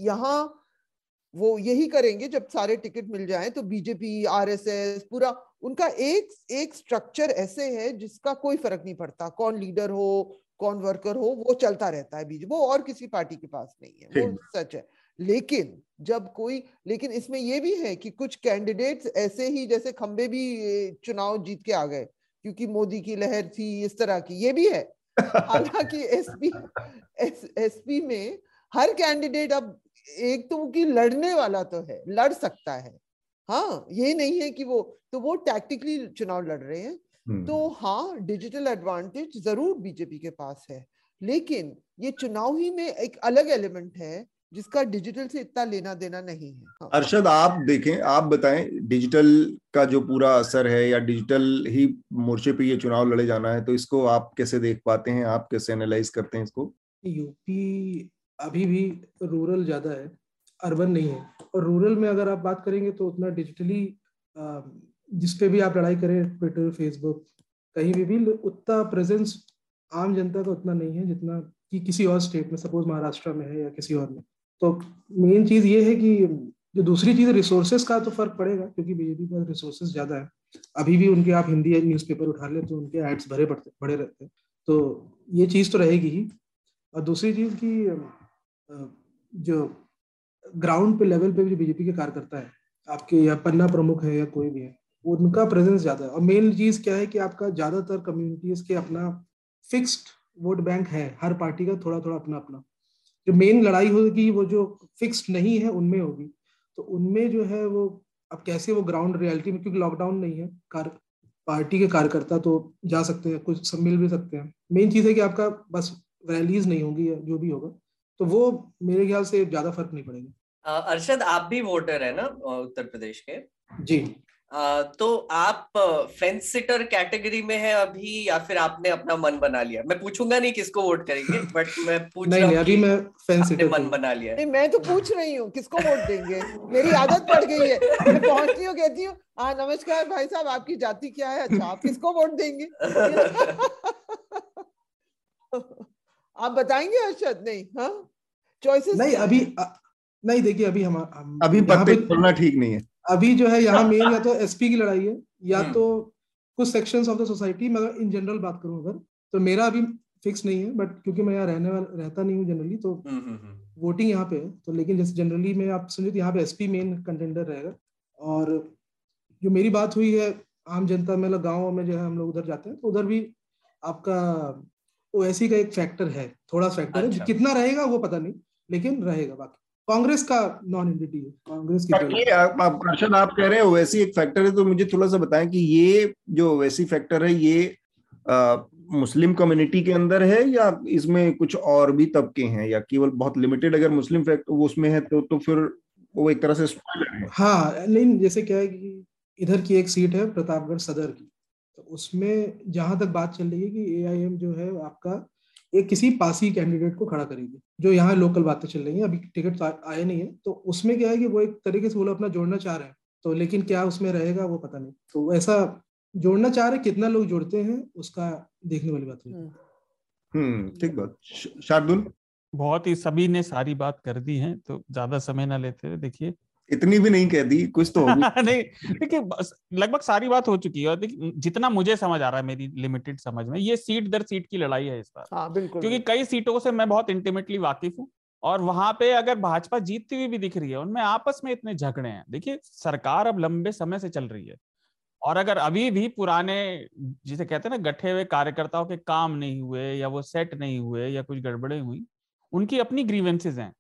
यहाँ वो यही करेंगे जब सारे टिकट मिल जाएं, तो बीजेपी, आरएसएस, पूरा उनका एक एक स्ट्रक्चर ऐसे है जिसका कोई फर्क नहीं पड़ता, कौन लीडर हो कौन वर्कर हो, वो चलता रहता है बीजेपी, वो और किसी पार्टी के पास नहीं है, वो सच है। लेकिन जब कोई, लेकिन इसमें ये भी है कि कुछ कैंडिडेट्स ऐसे ही जैसे खंबे भी चुनाव जीत के आ गए क्योंकि मोदी की लहर थी, इस तरह की ये भी है। हालांकि एसपी एसपी में हर कैंडिडेट अब एक तो कि लड़ने वाला तो है, लड़ सकता है, हाँ, ये नहीं है कि वो, तो वो टैक्टिकली चुनाव लड़ रहे हैं। तो हाँ, डिजिटल एडवांटेज जरूर बीजेपी के पास है, लेकिन ये चुनाव ही में एक अलग एलिमेंट है जिसका डिजिटल से इतना लेना देना नहीं है। अरशद, आप देखें, आप बताएं, डिजिटल का जो पूरा असर है या डिजिटल ही मोर्चे पे ये चुनाव लड़े जाना है, तो इसको आप कैसे देख पाते हैं, आप कैसे एनालाइज करते हैं इसको? यूपी अभी भी रूरल ज्यादा है, अर्बन नहीं है, और रूरल में अगर आप बात करेंगे तो उतना डिजिटली जिसपे भी आप लड़ाई करें, ट्विटर, फेसबुक, कहीं भी, भी उतना प्रेजेंस आम जनता का उतना नहीं है जितना कि किसी और स्टेट में, सपोज महाराष्ट्र में है या किसी और में। तो मेन चीज़ ये है कि जो दूसरी चीज़ रिसोर्सेज का तो फर्क पड़ेगा, क्योंकि बीजेपी के पास रिसोर्सेज ज़्यादा है, अभी भी उनके आप हिंदी न्यूज़पेपर उठा ले तो उनके एड्स भरे पड़ते भरे रहते हैं, तो ये चीज़ तो रहेगी ही। और दूसरी चीज़ की जो ग्राउंड पे लेवल पे भी बीजेपी के कार्यकर्ता है, आपके या पन्ना प्रमुख है या कोई भी है, उनका प्रेजेंस ज़्यादा है। और मेन चीज़ क्या है कि आपका ज़्यादातर कम्युनिटीज़ के अपना फिक्स्ड वोट बैंक है, हर पार्टी का थोड़ा थोड़ा अपना अपना, जो मेन लड़ाई होगी वो जो फिक्स्ड नहीं है उनमें होगी। तो उनमें जो है वो अब कैसे वो ग्राउंड रियलिटी में, क्योंकि लॉकडाउन नहीं है, कार, पार्टी के कार्यकर्ता तो जा सकते हैं, कुछ सब मिल भी सकते हैं। मेन चीज़ है कि आपका बस रैलीज नहीं होगी या जो भी होगा, तो वो मेरे ख्याल से ज़्यादा फर्क नहीं पड़ेगा। अरशद, आप भी वोटर है ना उत्तर प्रदेश के? जी। आ, तो आप फेंस सिटर कैटेगरी में है अभी या फिर आपने अपना मन बना लिया? मैं पूछूंगा नहीं किसको वोट करेंगे, बट मैं पूछ नहीं, रहा नहीं, मैं फेंस सिटर मन बना लिया। नहीं, मैं तो पूछ रही हूँ किसको वोट देंगे। मेरी आदत पड़ गई है, मैं पहुंचती हूँ कहती हूँ हाँ नमस्कार भाई साहब आपकी जाति क्या है, अच्छा आप किसको वोट देंगे। आप बताएंगे अर्शद? नहीं हाँ चॉइसेस नहीं अभी नहीं। देखिए अभी हम अभी पत्ते खोलना ठीक नहीं है। अभी जो है यहाँ मेन या तो एसपी की लड़ाई है या तो कुछ सेक्शंस ऑफ द सोसाइटी। मैं इन जनरल बात करूँ अगर तो मेरा अभी फिक्स नहीं है, बट क्योंकि मैं यहाँ रहने वाला रहता नहीं हूँ जनरली, तो वोटिंग यहाँ पे है तो, लेकिन जैसे जनरली मैं आप समझो यहाँ पे एसपी मेन कंटेंडर रहेगा। और जो मेरी बात हुई है आम जनता में, गाँव में जो है हम लोग उधर जाते हैं तो उधर भी आपका ओएसी का एक फैक्टर है, थोड़ा फैक्टर है, कितना रहेगा वो पता नहीं लेकिन रहेगा। बाकी कांग्रेस का नॉन एंटिटी है, कांग्रेस की। आप प्रश्न आप कह रहे हैं ओवैसी एक फैक्टर है, तो मुझे थोड़ा सा बताएं कि ये जो ओवैसी फैक्टर है ये आ, मुस्लिम कम्युनिटी के अंदर है या इसमें कुछ और भी तबके हैं या केवल बहुत लिमिटेड? अगर मुस्लिम फैक्टर उसमें है तो तो फिर वो एक तरह से स्पॉइलर है। हाँ लेकिन जैसे क्या है कि इधर की एक सीट है प्रतापगढ़ सदर की, तो उसमें जहां तक बात चल रही है कि ए आई एम जो है आपका एक किसी पासी कैंडिडेट को खड़ा करेगी, जो यहाँ लोकल बातें चल रही हैं, अभी टिकट आए नहीं है। तो उसमें क्या है कि वो एक तरीके से वो लोग अपना जोड़ना चाह रहे हैं, तो लेकिन क्या उसमें रहेगा वो पता नहीं। तो ऐसा जोड़ना चाह रहे, कितना लोग जोड़ते हैं उसका देखने वाली बात है। हम्म ठीक बात। शार्दुल बहुत ही सभी ने सारी बात कर दी है, तो ज्यादा समय ना लेते हुए देखिए इतनी भी नहीं कह दी, कुछ तो होगी। नहीं देखिए लगभग सारी बात हो चुकी है। और देखिए जितना मुझे समझ आ रहा है मेरी लिमिटेड समझ में, ये सीट दर सीट की लड़ाई है इस बार। हाँ, बिल्कुल, क्योंकि कई सीटों से मैं बहुत इंटीमेटली वाकिफ हूँ और वहां पे अगर भाजपा जीतती हुई भी दिख रही है उनमें आपस में इतने झगड़े हैं। देखिए सरकार अब लंबे समय से चल रही है और अगर अभी भी पुराने जिसे कहते हैं ना गठे हुए कार्यकर्ताओं के काम नहीं हुए या वो सेट नहीं हुए या कुछ गड़बड़े हुई, उनकी अपनी ग्रीवेंसेज हैं,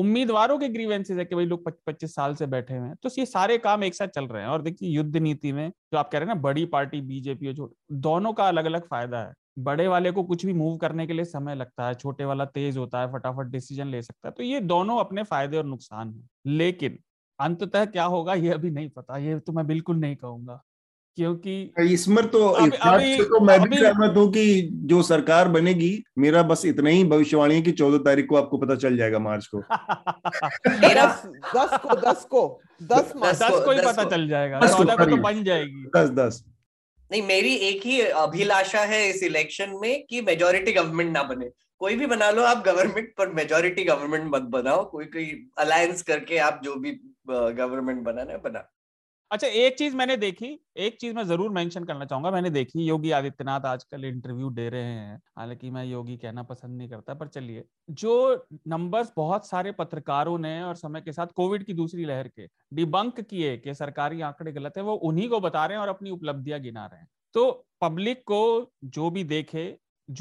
उम्मीदवारों के ग्रीवेंसेज है कि भाई लोग पच्चीस साल से बैठे हुए हैं, तो ये सारे काम एक साथ चल रहे हैं। और देखिए युद्ध नीति में जो आप कह रहे हैं ना बड़ी पार्टी बीजेपी और जो दोनों का अलग अलग फायदा है। बड़े वाले को कुछ भी मूव करने के लिए समय लगता है, छोटे वाला तेज होता है, फटाफट डिसीजन ले सकता है, तो ये दोनों अपने फायदे और नुकसान है। लेकिन अंततः क्या होगा ये अभी नहीं पता, ये तो मैं बिल्कुल नहीं कहूंगा क्योंकि इसमें तो अब, अभी, तो मैं भी सहमत हूं कि जो सरकार बनेगी, मेरा बस इतना ही भविष्यवाणी है कि चौदह तारीख को आपको पता चल जाएगा, मार्च को मेरा दस को दस को दस मार्च दस को ही पता चल जाएगा, चौदह को तो बन जाएगी। दस दस नहीं, मेरी एक ही अभिलाषा है इस इलेक्शन में कि मेजोरिटी गवर्नमेंट ना बने, कोई भी बना लो आप गवर्नमेंट पर मेजोरिटी गवर्नमेंट मत बनाओ, कोई कोई अलायंस करके आप जो भी गवर्नमेंट बनाना है बना। अच्छा एक चीज मैंने देखी, एक चीज मैं जरूर मेंशन करना चाहूंगा, मैंने देखी योगी आदित्यनाथ आजकल इंटरव्यू दे रहे हैं, हालांकि मैं योगी कहना पसंद नहीं करता पर चलिए, जो नंबर्स बहुत सारे पत्रकारों ने और समय के साथ कोविड की दूसरी लहर के डिबंक किए कि सरकारी आंकड़े गलत है, वो उन्हीं को बता रहे हैं और अपनी उपलब्धियां गिना रहे हैं। तो पब्लिक को जो भी देखे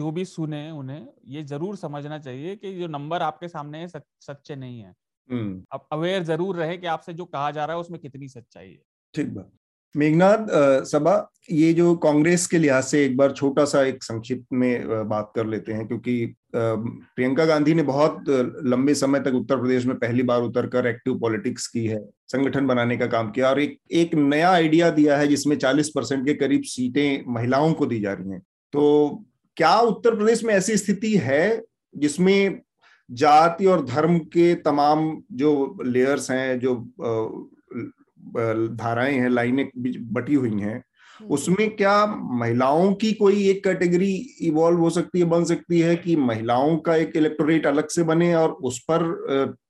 जो भी सुने उन्हें ये जरूर समझना चाहिए कि जो नंबर आपके सामने है सच्चे नहीं है। आप अवेयर जरूर रहे कि आपसे जो कहा जा रहा है उसमें कितनी सच्चाई है। ठीक बात। मेघनाथ सबा, ये जो कांग्रेस के लिहाज से एक बार छोटा सा एक संक्षिप्त में बात कर लेते हैं, क्योंकि प्रियंका गांधी ने बहुत लंबे समय तक उत्तर प्रदेश में पहली बार उतरकर एक्टिव पॉलिटिक्स की है, संगठन बनाने का काम किया और एक एक नया आइडिया दिया है जिसमें चालीस परसेंट के करीब सीटें महिलाओं को दी जा रही हैं। तो क्या उत्तर प्रदेश में ऐसी स्थिति है जिसमें जाति और धर्म के तमाम जो लेयर्स हैं, जो धाराएं हैं, लाइनें बटी हुई हैं, उसमें क्या महिलाओं की कोई एक कैटेगरी इवॉल्व हो सकती है, बन सकती है कि महिलाओं का एक इलेक्टोरेट अलग से बने और उस पर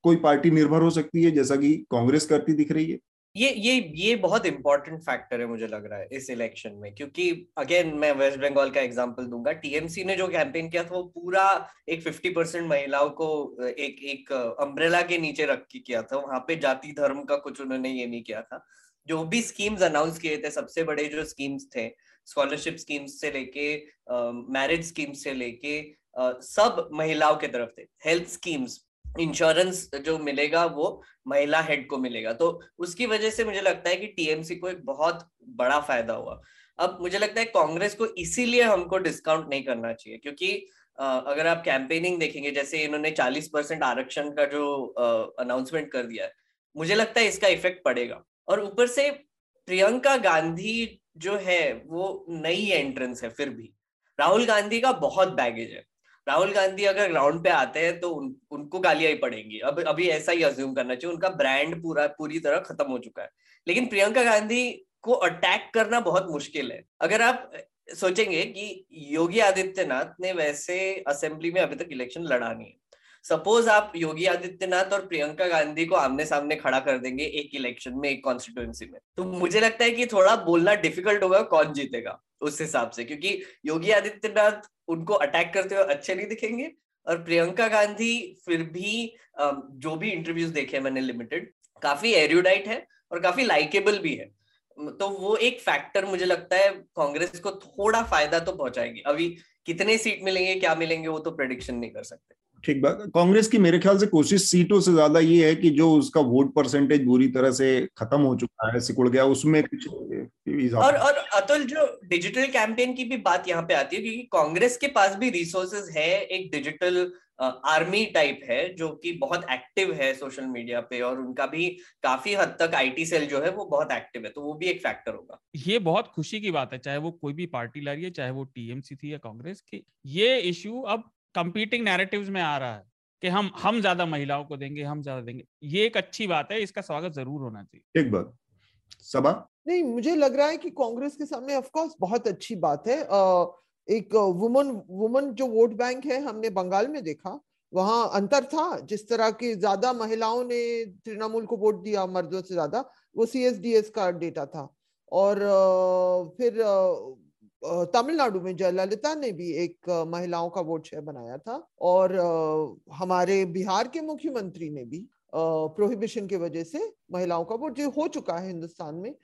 कोई पार्टी निर्भर हो सकती है जैसा कि कांग्रेस करती दिख रही है? ये ये ये बहुत इंपॉर्टेंट फैक्टर है मुझे लग रहा है इस इलेक्शन में, क्योंकि अगेन मैं वेस्ट बंगाल का एग्जांपल दूंगा। टीएमसी ने जो कैंपेन किया था वो पूरा एक पचास परसेंट महिलाओं को एक एक अम्ब्रेला के नीचे रख के किया था, वहां पे जाति धर्म का कुछ उन्होंने ये नहीं किया था। जो भी स्कीम्स अनाउंस किए थे, सबसे बड़े जो स्कीम्स थे, स्कॉलरशिप स्कीम्स से लेके मैरिज स्कीम्स से लेके सब महिलाओं की तरफ थे। हेल्थ स्कीम्स, इंश्योरेंस जो मिलेगा वो महिला हेड को मिलेगा, तो उसकी वजह से मुझे लगता है कि टीएमसी को एक बहुत बड़ा फायदा हुआ। अब मुझे लगता है कांग्रेस को इसीलिए हमको डिस्काउंट नहीं करना चाहिए, क्योंकि अगर आप कैंपेनिंग देखेंगे जैसे इन्होंने चालीस परसेंट आरक्षण का जो अनाउंसमेंट कर दिया है, मुझे लगता है इसका इफेक्ट पड़ेगा। और ऊपर से प्रियंका गांधी जो है वो नई एंट्रेंस है, फिर भी राहुल गांधी का बहुत बैगेज है। राहुल गांधी अगर ग्राउंड पे आते हैं तो उन, उनको गालियां ही पड़ेंगी। अब अभी ऐसा ही अज्यूम करना चाहिए, उनका ब्रांड पूरा पूरी तरह खत्म हो चुका है। लेकिन प्रियंका गांधी को अटैक करना बहुत मुश्किल है। अगर आप सोचेंगे कि योगी आदित्यनाथ ने वैसे असेंबली में अभी तक इलेक्शन लड़ा नहीं है, सपोज आप योगी आदित्यनाथ और प्रियंका गांधी को आमने सामने खड़ा कर देंगे एक इलेक्शन में, एक कॉन्स्टिट्यूएंसी में, तो मुझे लगता है कि थोड़ा बोलना डिफिकल्ट होगा कौन जीतेगा उस हिसाब से, क्योंकि योगी आदित्यनाथ उनको अटैक करते हुए अच्छे नहीं दिखेंगे और प्रियंका गांधी फिर भी, जो भी इंटरव्यूज देखे मैंने लिमिटेड, काफी एरुडाइट है और काफी लाइकेबल भी है। तो वो एक फैक्टर मुझे लगता है कांग्रेस को थोड़ा फायदा तो पहुंचाएगी। अभी कितने सीट मिलेंगे, क्या मिलेंगे, वो तो प्रेडिक्शन नहीं कर सकते। ठीक बात। कांग्रेस की मेरे ख्याल से कोशिश सीटों से ज्यादा ये है कि जो उसका वोट परसेंटेज पूरी तरह से खत्म हो चुका है, सिकुड़ गया, उसमें कुछ और और अतुल जो डिजिटल कैंपेन की भी बात यहाँ पे आती है, क्योंकि कांग्रेस के पास भी रिसोर्सेज है, एक डिजिटल आर्मी टाइप है जो कि बहुत एक्टिव है सोशल मीडिया पे, और उनका भी काफी हद तक आईटी सेल जो है वो बहुत एक्टिव है, तो वो भी एक फैक्टर होगा। ये बहुत खुशी की बात है, चाहे वो कोई भी पार्टी ला रही है, चाहे वो टीएमसी थी या कांग्रेस की, ये इश्यू अब कंपीटिंग नैरेटिव्स में आ रहा है कि हम हम ज्यादा महिलाओं को देंगे, हम ज्यादा देंगे। ये एक अच्छी बात है, इसका स्वागत जरूर होना चाहिए। एक बात सबा नहीं, मुझे लग रहा है कि कांग्रेस के सामने ऑफ कोर्स बहुत अच्छी बात है। एक वुमन वुमन जो वोट बैंक है, हमने बंगाल में देखा, वहां अंतर था, जिस तरह की ज्यादा महिलाओं ने तृणमूल को वोट दिया मर्दों से ज्यादा, वो सीएसडीएस का डेटा था। और फिर तमिलनाडु में जयललिता ने भी एक महिलाओं का वोट शेयर बनाया था, और हमारे बिहार के मुख्यमंत्री ने भी प्रोहिबिशन के वजह से महिलाओं का वोट जो हो चुका है हिंदुस्तान में,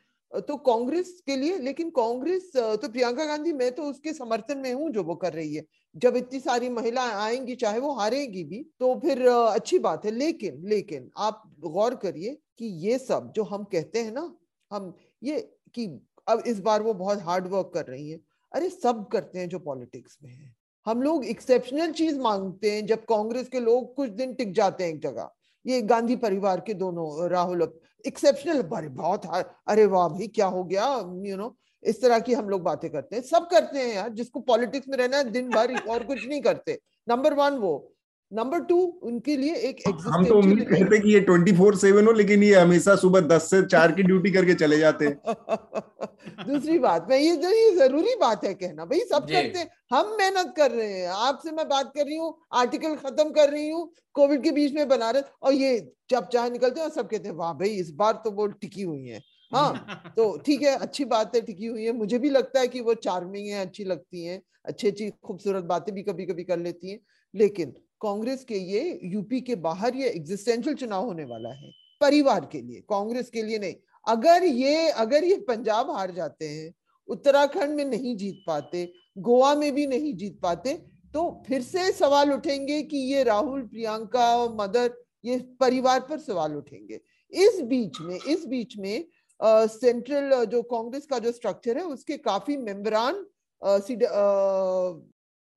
तो कांग्रेस के लिए। लेकिन कांग्रेस तो प्रियंका गांधी, मैं तो उसके समर्थन में हूँ जो वो कर रही है। जब इतनी सारी महिलाएं आएंगी, चाहे वो हारेगी भी, तो फिर अच्छी बात है। लेकिन लेकिन आप गौर करिए कि ये सब जो हम कहते हैं ना, हम ये कि अब इस बार वो बहुत हार्ड वर्क कर रही है, अरे सब करते हैं जो पॉलिटिक्स में है। हम लोग एक्सेप्शनल चीज मांगते हैं जब कांग्रेस के लोग कुछ दिन टिक जाते हैं एक जगह। ये गांधी परिवार के दोनों राहुल एक्सेप्शनल, अरे बहुत हार्ड, अरे वाह भाई क्या हो गया, यू नो, इस तरह की हम लोग बातें करते हैं। सब करते हैं यार, जिसको पॉलिटिक्स में रहना है दिन भर और कुछ नहीं करते। नंबर वन वो, नंबर टू उनके लिए एक एग्जिस्टेंशियल, हम तो उम्मीद करते कि ये ट्वेंटी फोर सेवन हो, लेकिन ये हमेशा सुबह दस से चार की ड्यूटी करके चले जाते हैं। दूसरी बात, मैं ये जरूरी बात है कहना, भाई सब करते हैं, हम मेहनत कर रहे हैं, आपसे मैं बात कर रही हूँ, आर्टिकल खत्म कर रही हूँ, कोविड के बीच में बना रहे, और ये जब चाहे निकलते हैं और सब कहते हैं वाह भाई इस बार तो वो टिकी हुई है। हाँ तो ठीक है, अच्छी बात है, टिकी हुई है। मुझे भी लगता है कि वो चार्मिंग है, अच्छी लगती है, अच्छी अच्छी खूबसूरत बातें भी कभी कभी कर लेती है। लेकिन कांग्रेस के ये यूपी के बाहर ये एग्जिस्टेंशियल चुनाव होने वाला है परिवार के लिए, कांग्रेस के लिए नहीं। अगर ये अगर ये पंजाब हार जाते हैं, उत्तराखंड में नहीं जीत पाते, गोवा में भी नहीं जीत पाते, तो फिर से सवाल उठेंगे कि ये राहुल, प्रियंका, मदर, ये परिवार पर सवाल उठेंगे। इस बीच में इस बीच में आ, सेंट्रल जो कांग्रेस का जो स्ट्रक्चर है, उसके काफी मेंबरान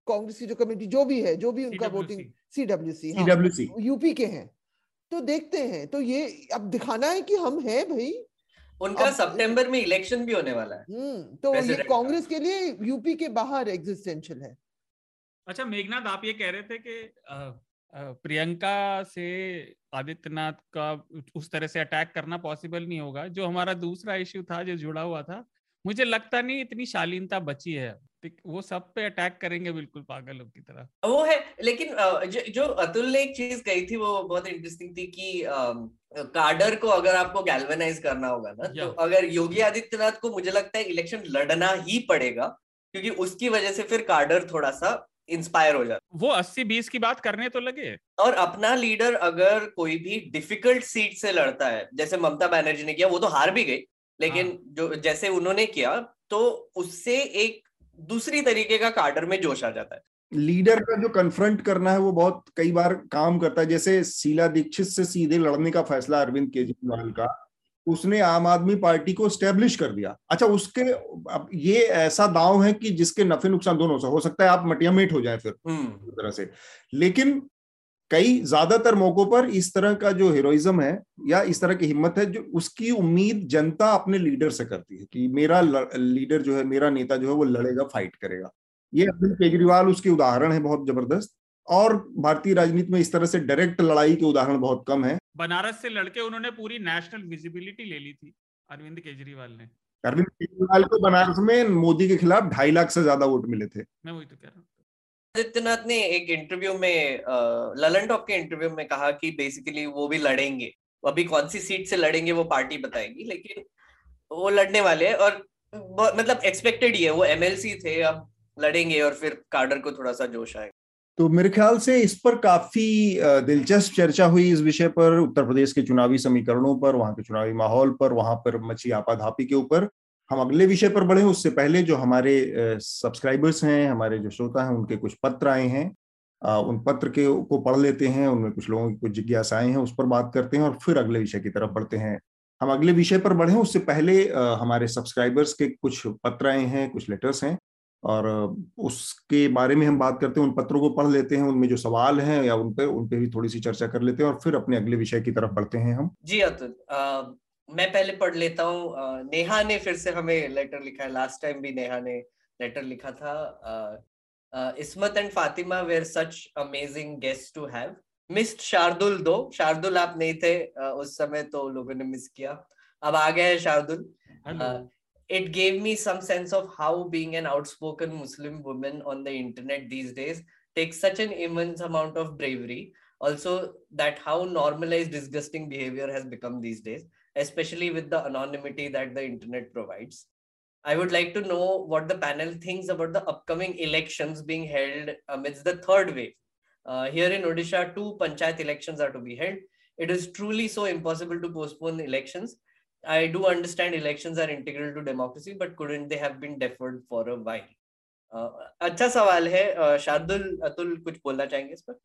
कांग्रेस की जो कमेटी जो भी है, जो भी उनका वोटिंग सीडब्ल्यूसी सीडब्ल्यूसी यूपी के हैं, तो देखते हैं। तो ये अब दिखाना है कि हम हैं भाई, उनका सितंबर में इलेक्शन भी होने वाला है। हम्म तो ये कांग्रेस के लिए यूपी के बाहर एग्जिस्टेंशियल है। अच्छा मेघनाथ, आप ये कह रहे थे कि प्रियंका से आदित्यनाथ का उस तरह से अटैक करना पॉसिबल नहीं होगा। जो हमारा दूसरा इश्यू था जो जुड़ा हुआ था, मुझे लगता नहीं इतनी शालीनता बची है, वो सब पे अटैक करेंगे बिल्कुल पागलों की तरह, वो है। लेकिन जो, जो अतुल ने एक चीज कही थी वो बहुत इंटरेस्टिंग थी कि काडर को अगर आपको गैल्वेनाइज करना होगा ना, तो अगर योगी आदित्यनाथ को मुझे लगता है इलेक्शन लड़ना ही पड़ेगा, क्योंकि उसकी वजह से फिर काडर थोड़ा सा इंस्पायर हो जाता, वो अस्सी बीस की बात करने तो लगे। और अपना लीडर अगर कोई भी डिफिकल्ट सीट से लड़ता है, जैसे ममता बनर्जी ने किया, वो तो हार भी गई, लेकिन जो जैसे उन्होंने किया, तो उससे एक दूसरी तरीके का कार्डर में जोश आ जाता है। लीडर का जो कन्फ्रंट करना है वो बहुत कई बार काम करता है। जैसे शीला दीक्षित से सीधे लड़ने का फैसला अरविंद केजरीवाल का, उसने आम आदमी पार्टी को स्टैब्लिश कर दिया। अच्छा उसके अब ये ऐसा दांव है कि जिसके नफे नुकसान दोनों हो सकता है, आप मटियामेट हो जाए फिर तरह से। लेकिन कई ज्यादातर मौकों पर इस तरह का जो हीरोइज्म है या इस तरह की हिम्मत है, जो उसकी उम्मीद जनता अपने लीडर से करती है कि मेरा लीडर जो है, मेरा नेता जो है वो लड़ेगा, फाइट करेगा। ये अरविंद केजरीवाल उसके उदाहरण है बहुत जबरदस्त, और भारतीय राजनीति में इस तरह से डायरेक्ट लड़ाई के उदाहरण बहुत कम है। बनारस से लड़के उन्होंने पूरी नेशनल विजिबिलिटी ले ली थी अरविंद केजरीवाल ने। अरविंद केजरीवाल को बनारस में मोदी के खिलाफ ढाई लाख से ज्यादा वोट मिले थे। मैं वही तो कह रहा हूँ। आदित्यनाथ ने एक इंटरव्यू में, ललन टॉप के इंटरव्यू में कहा कि बेसिकली वो भी लड़ेंगे, अभी कौन सी सीट से लड़ेंगे वो पार्टी बताएगी, लेकिन वो लड़ने वाले हैं। और मतलब एक्सपेक्टेड ही है, वो एमएलसी थे, अब लड़ेंगे और फिर कार्डर को थोड़ा सा जोश आएगा। तो मेरे ख्याल से इस पर काफी दिलचस्प चर्चा हुई, इस विषय पर, उत्तर प्रदेश के चुनावी समीकरणों पर, वहां के चुनावी माहौल पर, वहां पर मची आपाधापी के ऊपर। हम अगले विषय पर बढ़े उससे पहले जो हमारे सब्सक्राइबर्स हैं, हमारे जो श्रोता हैं, उनके कुछ पत्र आए हैं, उन पत्र के को पढ़ लेते हैं, उनमें कुछ लोगों की कुछ जिज्ञासाएं हैं, उस पर बात करते हैं और फिर अगले विषय की तरफ बढ़ते हैं। हम अगले विषय पर बढ़े उससे पहले हमारे सब्सक्राइबर्स के कुछ पत्र आए हैं, कुछ लेटर्स हैं, और उसके बारे में हम बात करते हैं। उन पत्रों को पढ़ लेते हैं, उनमें जो सवाल हैं या उन पर उन पर भी थोड़ी सी चर्चा कर लेते हैं और फिर अपने अगले विषय की तरफ बढ़ते हैं हम। जी अतुल, मैं पहले पढ़ लेता हूँ। नेहा ने फिर से हमें लेटर लिखा है, लास्ट टाइम भी नेहा ने लेटर लिखा था। Ismat and Fatima were such amazing guest to have, missed Shardul दो। शार्दुल आप नहीं थे उस समय तो लोगों ने मिस किया, अब आ गया है Shardul. It gave me some sense of how being an outspoken Muslim women on the internet these days takes such an immense amount of bravery, also that how normalised disgusting behaviour has become these days, especially with the anonymity that the internet provides. I would like to know what the panel thinks about the upcoming elections being held amidst the third wave. Uh, here in Odisha, two panchayat elections are to be held. It is truly so impossible to postpone elections. I do understand elections are integral to democracy, but couldn't they have been deferred for a while? Uh, अच्छा सवाल है। uh, Shardul, Atul कुछ बोलना चाहेंगे इस पर?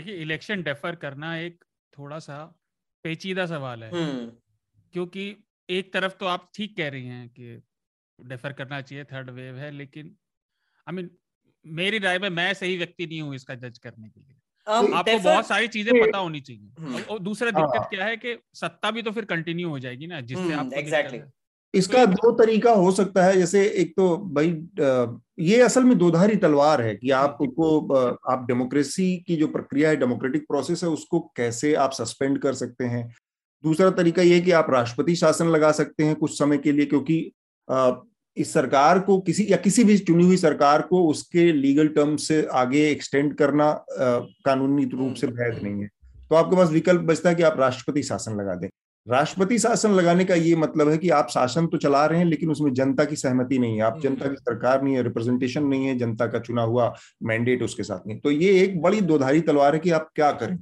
देखिए, election defer करना एक थोड़ा सा पेचीदा सवाल है। hmm. क्योंकि एक तरफ तो आप ठीक कह रही हैं कि डेफर करना चाहिए, थर्ड वेव है, लेकिन आई मीन मेरी राय में मैं सही व्यक्ति नहीं हूँ इसका जज करने के लिए। um, आपको बहुत सारी चीजें पता होनी चाहिए। और दूसरा दिक्कत क्या है कि सत्ता भी तो फिर कंटिन्यू हो जाएगी ना, जिससे आप एग्जैक्टली exactly. इसका दो तरीका हो सकता है। जैसे एक तो भाई ये असल में दोधारी तलवार है कि आप उसको, आप डेमोक्रेसी की जो प्रक्रिया है, डेमोक्रेटिक प्रोसेस है, उसको कैसे आप सस्पेंड कर सकते हैं। दूसरा तरीका यह कि आप राष्ट्रपति शासन लगा सकते हैं कुछ समय के लिए, क्योंकि इस सरकार को किसी या किसी भी चुनी हुई सरकार को उसके लीगल टर्म से आगे एक्सटेंड करना कानूनी रूप से वैध नहीं है। तो आपके पास विकल्प बचता है कि आप राष्ट्रपति शासन लगा दें। राष्ट्रपति शासन लगाने का ये मतलब है कि आप शासन तो चला रहे हैं लेकिन उसमें जनता की सहमति नहीं है, आप जनता की सरकार नहीं है, रिप्रेजेंटेशन नहीं है, जनता का चुना हुआ मैंडेट उसके साथ नहीं। तो ये एक बड़ी दोधारी तलवार है कि आप क्या करें।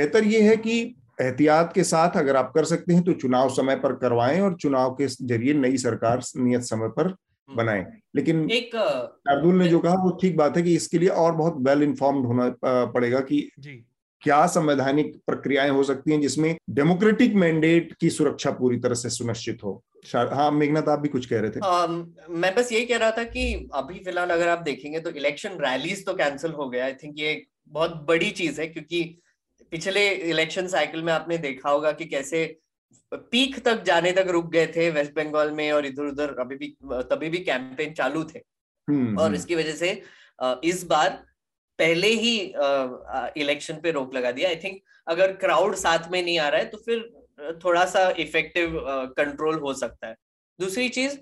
बेहतर ये है कि एहतियात के साथ अगर आप कर सकते हैं तो चुनाव समय पर करवाएं और चुनाव के जरिए नई सरकार नियत समय पर बनाएं। लेकिन शार्दुल ने जो कहा वो ठीक बात है कि इसके लिए और बहुत वेल इन्फॉर्म्ड होना पड़ेगा कि क्या संवैधानिक प्रक्रियाएं हो सकती हैं जिसमें डेमोक्रेटिक मैंडेट की सुरक्षा पूरी तरह से सुनिश्चित हो। हाँ मेघनाथ, आप भी कुछ कह रहे थे। आ, मैं बस यही कह रहा था कि अभी फिलहाल अगर आप देखेंगे तो इलेक्शन रैलीज तो कैंसिल हो गया। आई थिंक ये बहुत बड़ी चीज है, क्योंकि पिछले इलेक्शन साइकिल में आपने देखा होगा कि कैसे पीक तक जाने तक रुक गए थे वेस्ट बंगाल में, और इधर उधर अभी भी तभी भी कैंपेन चालू थे। और इसकी वजह से इस बार पहले ही इलेक्शन पे रोक लगा दिया। आई थिंक अगर क्राउड साथ में नहीं आ रहा है तो फिर थोड़ा सा इफेक्टिव कंट्रोल हो सकता है। दूसरी चीज,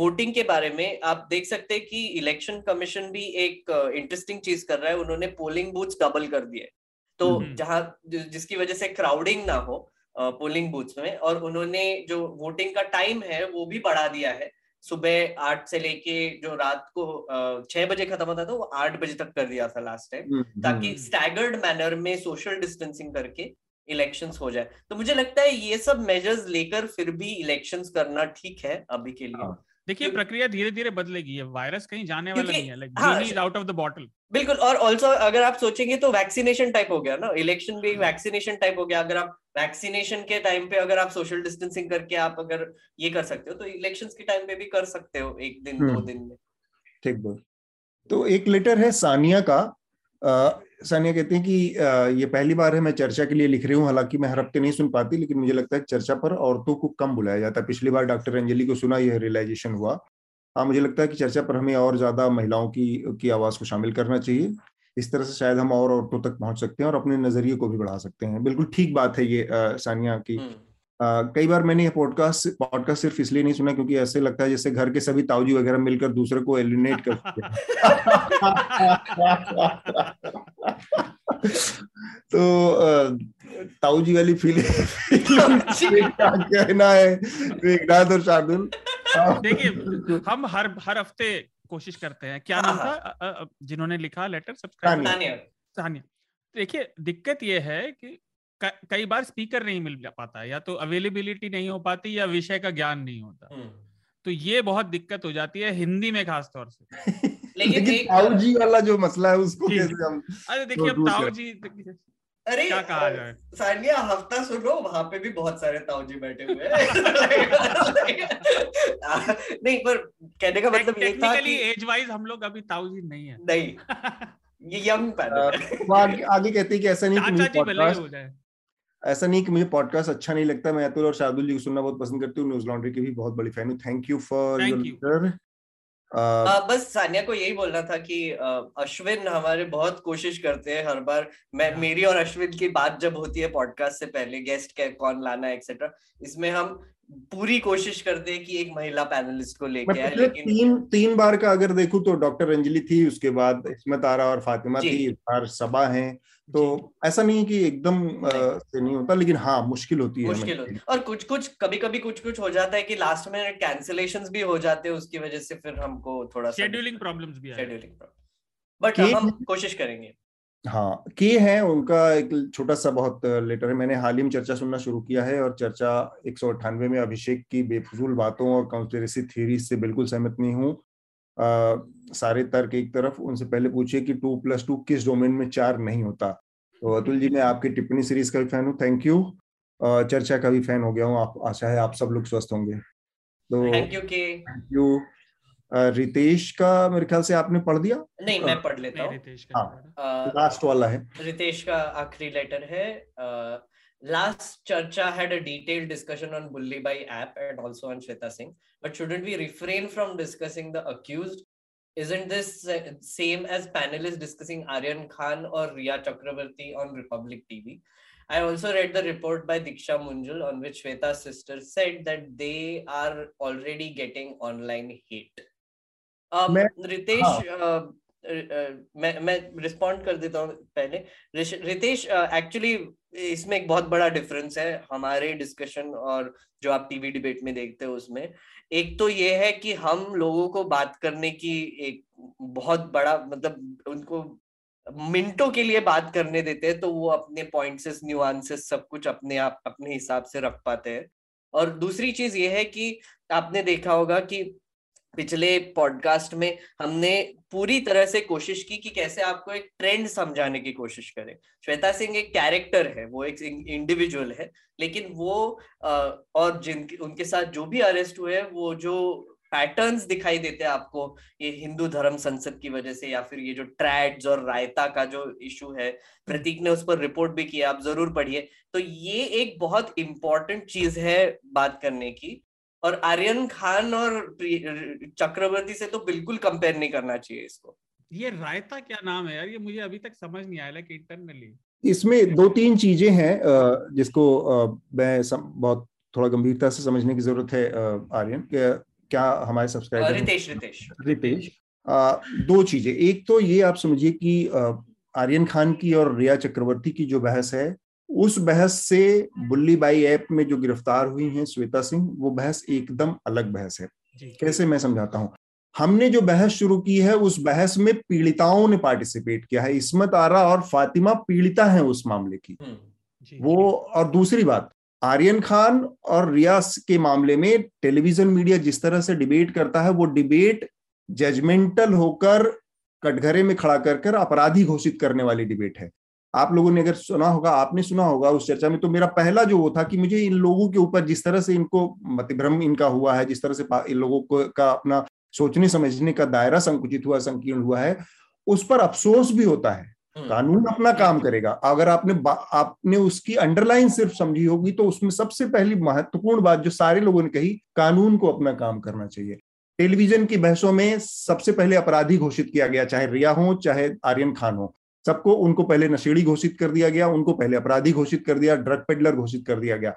वोटिंग के बारे में आप देख सकते हैं कि इलेक्शन कमीशन भी एक इंटरेस्टिंग चीज कर रहा है। उन्होंने पोलिंग बूथ डबल कर दिए, तो जहां जिसकी वजह से क्राउडिंग ना हो पोलिंग बूथ्स में। और उन्होंने जो वोटिंग का टाइम है वो भी बढ़ा दिया है, सुबह आठ से लेके जो रात को छह बजे खत्म होता था वो आठ बजे तक कर दिया था लास्ट टाइम, ताकि स्टैगर्ड मैनर में सोशल डिस्टेंसिंग करके इलेक्शंस हो जाए। तो मुझे लगता है ये सब मेजर्स लेकर फिर भी इलेक्शंस करना ठीक है अभी के लिए। देखिए, प्रक्रिया धीरे धीरे बदलेगी, वायरस कहीं जाने वाला नहीं है, like is out of the bottle. बिल्कुल। और ऑल्सो अगर आप सोचेंगे तो वैक्सीनेशन टाइप हो गया ना, इलेक्शन भी वैक्सीनेशन टाइप हो गया। अगर आप वैक्सीनेशन के टाइम पे अगर आप सोशल डिस्टेंसिंग करके आप अगर ये कर सकते हो तो इलेक्शंस के टाइम पे भी कर सकते हो, एक दिन दो दिन में। ठीक। तो एक लेटर है सानिया का। सानिया कहती हैं कि ये पहली बार है मैं चर्चा के लिए लिख रही हूँ, हालांकि मैं हर हफ्ते नहीं सुन पाती, लेकिन मुझे लगता है चर्चा पर औरतों को कम बुलाया जाता है। पिछली बार डॉक्टर अंजलि को सुना, यह रियलाइजेशन हुआ। हाँ, मुझे लगता है कि चर्चा पर हमें और ज्यादा महिलाओं की की आवाज को शामिल करना चाहिए। इस तरह से शायद हम और औरतों तक पहुंच सकते हैं और अपने नजरिए को भी बढ़ा सकते हैं। बिल्कुल ठीक बात है ये सानिया की। कई बार मैंने यह पॉडकास्ट पॉडकास्ट सिर्फ इसलिए नहीं सुना क्योंकि ऐसे लगता है जैसे घर के सभी ताऊजी वगैरह मिलकर दूसरे को एलिनेट करते हैं। तो ताऊजी वाली फीलिंग क्या कहना है मेघनाथ और शार्दुल? देखिए, हम हर हर हफ्ते कोशिश करते हैं। क्या नाम था जिन्होंने लिखा लेटर? सब्सक्राइब। देखिए, दिक्कत यह है कि कई बार स्पीकर नहीं मिल पाता, या तो अवेलेबिलिटी नहीं हो पाती या विषय का ज्ञान नहीं होता, तो ये बहुत दिक्कत हो जाती है हिंदी में खासतौर से। लेकिन ताऊजी वाला जो मसला है उसको कैसे हम, अरे देखिए अब ताऊजी, अरे क्या कहा जाए सानिया, हफ्ता सुनो, वहां पे भी बहुत सारे ताऊजी बैठे हुए हैं। नहीं, पर कहने का मतलब ये था कि एज वाइज हम लोग अभी ताऊजी नहीं है, नहीं ये यंग पैनल। आगे कहते हैं कि ऐसा नहीं कि ऐसा नहीं कि मुझे पॉडकास्ट अच्छा नहीं लगता, मैं अतुल और शार्दुल जी को सुनना बहुत पसंद करती हूँ। न्यूज लॉन्ड्री की भी बहुत बड़ी फैन हूँ। Thank you for your. आ, बस सानिया को यही बोलना था कि अश्विन हमारे बहुत कोशिश करते हैं हर बार। मैं मेरी और अश्विन की बात जब होती है पॉडकास्ट से पहले गेस्ट के कौन लाना है एक्सेट्रा, इसमें हम पूरी कोशिश करते हैं कि एक महिला पैनलिस्ट को लेके आए। लेकिन तीन तीन बार का अगर देखूं तो डॉक्टर अंजलि थी, उसके बाद इस्मत आरा और फातिमा थी, बार सबा है, तो ऐसा नहीं कि एकदम से नहीं होता, लेकिन हाँ मुश्किल होती मुश्किल है होती। और कुछ कुछ कभी कभी कुछ कुछ हो जाता है कि लास्ट में कैंसिलेशंस भी हो जाते हैं, उसकी वजह से फिर हमको थोड़ा शेड्यूलिंग प्रॉब्लम्स भी आते हैं, बट हम कोशिश करेंगे। हाँ, के हैं उनका एक छोटा सा बहुत लेटर है। मैंने हाल ही में चर्चा सुनना शुरू किया है और चर्चा एक सौ अट्ठानवे में अभिषेक की बेफजूल बातों और कंस्पिरेसी थ्योरी से बिल्कुल सहमत नहीं हूँ। सारे तर्क एक तरफ, उनसे पहले पूछिए कि टू प्लस टू किस डोमेन में चार नहीं होता। तो अतुल जी, मैं आपकी टिप्पणी सीरीज का भी फैन हूँ, थैंक यू। चर्चा का भी फैन हो गया हूँ, आप आशा है आप सब लोग स्वस्थ होंगे, तो थैंक यू के थैंक यू। रितेश का मेरे ख्याल से आपने पढ़ दिया? नहीं, मैं पढ़ लेता हूँ। लास्ट वाला है रितेश का, आखिरी लेटर है। Last Charcha had a detailed discussion on Bully Bhai app and also on Shweta Singh. But shouldn't we refrain from discussing the accused? Isn't this same as panelists discussing Aryan Khan or Riya Chakrabarti on Republic T V? I also read the report by Diksha Munjal on which Shweta's sister said that they are already getting online hate. Uh, मैं, Ritesh... हाँ. Uh, मैं मैं respond कर देता हूँ पहले। Ritesh, actually इसमें एक बहुत बड़ा डिफरेंस है हमारे डिस्कशन और जो आप टीवी डिबेट में देखते हो उसमें। एक तो ये है कि हम लोगों को बात करने की एक बहुत बड़ा, मतलब उनको मिनटों के लिए बात करने देते हैं, तो वो अपने पॉइंट्स, न्यूआंसेस, सब कुछ अपने आप अपने हिसाब से रख पाते हैं। और दूसरी चीज ये है कि आपने देखा होगा कि पिछले पॉडकास्ट में हमने पूरी तरह से कोशिश की कि कैसे आपको एक ट्रेंड समझाने की कोशिश करें। श्वेता सिंह एक कैरेक्टर है, वो एक इंडिविजुअल है, लेकिन वो और जिन उनके साथ जो भी अरेस्ट हुए हैं, वो जो पैटर्न्स दिखाई देते हैं आपको, ये हिंदू धर्म संसद की वजह से, या फिर ये जो ट्रैड्स और रायता का जो इशू है, प्रतीक ने उस पर रिपोर्ट भी किया, आप जरूर पढ़िए। तो ये एक बहुत इंपॉर्टेंट चीज है बात करने की। और आर्यन खान और चक्रवर्ती से तो बिल्कुल कंपेयर नहीं करना चाहिए इसको। ये रायता क्या नाम है यार, ये मुझे अभी तक समझ नहीं आया, लेकिन इंटरनली इसमें दो तीन चीजें हैं जिसको मैं बहुत थोड़ा गंभीरता से समझने की जरूरत है। आर्यन क्या हमारे सब्सक्राइबर रितेश रितेश रितेश दो चीजें, एक तो ये आप समझिए कि आर्यन खान की और रिया चक्रवर्ती की जो बहस है, उस बहस से बुल्ली बाई ऐप में जो गिरफ्तार हुई हैं श्वेता सिंह, वो बहस एकदम अलग बहस है। कैसे, मैं समझाता हूँ। हमने जो बहस शुरू की है उस बहस में पीड़िताओं ने पार्टिसिपेट किया है। इस्मत आरा और फातिमा पीड़िता हैं उस मामले की, वो। और दूसरी बात, आर्यन खान और रियाज के मामले में टेलीविजन मीडिया जिस तरह से डिबेट करता है, वो डिबेट जजमेंटल होकर कटघरे में खड़ा कर कर अपराधी घोषित करने वाली डिबेट है। आप लोगों ने अगर सुना होगा, आपने सुना होगा उस चर्चा में, तो मेरा पहला जो वो था कि मुझे इन लोगों के ऊपर जिस तरह से इनको मतभ्रम इनका हुआ है, जिस तरह से इन लोगों को का अपना सोचने समझने का दायरा संकुचित हुआ, संकीर्ण हुआ है, उस पर अफसोस भी होता है। कानून अपना काम करेगा। अगर आपने आपने उसकी अंडरलाइन सिर्फ समझी होगी तो उसमें सबसे पहली महत्वपूर्ण बात जो सारे लोगों ने कही, कानून को अपना काम करना चाहिए। टेलीविजन की बहसों में सबसे पहले अपराधी घोषित किया गया, चाहे रिया हो चाहे आर्यन खान हो, सबको उनको पहले नशेड़ी घोषित कर दिया गया, उनको पहले अपराधी घोषित कर दिया, ड्रग पेडलर घोषित कर दिया गया।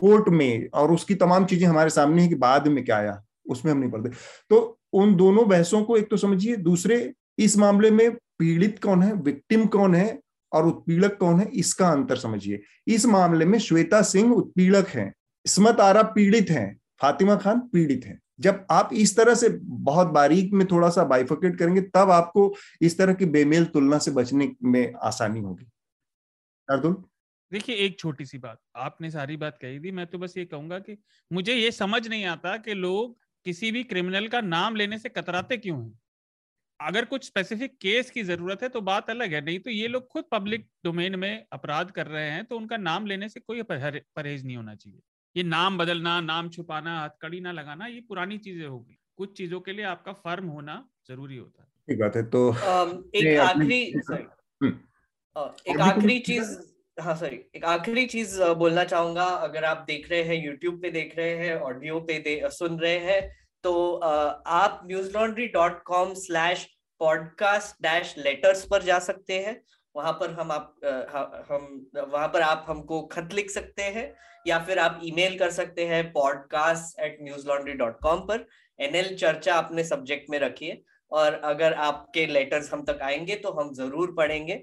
कोर्ट में और उसकी तमाम चीजें हमारे सामने है कि बाद में क्या आया उसमें हम नहीं पढ़ते। तो उन दोनों बहसों को एक तो समझिए, दूसरे इस मामले में पीड़ित कौन है, विक्टिम कौन है और उत्पीड़क कौन है, इसका अंतर समझिए। इस मामले में श्वेता सिंह उत्पीड़क हैं, स्मत आरा पीड़ित हैं, फातिमा खान पीड़ित हैं। जब आप इस तरह से बहुत बारीक में थोड़ा सा बाइफिकेट करेंगे तब आपको इस तरह की बेमेल तुलना से बचने में आसानी होगी। शार्दुल, देखिए एक छोटी सी बात, आपने सारी बात कही दी, मैं तो बस ये कहूंगा कि मुझे ये समझ नहीं आता कि लोग किसी भी क्रिमिनल का नाम लेने से कतराते क्यों हैं। अगर कुछ स्पेसिफिक केस की जरूरत है तो बात अलग है, नहीं तो ये लोग खुद पब्लिक डोमेन में अपराध कर रहे हैं तो उनका नाम लेने से कोई परहेज नहीं होना चाहिए। ये नाम बदलना, नाम छुपाना, हथकड़ी ना लगाना, ये पुरानी चीजें होगी। कुछ चीजों के लिए आपका फर्म होना जरूरी होता है। ठीक बात है। तो एक आखिरी एक आखिरी चीज हाँ सॉरी एक आखिरी चीज बोलना चाहूंगा। अगर आप देख रहे हैं, यूट्यूब पे देख रहे हैं, ऑडियो पे सुन रहे हैं, तो आप news laundry dot com slash podcast dash letters पर जा सकते हैं। वहां पर हम आप हम वहां पर आप हमको खत लिख सकते हैं या फिर आप ईमेल कर सकते हैं podcast at news laundry dot com पर। एनएल चर्चा अपने सब्जेक्ट में रखिए और अगर आपके लेटर्स हम तक आएंगे तो हम जरूर पढ़ेंगे।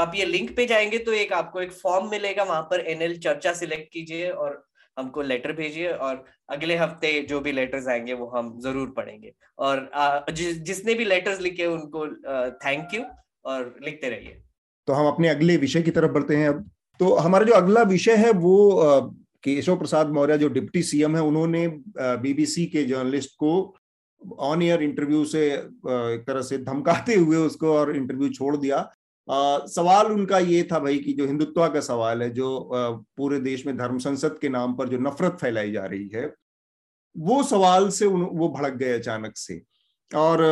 आप ये लिंक पे जाएंगे तो एक आपको एक फॉर्म मिलेगा, वहां पर एनएल चर्चा सिलेक्ट कीजिए और हमको लेटर भेजिए और अगले हफ्ते जो भी लेटर्स आएंगे वो हम जरूर पढ़ेंगे। और जि, जिसने भी लेटर्स लिखे उनको थैंक यू और लिखते रहिए। तो हम अपने अगले विषय की तरफ बढ़ते हैं। अब तो हमारा जो अगला विषय है वो केशव प्रसाद मौर्य जो डिप्टी सीएम है, उन्होंने बीबीसी के जर्नलिस्ट को ऑन एयर इंटरव्यू से एक तरह से धमकाते हुए उसको और इंटरव्यू छोड़ दिया। आ, सवाल उनका ये था भाई कि जो हिंदुत्व का सवाल है, जो आ, पूरे देश में धर्म संसद के नाम पर जो नफरत फैलाई जा रही है, वो सवाल से उन, वो भड़क गए अचानक से। और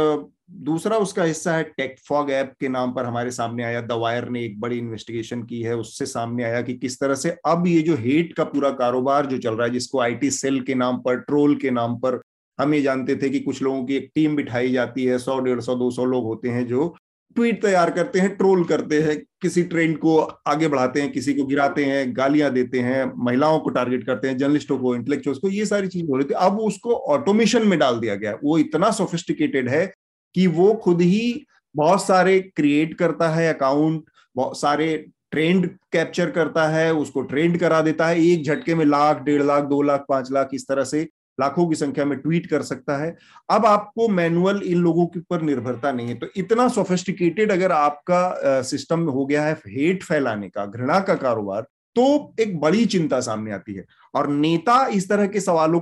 दूसरा उसका हिस्सा है टेकफॉग ऐप के नाम पर हमारे सामने आया, द वायर ने एक बड़ी इन्वेस्टिगेशन की है, उससे सामने आया कि किस तरह से अब ये जो हेट का पूरा कारोबार जो चल रहा है, जिसको आईटी सेल के नाम पर, ट्रोल के नाम पर, हम ये जानते थे कि कुछ लोगों की एक टीम बिठाई जाती है, सौ डेढ़ सौ दो सौ लोग होते हैं जो ट्वीट तैयार करते हैं, ट्रोल करते हैं, किसी ट्रेंड को आगे बढ़ाते हैं, किसी को गिराते हैं, गालियां देते हैं, महिलाओं को टारगेट करते हैं, जर्नलिस्टों को, इंटेलेक्चुअल्स को, ये सारी चीज हो रही थी। अब उसको ऑटोमेशन में डाल दिया गया। वो इतना सोफिस्टिकेटेड है कि वो खुद ही बहुत सारे क्रिएट करता है अकाउंट, बहुत सारे ट्रेंड कैप्चर करता है, उसको ट्रेंड करा देता है, एक झटके में लाख डेढ़ लाख दो लाख पांच लाख इस तरह से लाखों की संख्या में ट्वीट कर सकता है। अब आपको मैनुअल इन लोगों के ऊपर निर्भरता नहीं है। तो इतना सोफिस्टिकेटेड अगर आपका सिस्टम हो गया है हेट फैलाने का, घृणा का कारोबार, तो एक बड़ी चिंता सामने आती है। और नेता इस तरह के सवालों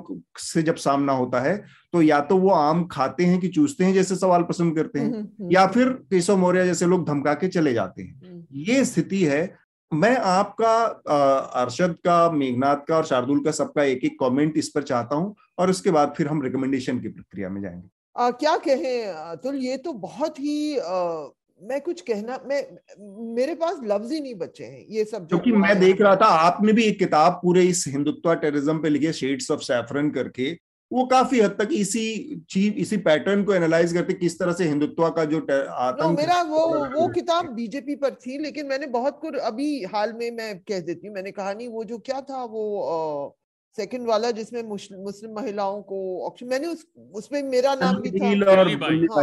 से जब सामना होता है तो या तो वो आम खाते हैं कि चूसते हैं जैसे सवाल पसंद करते हैं, या फिर केशव मौर्य जैसे लोग धमका के चले जाते हैं। ये स्थिति है। मैं आपका, अरशद का, मेघनाथ का और शार्दुल का, सबका एक एक कमेंट इस पर चाहता हूं और उसके बाद फिर हम रिकमेंडेशन की प्रक्रिया में जाएंगे। आ, क्या कहें अतुल, ये तो बहुत ही आ, मैं कुछ कहना मैं मेरे पास लफ्ज ही नहीं बचे हैं ये सब। क्योंकि मैं देख रहा था आपने भी एक किताब पूरे इस हिंदुत्व टेररिज्म पे लिखी, शेड्स ऑफ सैफरन करके, वो काफी हद तक इसी चीज इसी पैटर्न को एनालाइज करते किस तरह से हिंदुत्व का जो आतंक। मेरा वो वो किताब बीजेपी पर थी, लेकिन मैंने बहुत कुछ अभी हाल में मैं कह देती हूँ, मैंने कहा नहीं, वो जो क्या था वो सेकंड वाला जिसमें मुस्लिम महिलाओं को ऑक्शन, मैंने उस उसमें मेरा नाम भी था,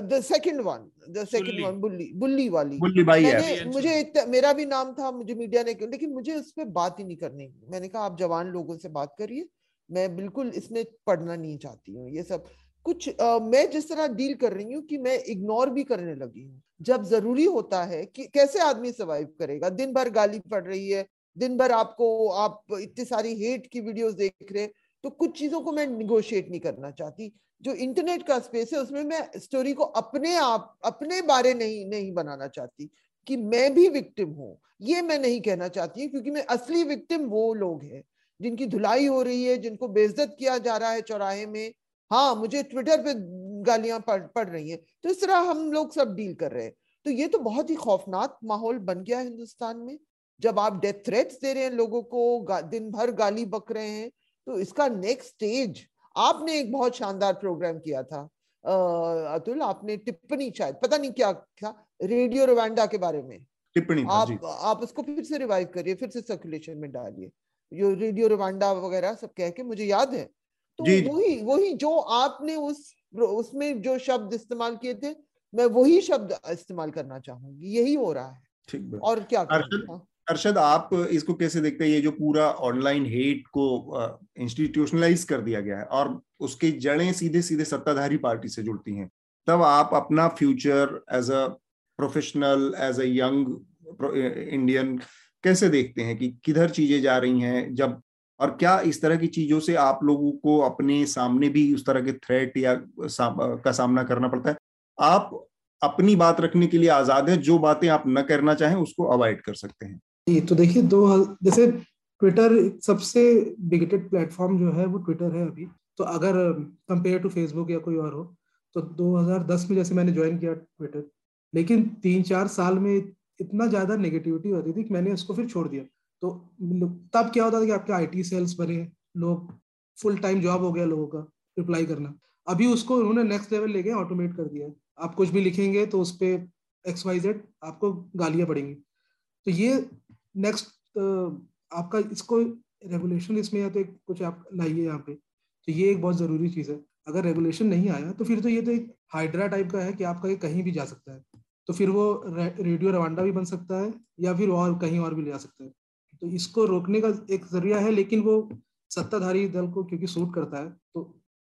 the second one the second one Bulli Bulli वाली, मुझे मेरा भी नाम था, मुझे मीडिया ने, लेकिन मुझे उस पर बात ही नहीं करनी। मैंने कहा आप जवान लोगों से बात करिए, मैं बिल्कुल इसमें पढ़ना नहीं चाहती हूँ ये सब कुछ। आ, मैं जिस तरह डील कर रही हूँ कि मैं इग्नोर भी करने लगी हूँ जब जरूरी होता है। कि कैसे आदमी सर्वाइव करेगा, दिन भर गाली पड़ रही है, दिन भर आपको आप इतनी सारी हेट की वीडियोस देख रहे, तो कुछ चीजों को मैं निगोशिएट नहीं करना चाहती। जो इंटरनेट का स्पेस है उसमें मैं स्टोरी को अपने आप अपने बारे नहीं नहीं बनाना चाहती कि मैं भी विक्टिम हूँ, ये मैं नहीं कहना चाहती, क्योंकि मैं असली विक्टिम वो लोग हैं जिनकी धुलाई हो रही है, जिनको बेइज्जत किया जा रहा है चौराहे में। हाँ, मुझे ट्विटर पे गालियां पड़ पड़ रही हैं। तो इस तरह हम लोग सब डील कर रहे हैं। तो ये तो बहुत ही खौफनाक माहौल बन गया हिंदुस्तान में। जब आप डेथ थ्रेट्स दे रहे हैं लोगों को, दिन भर गाली बक रहे हैं, तो इसका नेक्स्ट स्टेज, आपने एक बहुत शानदार प्रोग्राम किया था अतुल, आपने टिप्पणी शायद, पता नहीं क्या था, रेडियो रवांडा के बारे में टिप्पणी, आप आप उसको फिर से रिवाइव करिए, फिर से सर्कुलेशन में डालिए, जो रेडियो रवांडा वगैरह सब कह के, मुझे याद है। तो वही वही जो आपने उस उसमें जो शब्द इस्तेमाल किए थे, मैं वही शब्द इस्तेमाल करना चाहूंगी, यही हो रहा है। ठीक, और क्या करूं अर्शद, आप इसको कैसे देखते हैं? ये जो पूरा ऑनलाइन हेट को इंस्टीट्यूशनलाइज कर दिया गया है और उसकी जड़ें सीधे सीधे सत्ताधारी पार्टी से जुड़ती हैं, तब आप अपना future as a professional, as a young Indian कैसे देखते हैं कि किधर चीजें जा रही हैं, जब और क्या इस तरह की चीजों से आप लोगों को अपने सामने भी उस तरह के थ्रेट या साम, का सामना करना पड़ता है? आप अपनी बात रखने के लिए आजाद है, जो बातें आप न करना चाहें उसको अवॉइड कर सकते हैं। ये तो देखिए, दो जैसे ट्विटर सबसे बिगेटेड प्लेटफॉर्म जो है वो ट्विटर है अभी, तो अगर कंपेयर टू फेसबुक या कोई और हो, तो दो हज़ार दस में जैसे मैंने ज्वाइन किया ट्विटर, लेकिन तीन चार साल में इतना ज़्यादा नेगेटिविटी होती थी कि मैंने उसको फिर छोड़ दिया। तो तब क्या होता था कि आपके आईटी सेल्स बने, लोग फुल टाइम जॉब हो गया लोगों का रिप्लाई करना। अभी उसको उन्होंने नेक्स्ट लेवल ले गए, ऑटोमेट कर दिया, आप कुछ भी लिखेंगे तो उस पर एक्स वाई जेड आपको गालियाँ पड़ेंगी। तो ये नेक्स्ट आपका इसको रेगुलेशन इसमें या तो कुछ आप लाइए यहाँ पे, तो ये एक बहुत ज़रूरी चीज़ है। अगर रेगुलेशन नहीं आया तो फिर तो ये तो एक हाइड्रा टाइप का है कि आपका ये कहीं भी जा सकता है, तो फिर वो रेडियो रवांडा भी बन सकता है या फिर और कहीं और भी ले जा सकता है। तो इसको रोकने का एक जरिया है, लेकिन वो सत्ताधारी दल को क्योंकि सूट करता है तो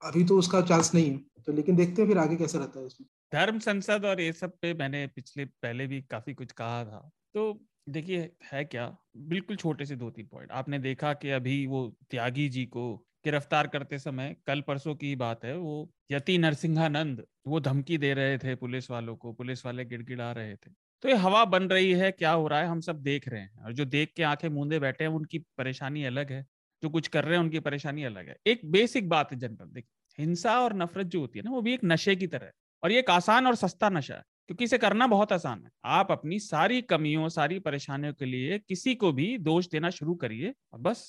अभी तो उसका चांस नहीं है, तो लेकिन देखते हैं फिर आगे कैसा रहता है इसमें। धर्म, संसद और ये सब पे मैंने पिछले पहले भी काफ़ी कुछ कहा था, तो देखिए है क्या, बिल्कुल छोटे से दो तीन पॉइंट। आपने देखा कि अभी वो त्यागी जी को गिरफ्तार करते समय, कल परसों की बात है, वो यति नरसिंहानंद वो धमकी दे रहे थे पुलिस वालों को, पुलिस वाले गिड़गिड़ा रहे थे। तो ये हवा बन रही है, क्या हो रहा है हम सब देख रहे हैं, और जो देख के आंखें मूंदे बैठे हैं उनकी परेशानी अलग है, जो कुछ कर रहे हैं उनकी परेशानी अलग है। एक बेसिक बात है जनरल, देखिए हिंसा और नफरत जो होती है ना, वो भी एक नशे की तरह है, और ये एक आसान और सस्ता नशा है, क्योंकि इसे करना बहुत आसान है। आप अपनी सारी कमियों, सारी परेशानियों के लिए किसी को भी दोष देना शुरू करिए, बस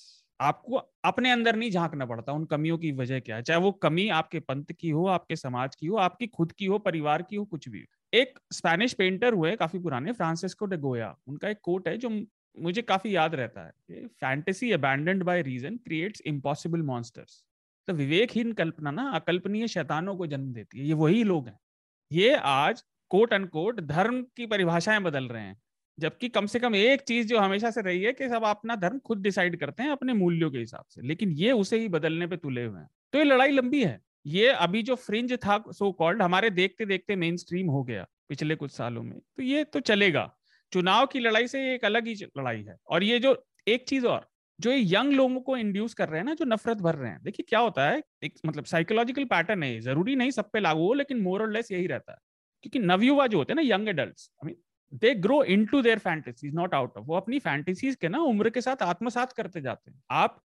आपको अपने अंदर नहीं झांकना पड़ता उन कमियों की वजह क्या है, चाहे वो कमी आपके पंथ की हो, आपके समाज की हो, आपकी खुद की हो, परिवार की हो, कुछ भी हो। एक स्पेनिश पेंटर हुए काफी पुराने, फ्रांसिस्को डे गोया, उनका एक कोट है जो मुझे काफी याद रहता है, fantasy abandoned by reason creates impossible monsters. तो विवेकहीन कल्पना ना अकल्पनीय शैतानों को जन्म देती है। ये वही लोग हैं, ये आज कोट अनकोट धर्म की परिभाषाएं बदल रहे हैं, जबकि कम से कम एक चीज जो हमेशा से रही है कि सब अपना धर्म खुद डिसाइड करते हैं अपने मूल्यों के हिसाब से, लेकिन ये उसे ही बदलने पे तुले हुए हैं। तो ये लड़ाई लंबी है। ये अभी जो फ्रिंज था सो कॉल्ड, हमारे देखते देखते मेन स्ट्रीम हो गया पिछले कुछ सालों में, तो ये तो चलेगा। चुनाव की लड़ाई से ये एक अलग ही लड़ाई है। और ये जो एक चीज और, जो ये यंग लोगों को इंड्यूस कर रहे हैं ना, जो नफरत भर रहे हैं, देखिए क्या होता है, एक मतलब साइकोलॉजिकल पैटर्न है, जरूरी नहीं सब पे लागू हो, लेकिन मोर और लेस यही रहता है। क्योंकि नवयुवा जो होते हैं ना, young adults, I mean they grow into their fantasies, not out of. वो अपनी फैंटेसीज के ना उम्र के साथ आत्मसात करते जाते हैं। आप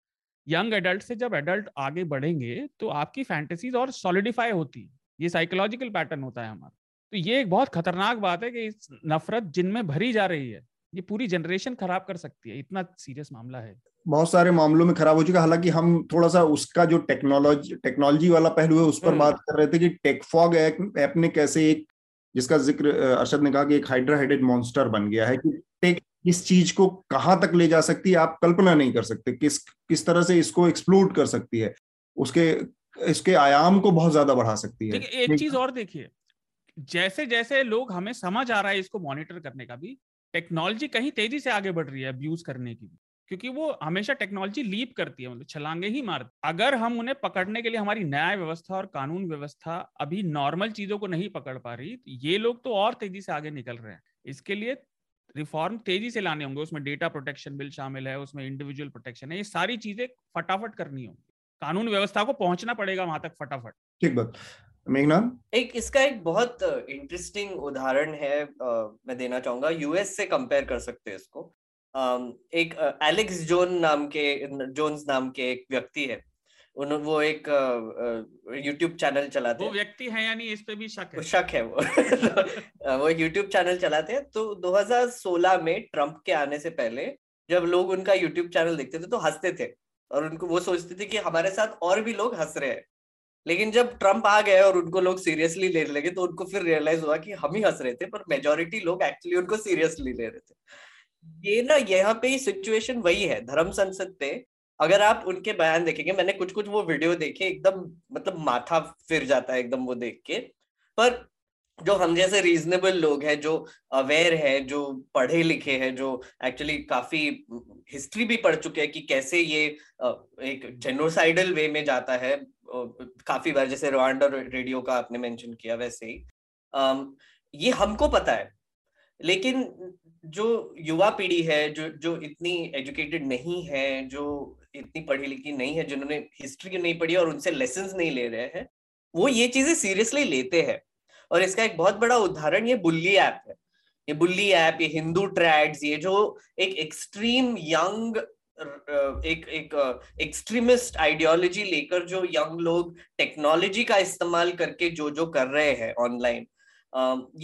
यंग एडल्ट से जब एडल्ट आगे बढ़ेंगे तो आपकी फैंटेसीज और सॉलिडिफाई होती है। ये साइकोलॉजिकल पैटर्न होता है हमारा। तो ये एक बहुत खतरनाक बात है कि इस नफरत जिनमें भरी जा रही है, ये पूरी जनरेशन खराब कर सकती है। इतना सीरियस मामला है, बहुत सारे मामलों में खराब हो चुका। हालांकि हम थोड़ा सा उसका जो टेक्नोलॉजी टेक्नोलॉजी वाला पहलू है उस पर बात कर रहे थे कि टेकफॉग ऐप ने कैसे एक, जिसका जिक्र अरशद ने कहा कि एक हाइड्रा हेडेड मॉन्स्टर बन गया है, कि टेक इस चीज को कहाँ तक ले जा सकती है आप कल्पना नहीं कर सकते, किस किस तरह से इसको एक्सप्लोड कर सकती है, उसके इसके आयाम को बहुत ज्यादा बढ़ा सकती है। एक चीज और देखिए, जैसे जैसे लोग, हमें समझ आ रहा है इसको मॉनिटर करने का भी, टेक्नोलॉजी कहीं तेजी से आगे बढ़ रही है अब्यूज करने की भी, क्योंकि वो हमेशा टेक्नोलॉजी लीप करती है, मतलब छलांगे ही मारती। अगर हम उन्हें पकड़ने के लिए, हमारी न्याय व्यवस्था और कानून व्यवस्था अभी नॉर्मल चीजों को नहीं पकड़ पा रही, तो ये लोग तो और तेजी से आगे निकल रहे हैं। इसके लिए रिफॉर्म तेजी से लाने होंगे, उसमें डेटा प्रोटेक्शन बिल शामिल है, उसमें इंडिविजुअल प्रोटेक्शन है, ये सारी चीजें फटाफट करनी होंगी, कानून व्यवस्था को पहुंचना पड़ेगा वहां तक फटाफट। ठीक बात मेघनाथ, एक इसका एक बहुत इंटरेस्टिंग उदाहरण है, मैं देना चाहूंगा, यूएस से कंपेयर कर सकते हैं इसको। एक एलेक्स जोन नाम के जोन्स नाम के एक व्यक्ति है, उन्होंने वो एक YouTube चैनल चलाते हैं, वो व्यक्ति है यानी इस पे भी शक है, शक है वो वो YouTube चैनल चलाते हैं। तो दो हज़ार सोलह में ट्रम्प के आने से पहले जब लोग उनका YouTube चैनल देखते थे तो हंसते थे और उनको वो सोचते थे कि हमारे साथ और भी लोग हंस रहे हैं। लेकिन जब ट्रम्प आ गए और उनको लोग सीरियसली लेने लगे तो उनको फिर रियलाइज हुआ कि हम ही हंस रहे थे, पर मेजोरिटी लोग एक्चुअली उनको सीरियसली ले रहे थे। ये ना यहाँ पे सिचुएशन वही है। धर्म संसद पे अगर आप उनके बयान देखेंगे, मैंने कुछ कुछ वो वीडियो देखे, एकदम मतलब माथा फिर जाता है एकदम वो देख के। पर जो हम जैसे रीजनेबल लोग हैं, जो अवेयर है, जो पढ़े लिखे हैं, जो एक्चुअली काफी हिस्ट्री भी पढ़ चुके हैं कि कैसे ये एक जेनोसाइडल वे में जाता है काफी बार, जैसे रवांडा रेडियो का आपने मेंशन किया वैसे ही, ये हमको पता है। लेकिन जो युवा पीढ़ी है, जो जो इतनी एजुकेटेड नहीं है, जो इतनी पढ़ी लिखी नहीं है, जिन्होंने हिस्ट्री नहीं पढ़ी और उनसे लेसन्स नहीं ले रहे हैं, वो ये चीजें सीरियसली लेते हैं। और इसका एक बहुत बड़ा उदाहरण ये बुल्ली ऐप है। ये बुल्ली ऐप, ये हिंदू ट्रैड्स, ये जो एक एक्सट्रीम यंग एक एक एक्सट्रीमिस्ट आइडियोलॉजी लेकर जो यंग लोग टेक्नोलॉजी का इस्तेमाल करके जो जो कर रहे हैं ऑनलाइन,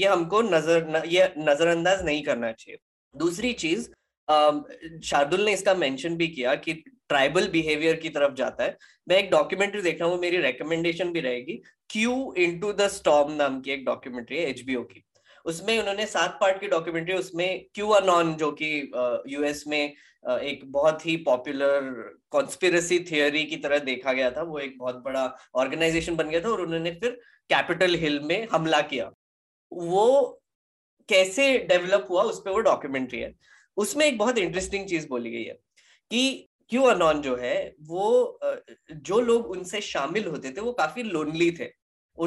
ये हमको नजर न, ये नजरअंदाज नहीं करना चाहिए। दूसरी चीज, शार्दुल ने इसका मेंशन भी किया कि ट्राइबल बिहेवियर की तरफ जाता है। मैं एक डॉक्यूमेंट्री देख रहा हूँ, मेरी रेकमेंडेशन भी रहेगी, क्यू इनटू द स्टॉर्म नाम की एक डॉक्यूमेंट्री है एचबीओ की। उसमें उन्होंने सात पार्ट की डॉक्यूमेंट्री, उसमें क्यू अनॉन जो कि यूएस में एक बहुत ही पॉपुलर कॉन्स्पिरेसी थियोरी की तरह देखा गया था, वो एक बहुत बड़ा ऑर्गेनाइजेशन बन गया था और उन्होंने फिर कैपिटल हिल में हमला किया। वो कैसे डेवलप हुआ उस पर वो डॉक्यूमेंट्री है। उसमें एक बहुत इंटरेस्टिंग चीज बोली गई है कि क्यू अनॉन जो है वो, जो लोग उनसे शामिल होते थे वो काफी लोनली थे,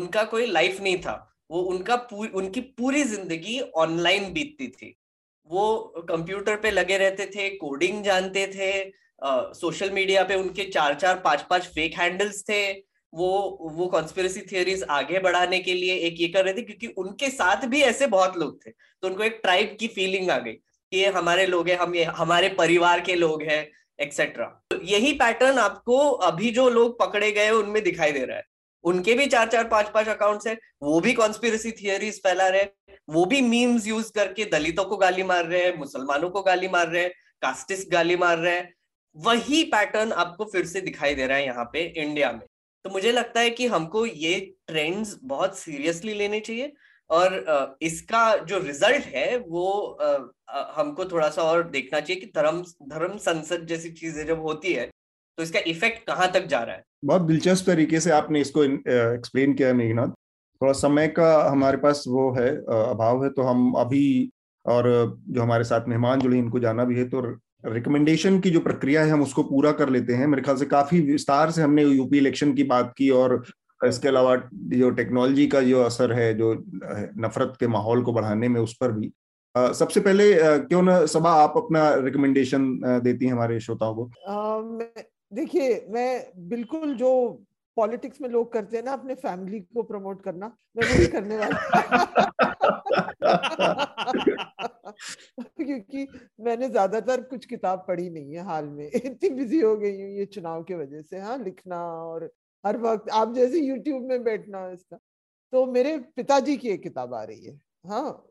उनका कोई लाइफ नहीं था, वो उनका पूर, उनकी पूरी जिंदगी ऑनलाइन बीतती थी। वो कंप्यूटर पे लगे रहते थे, कोडिंग जानते थे, सोशल मीडिया पे उनके चार चार पांच पांच फेक हैंडल्स थे। वो वो कॉन्स्पिरेसी थियरीज आगे बढ़ाने के लिए एक ये कर रहे थे, क्योंकि उनके साथ भी ऐसे बहुत लोग थे तो उनको एक ट्राइब की फीलिंग आ गई कि ये हमारे लोग हैं, हम ये हमारे परिवार के लोग हैं, एक्सेट्रा। तो यही पैटर्न आपको अभी जो लोग पकड़े गए उनमें दिखाई दे रहा है। उनके भी चार चार पांच पांच अकाउंट्स हैं, वो भी कॉन्स्पिरेसी थियरीज फैला रहे हैं, वो भी मीम्स यूज करके दलितों को गाली मार रहे हैं, मुसलमानों को गाली मार रहे हैं, कास्टिस्ट गाली मार रहे हैं। वही पैटर्न आपको फिर से दिखाई दे रहा है यहाँ पे इंडिया में। तो मुझे लगता है कि हमको ये ट्रेंड्स बहुत सीरियसली लेने चाहिए और इसका जो रिजल्ट है वो हमको थोड़ा सा और देखना चाहिए कि धर्म धर्म संसद जैसी चीजें जब होती है तो इसका इफेक्ट कहाँ तक जा रहा है। बहुत दिलचस्प तरीके से आपने इसको एक्सप्लेन किया है मेघनाथ। थोड़ा समय का हमारे पास वो है, अभाव है, तो हम अभी और जो हमारे साथ मेहमान जुड़े इनको जाना भी है, तो रिकमेंडेशन की जो प्रक्रिया है हम उसको पूरा कर लेते हैं। मेरे ख्याल से काफी विस्तार से हमने यूपी इलेक्शन की बात की और इसके अलावा जो टेक्नोलॉजी का जो असर है, जो नफरत के माहौल को बढ़ाने में, उस पर भी। Uh, सबसे पहले uh, क्यों ना सबा आप अपना रिकमेंडेशन uh, देती हैं हमारे श्रोताओं को। uh, देखिए, मैं बिल्कुल जो पॉलिटिक्स में लोग करते हैं ना, अपने फैमिली को प्रमोट करना, मैं वही करने वाला क्योंकि मैंने ज्यादातर कुछ किताब पढ़ी नहीं है हाल में, इतनी बिजी हो गई हूँ ये चुनाव की वजह से, हाँ, लिखना और हर वक्त आप जैसे यूट्यूब में बैठना इसका। तो मेरे पिताजी की एक किताब आ रही है, हाँ,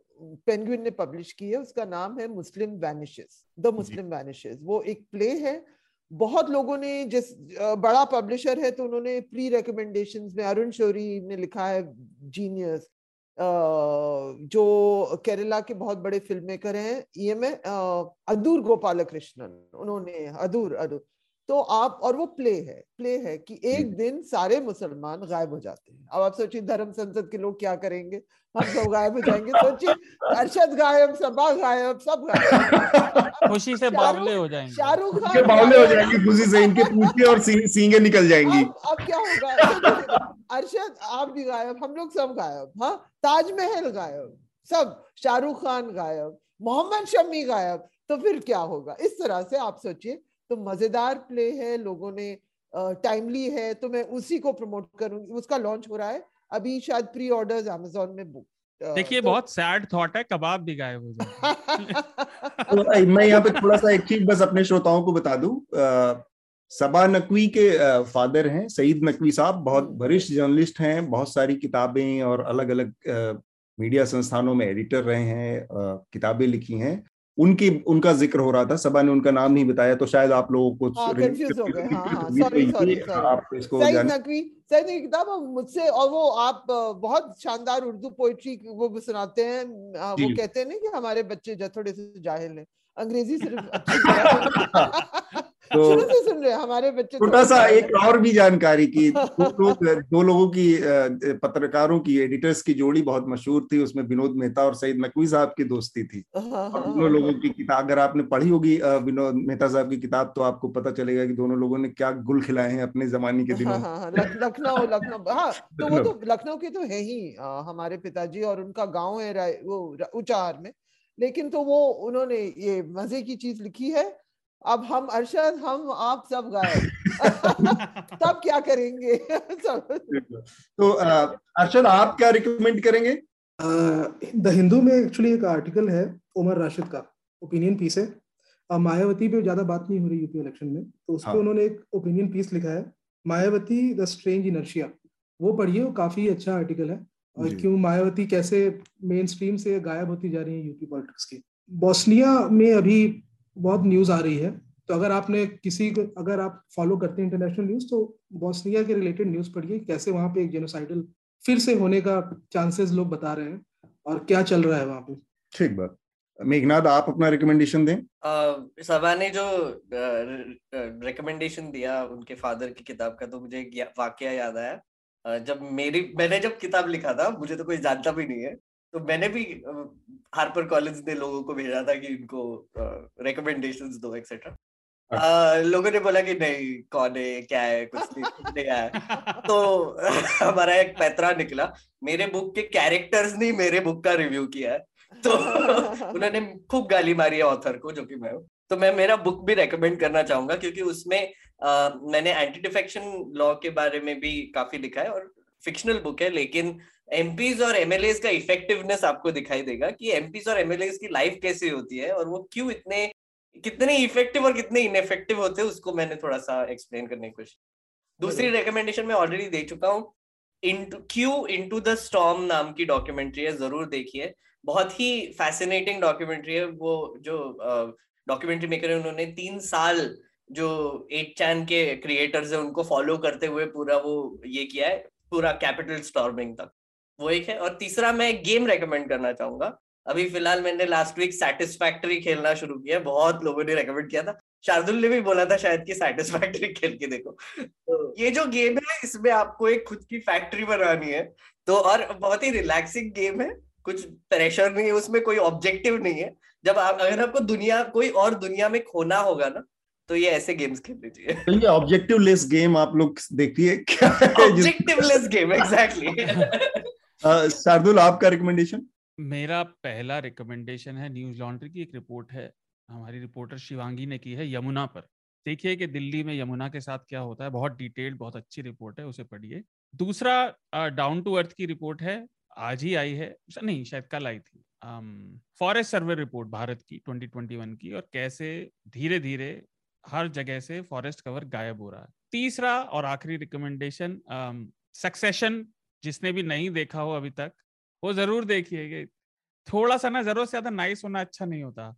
पेंगुइन ने पब्लिश की है, उसका नाम है Muslim vanishes, the Muslim vanishes. वो एक प्ले है, बहुत लोगों ने, जिस बड़ा पब्लिशर है तो उन्होंने प्री रिकमेंडेशंस में, अरुण शौरी ने लिखा है, जीनियस, जो केरला के बहुत बड़े फिल्म मेकर हैं, ये में अदूर गोपालकृष्णन, उन्होंने अदूर अदूर तो आप, और वो प्ले है प्ले है कि एक दिन सारे मुसलमान गायब हो जाते हैं। अब आप सोचिए धर्म संसद के लोग क्या करेंगे, हम सब गायब हो जाएंगे। सोचिए, अरशद गायब, सबा गायब, सब गायब, खुशी से बावले हो जाएंगे, शाहरुख खान बावले हो जाएंगे, खुशी से इनके पूछे और सींगे निकल जाएंगी। अब क्या होगा, अरशद आप भी गायब, हम लोग सब गायब, हाँ, ताजमहल गायब, सब, शाहरुख खान गायब, मोहम्मद शमी गायब, तो फिर क्या होगा। इस तरह से आप सोचिए। तो मजेदार प्ले है, लोगों ने, टाइमली है, तो मैं उसी को प्रमोट करूंगी। उसका लॉन्च हो रहा है अभी, शायद प्री ऑर्डर्स अमेज़न में बुक। देखिए, तो बहुत सैड थॉट है, कबाब भी गायब हो जाए। मैं यहाँ पे थोड़ा सा एक चीज बस अपने श्रोताओं को बता दूं, सबा नकवी के फादर हैं सईद नकवी साहब, बहुत वरिष्ठ जर्नलिस्ट हैं, बहुत सारी किताबें और अलग अलग मीडिया संस्थानों में एडिटर रहे हैं, किताबें लिखी हैं, उनकी उनका जिक्र हो रहा था। सबा ने उनका नाम नहीं बताया तो शायद आप लोगों को कंफ्यूज हो गए। Sorry sorry sorry Saeed Naqvi किताब मुझसे, और वो आप बहुत शानदार उर्दू पोइट्री वो सुनाते हैं, वो कहते हैं ना कि हमारे बच्चे थोड़े से जाहिल हैं, अंग्रेजी सिर्फ अच्छी तो शुरू से सुन रहे हमारे बच्चे। छोटा सा एक और भी जानकारी की, दो लोग दो लोगों की पत्रकारों की एडिटर्स की जोड़ी बहुत मशहूर थी, उसमें विनोद मेहता और सईद नकवी साहब की दोस्ती थी। दोनों लोगों की किताब अगर आपने पढ़ी होगी विनोद मेहता साहब की किताब तो आपको पता चलेगा कि दोनों लोगों ने क्या गुल खिलाए हैं अपने जमाने के दिनों। लखनऊ लखनऊ हाँ तो वो तो लखनऊ के तो है ही हमारे पिताजी, और उनका गाँव है वो उचार में, लेकिन तो वो उन्होंने ये मजे की चीज लिखी है, अब हम अरशद हम आप सब गाए तब क्या करेंगे तो अरशद आप क्या रिकमेंड करेंगे? द हिंदू में एक्चुअली एक आर्टिकल है उमर राशिद का, ओपिनियन पीस है, मायावती पे ज्यादा बात नहीं हो रही यूपी इलेक्शन में, तो उस पे उन्होंने एक ओपिनियन पीस लिखा है, मायावती द स्ट्रेंज इनर्शिया, वो पढ़िए, वो काफी अच्छा आर्टिकल है, और क्यों मायावती कैसे मेन स्ट्रीम से गायब होती जा रही है यूपी पॉलिटिक्स की। बोस्निया में अभी बहुत न्यूज आ रही है, तो अगर आपने किसी अगर आप फॉलो करते हैं इंटरनेशनल न्यूज तो बोस्निया के रिलेटेड न्यूज पढ़िए, कैसे वहां पे एक जेनोसाइडल फिर से होने का चांसेस लोग बता रहे हैं और क्या चल रहा है वहां पे। ठीक बात। मेघनाथ आप अपना रिकमेंडेशन दें। सबा ने जो रिकमेंडेशन दिया उनके फादर की किताब का, तो मुझे एक वाकया याद आया। जब मेरी मैंने जब किताब लिखा था, मुझे तो कोई जानता भी नहीं है, तो मैंने भी हार्पर कॉलेज ने लोगों को भेजा था कि इनको रिकमेंडेशंस दो एक्सेट्रा। लोगों ने बोला कि नहीं कौन है क्या है कुछ नहीं आया, तो हमारा एक पैतरा निकला, मेरे बुक के कैरेक्टर्स ने मेरे बुक का रिव्यू किया है, तो उन्होंने खूब गाली मारी है ऑथर को जो कि मैं हूँ। तो मैं मेरा बुक भी रेकमेंड करना चाहूंगा क्योंकि उसमें आ, मैंने एंटी डिफेक्शन लॉ के बारे में भी काफी लिखा है, और फिक्शनल बुक है लेकिन एमपीज और एमएलएज का इफेक्टिवनेस आपको दिखाई देगा कि एमपीज और एमएलएज की लाइफ कैसी होती है और वो क्यों इतने कितने इफेक्टिव और कितने इनइफेक्टिव होते हैं, उसको मैंने थोड़ा सा एक्सप्लेन करने की कोशिश। दूसरी रेकमेंडेशन मैं ऑलरेडी दे चुका हूँ, into q into the storm नाम की डॉक्यूमेंट्री है, जरूर देखिए, बहुत ही फैसिनेटिंग डॉक्यूमेंट्री है। वो जो डॉक्यूमेंट्री मेकर है उन्होंने तीन साल जो एट चैन के क्रिएटर्स है उनको फॉलो करते हुए पूरा वो ये किया है, पूरा कैपिटल स्टॉर्मिंग तक, वो एक है। और तीसरा मैं गेम रेकमेंड करना चाहूंगा, अभी फिलहाल मैंने लास्ट वीक सैटिस्फैक्टरी खेलना शुरू किया, बहुत लोगों ने रेकमेंड किया था, शार्दुल ने भी बोला था शायद कि सैटिस्फैक्टरी खेल के देखो। तो ये जो गेम है इसमें आपको एक खुद की फैक्ट्री बनानी है, तो और बहुत ही रिलैक्सिंग गेम है, कुछ प्रेशर नहीं है उसमें, कोई ऑब्जेक्टिव नहीं है। जब आप अगर आपको दुनिया कोई और दुनिया में खोना होगा ना तो ये ऐसे गेम्स खेल लीजिए। ऑब्जेक्टिव लेस गेम आप लोग देखिए, objective less game exactly. Shardul आपका रिकमेंडेशन? मेरा पहला रिकमेंडेशन है न्यूज लॉन्ड्री की एक रिपोर्ट है, हमारी रिपोर्टर शिवांगी ने की है, यमुना पर। देखिए कि दिल्ली में यमुना के साथ क्या होता है, बहुत डिटेल्ड बहुत अच्छी रिपोर्ट है, उसे पढ़िए। दूसरा डाउन टू अर्थ की रिपोर्ट है, आज ही आई है नहीं शायद कल आई थी, फॉरेस्ट सर्वे रिपोर्ट भारत की ट्वेंटी ट्वेंटी वन की, और कैसे धीरे धीरे हर जगह से फॉरेस्ट कवर गायब हो रहा है। तीसरा और आखिरी रिकमेंडेशन सक्सेशन, जिसने भी नहीं देखा हो अभी तक वो जरूर देखिए, थोड़ा सा ना जरूर से ज्यादा नाइस होना अच्छा नहीं होता।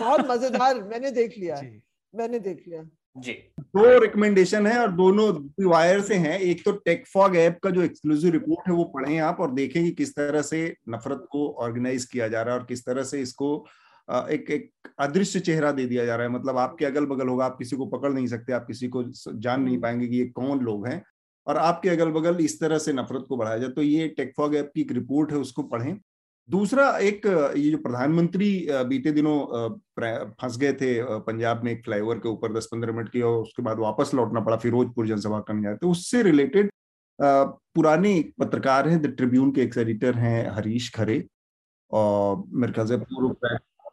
बहुत मजेदार, मैंने देख लिया मैंने देख लिया जी। दो रिकमेंडेशन है और दोनों वायर से हैं, एक तो टेकफॉग ऐप का जो एक्सक्लूसिव रिपोर्ट है वो पढ़ें आप और देखें कि किस तरह से नफरत को ऑर्गेनाइज किया जा रहा है और किस तरह से इसको एक एक अदृश्य चेहरा दे दिया जा रहा है। मतलब आपके अगल बगल होगा, आप किसी को पकड़ नहीं सकते, आप किसी को जान नहीं पाएंगे कि ये कौन लोग हैं, और आपके अगल बगल इस तरह से नफरत को बढ़ाया जाए। तो ये टेकफॉग ऐप की एक रिपोर्ट है, उसको पढ़ें। दूसरा एक ये जो प्रधानमंत्री बीते दिनों फंस गए थे पंजाब में एक फ्लाईओवर के ऊपर दस पंद्रह मिनट की, और उसके बाद वापस लौटना पड़ा फिरोजपुर जनसभा करने जाते, उससे रिलेटेड पुराने पत्रकार हैं, द ट्रिब्यून के एक एडिटर हैं हरीश खरे, और मेरे ख्याल से पूर्व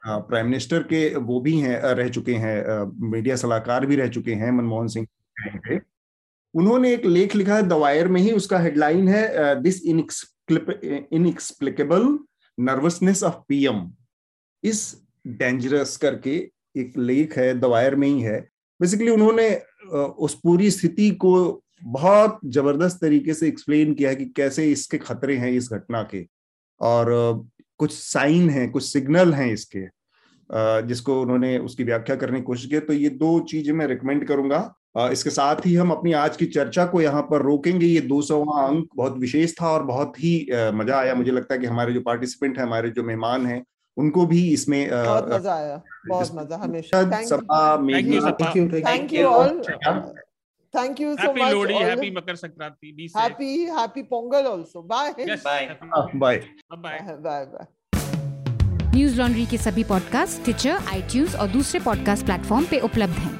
प्राइम मिनिस्टर के वो भी हैं, रह चुके हैं, मीडिया सलाहकार भी रह चुके हैं मनमोहन सिंह के। उन्होंने एक लेख लिखा है द वायर में ही, उसका हेडलाइन है this inexplicable nervousness of PM is dangerous करके, एक लेख है द वायर में ही है। बेसिकली उन्होंने उस पूरी स्थिति को बहुत जबरदस्त तरीके से एक्सप्लेन किया है कि कैसे इसके खतरे हैं इस घटना के, और कुछ साइन हैं, कुछ सिग्नल हैं इसके, जिसको उन्होंने उसकी व्याख्या करने की कोशिश की। तो ये दो चीजें मैं रिकमेंड करूंगा। इसके साथ ही हम अपनी आज की चर्चा को यहाँ पर रोकेंगे। ये दो सौवां अंक बहुत विशेष था और बहुत ही मजा आया। मुझे लगता है कि हमारे जो पार्टिसिपेंट हैं, हमारे जो मेहमान हैं, उनको भी इसमें बहुत मजा आया, बहुत मजा हमेशा। Thank you all, thank you so much. Lohri, happy Makar Sankranti, happy happy Pongal also. Bye bye bye bye. Newslaundry के सभी पॉडकास्ट टिचर, आईट्यूज और दूसरे पॉडकास्ट प्लेटफॉर्म पे उपलब्ध हैं।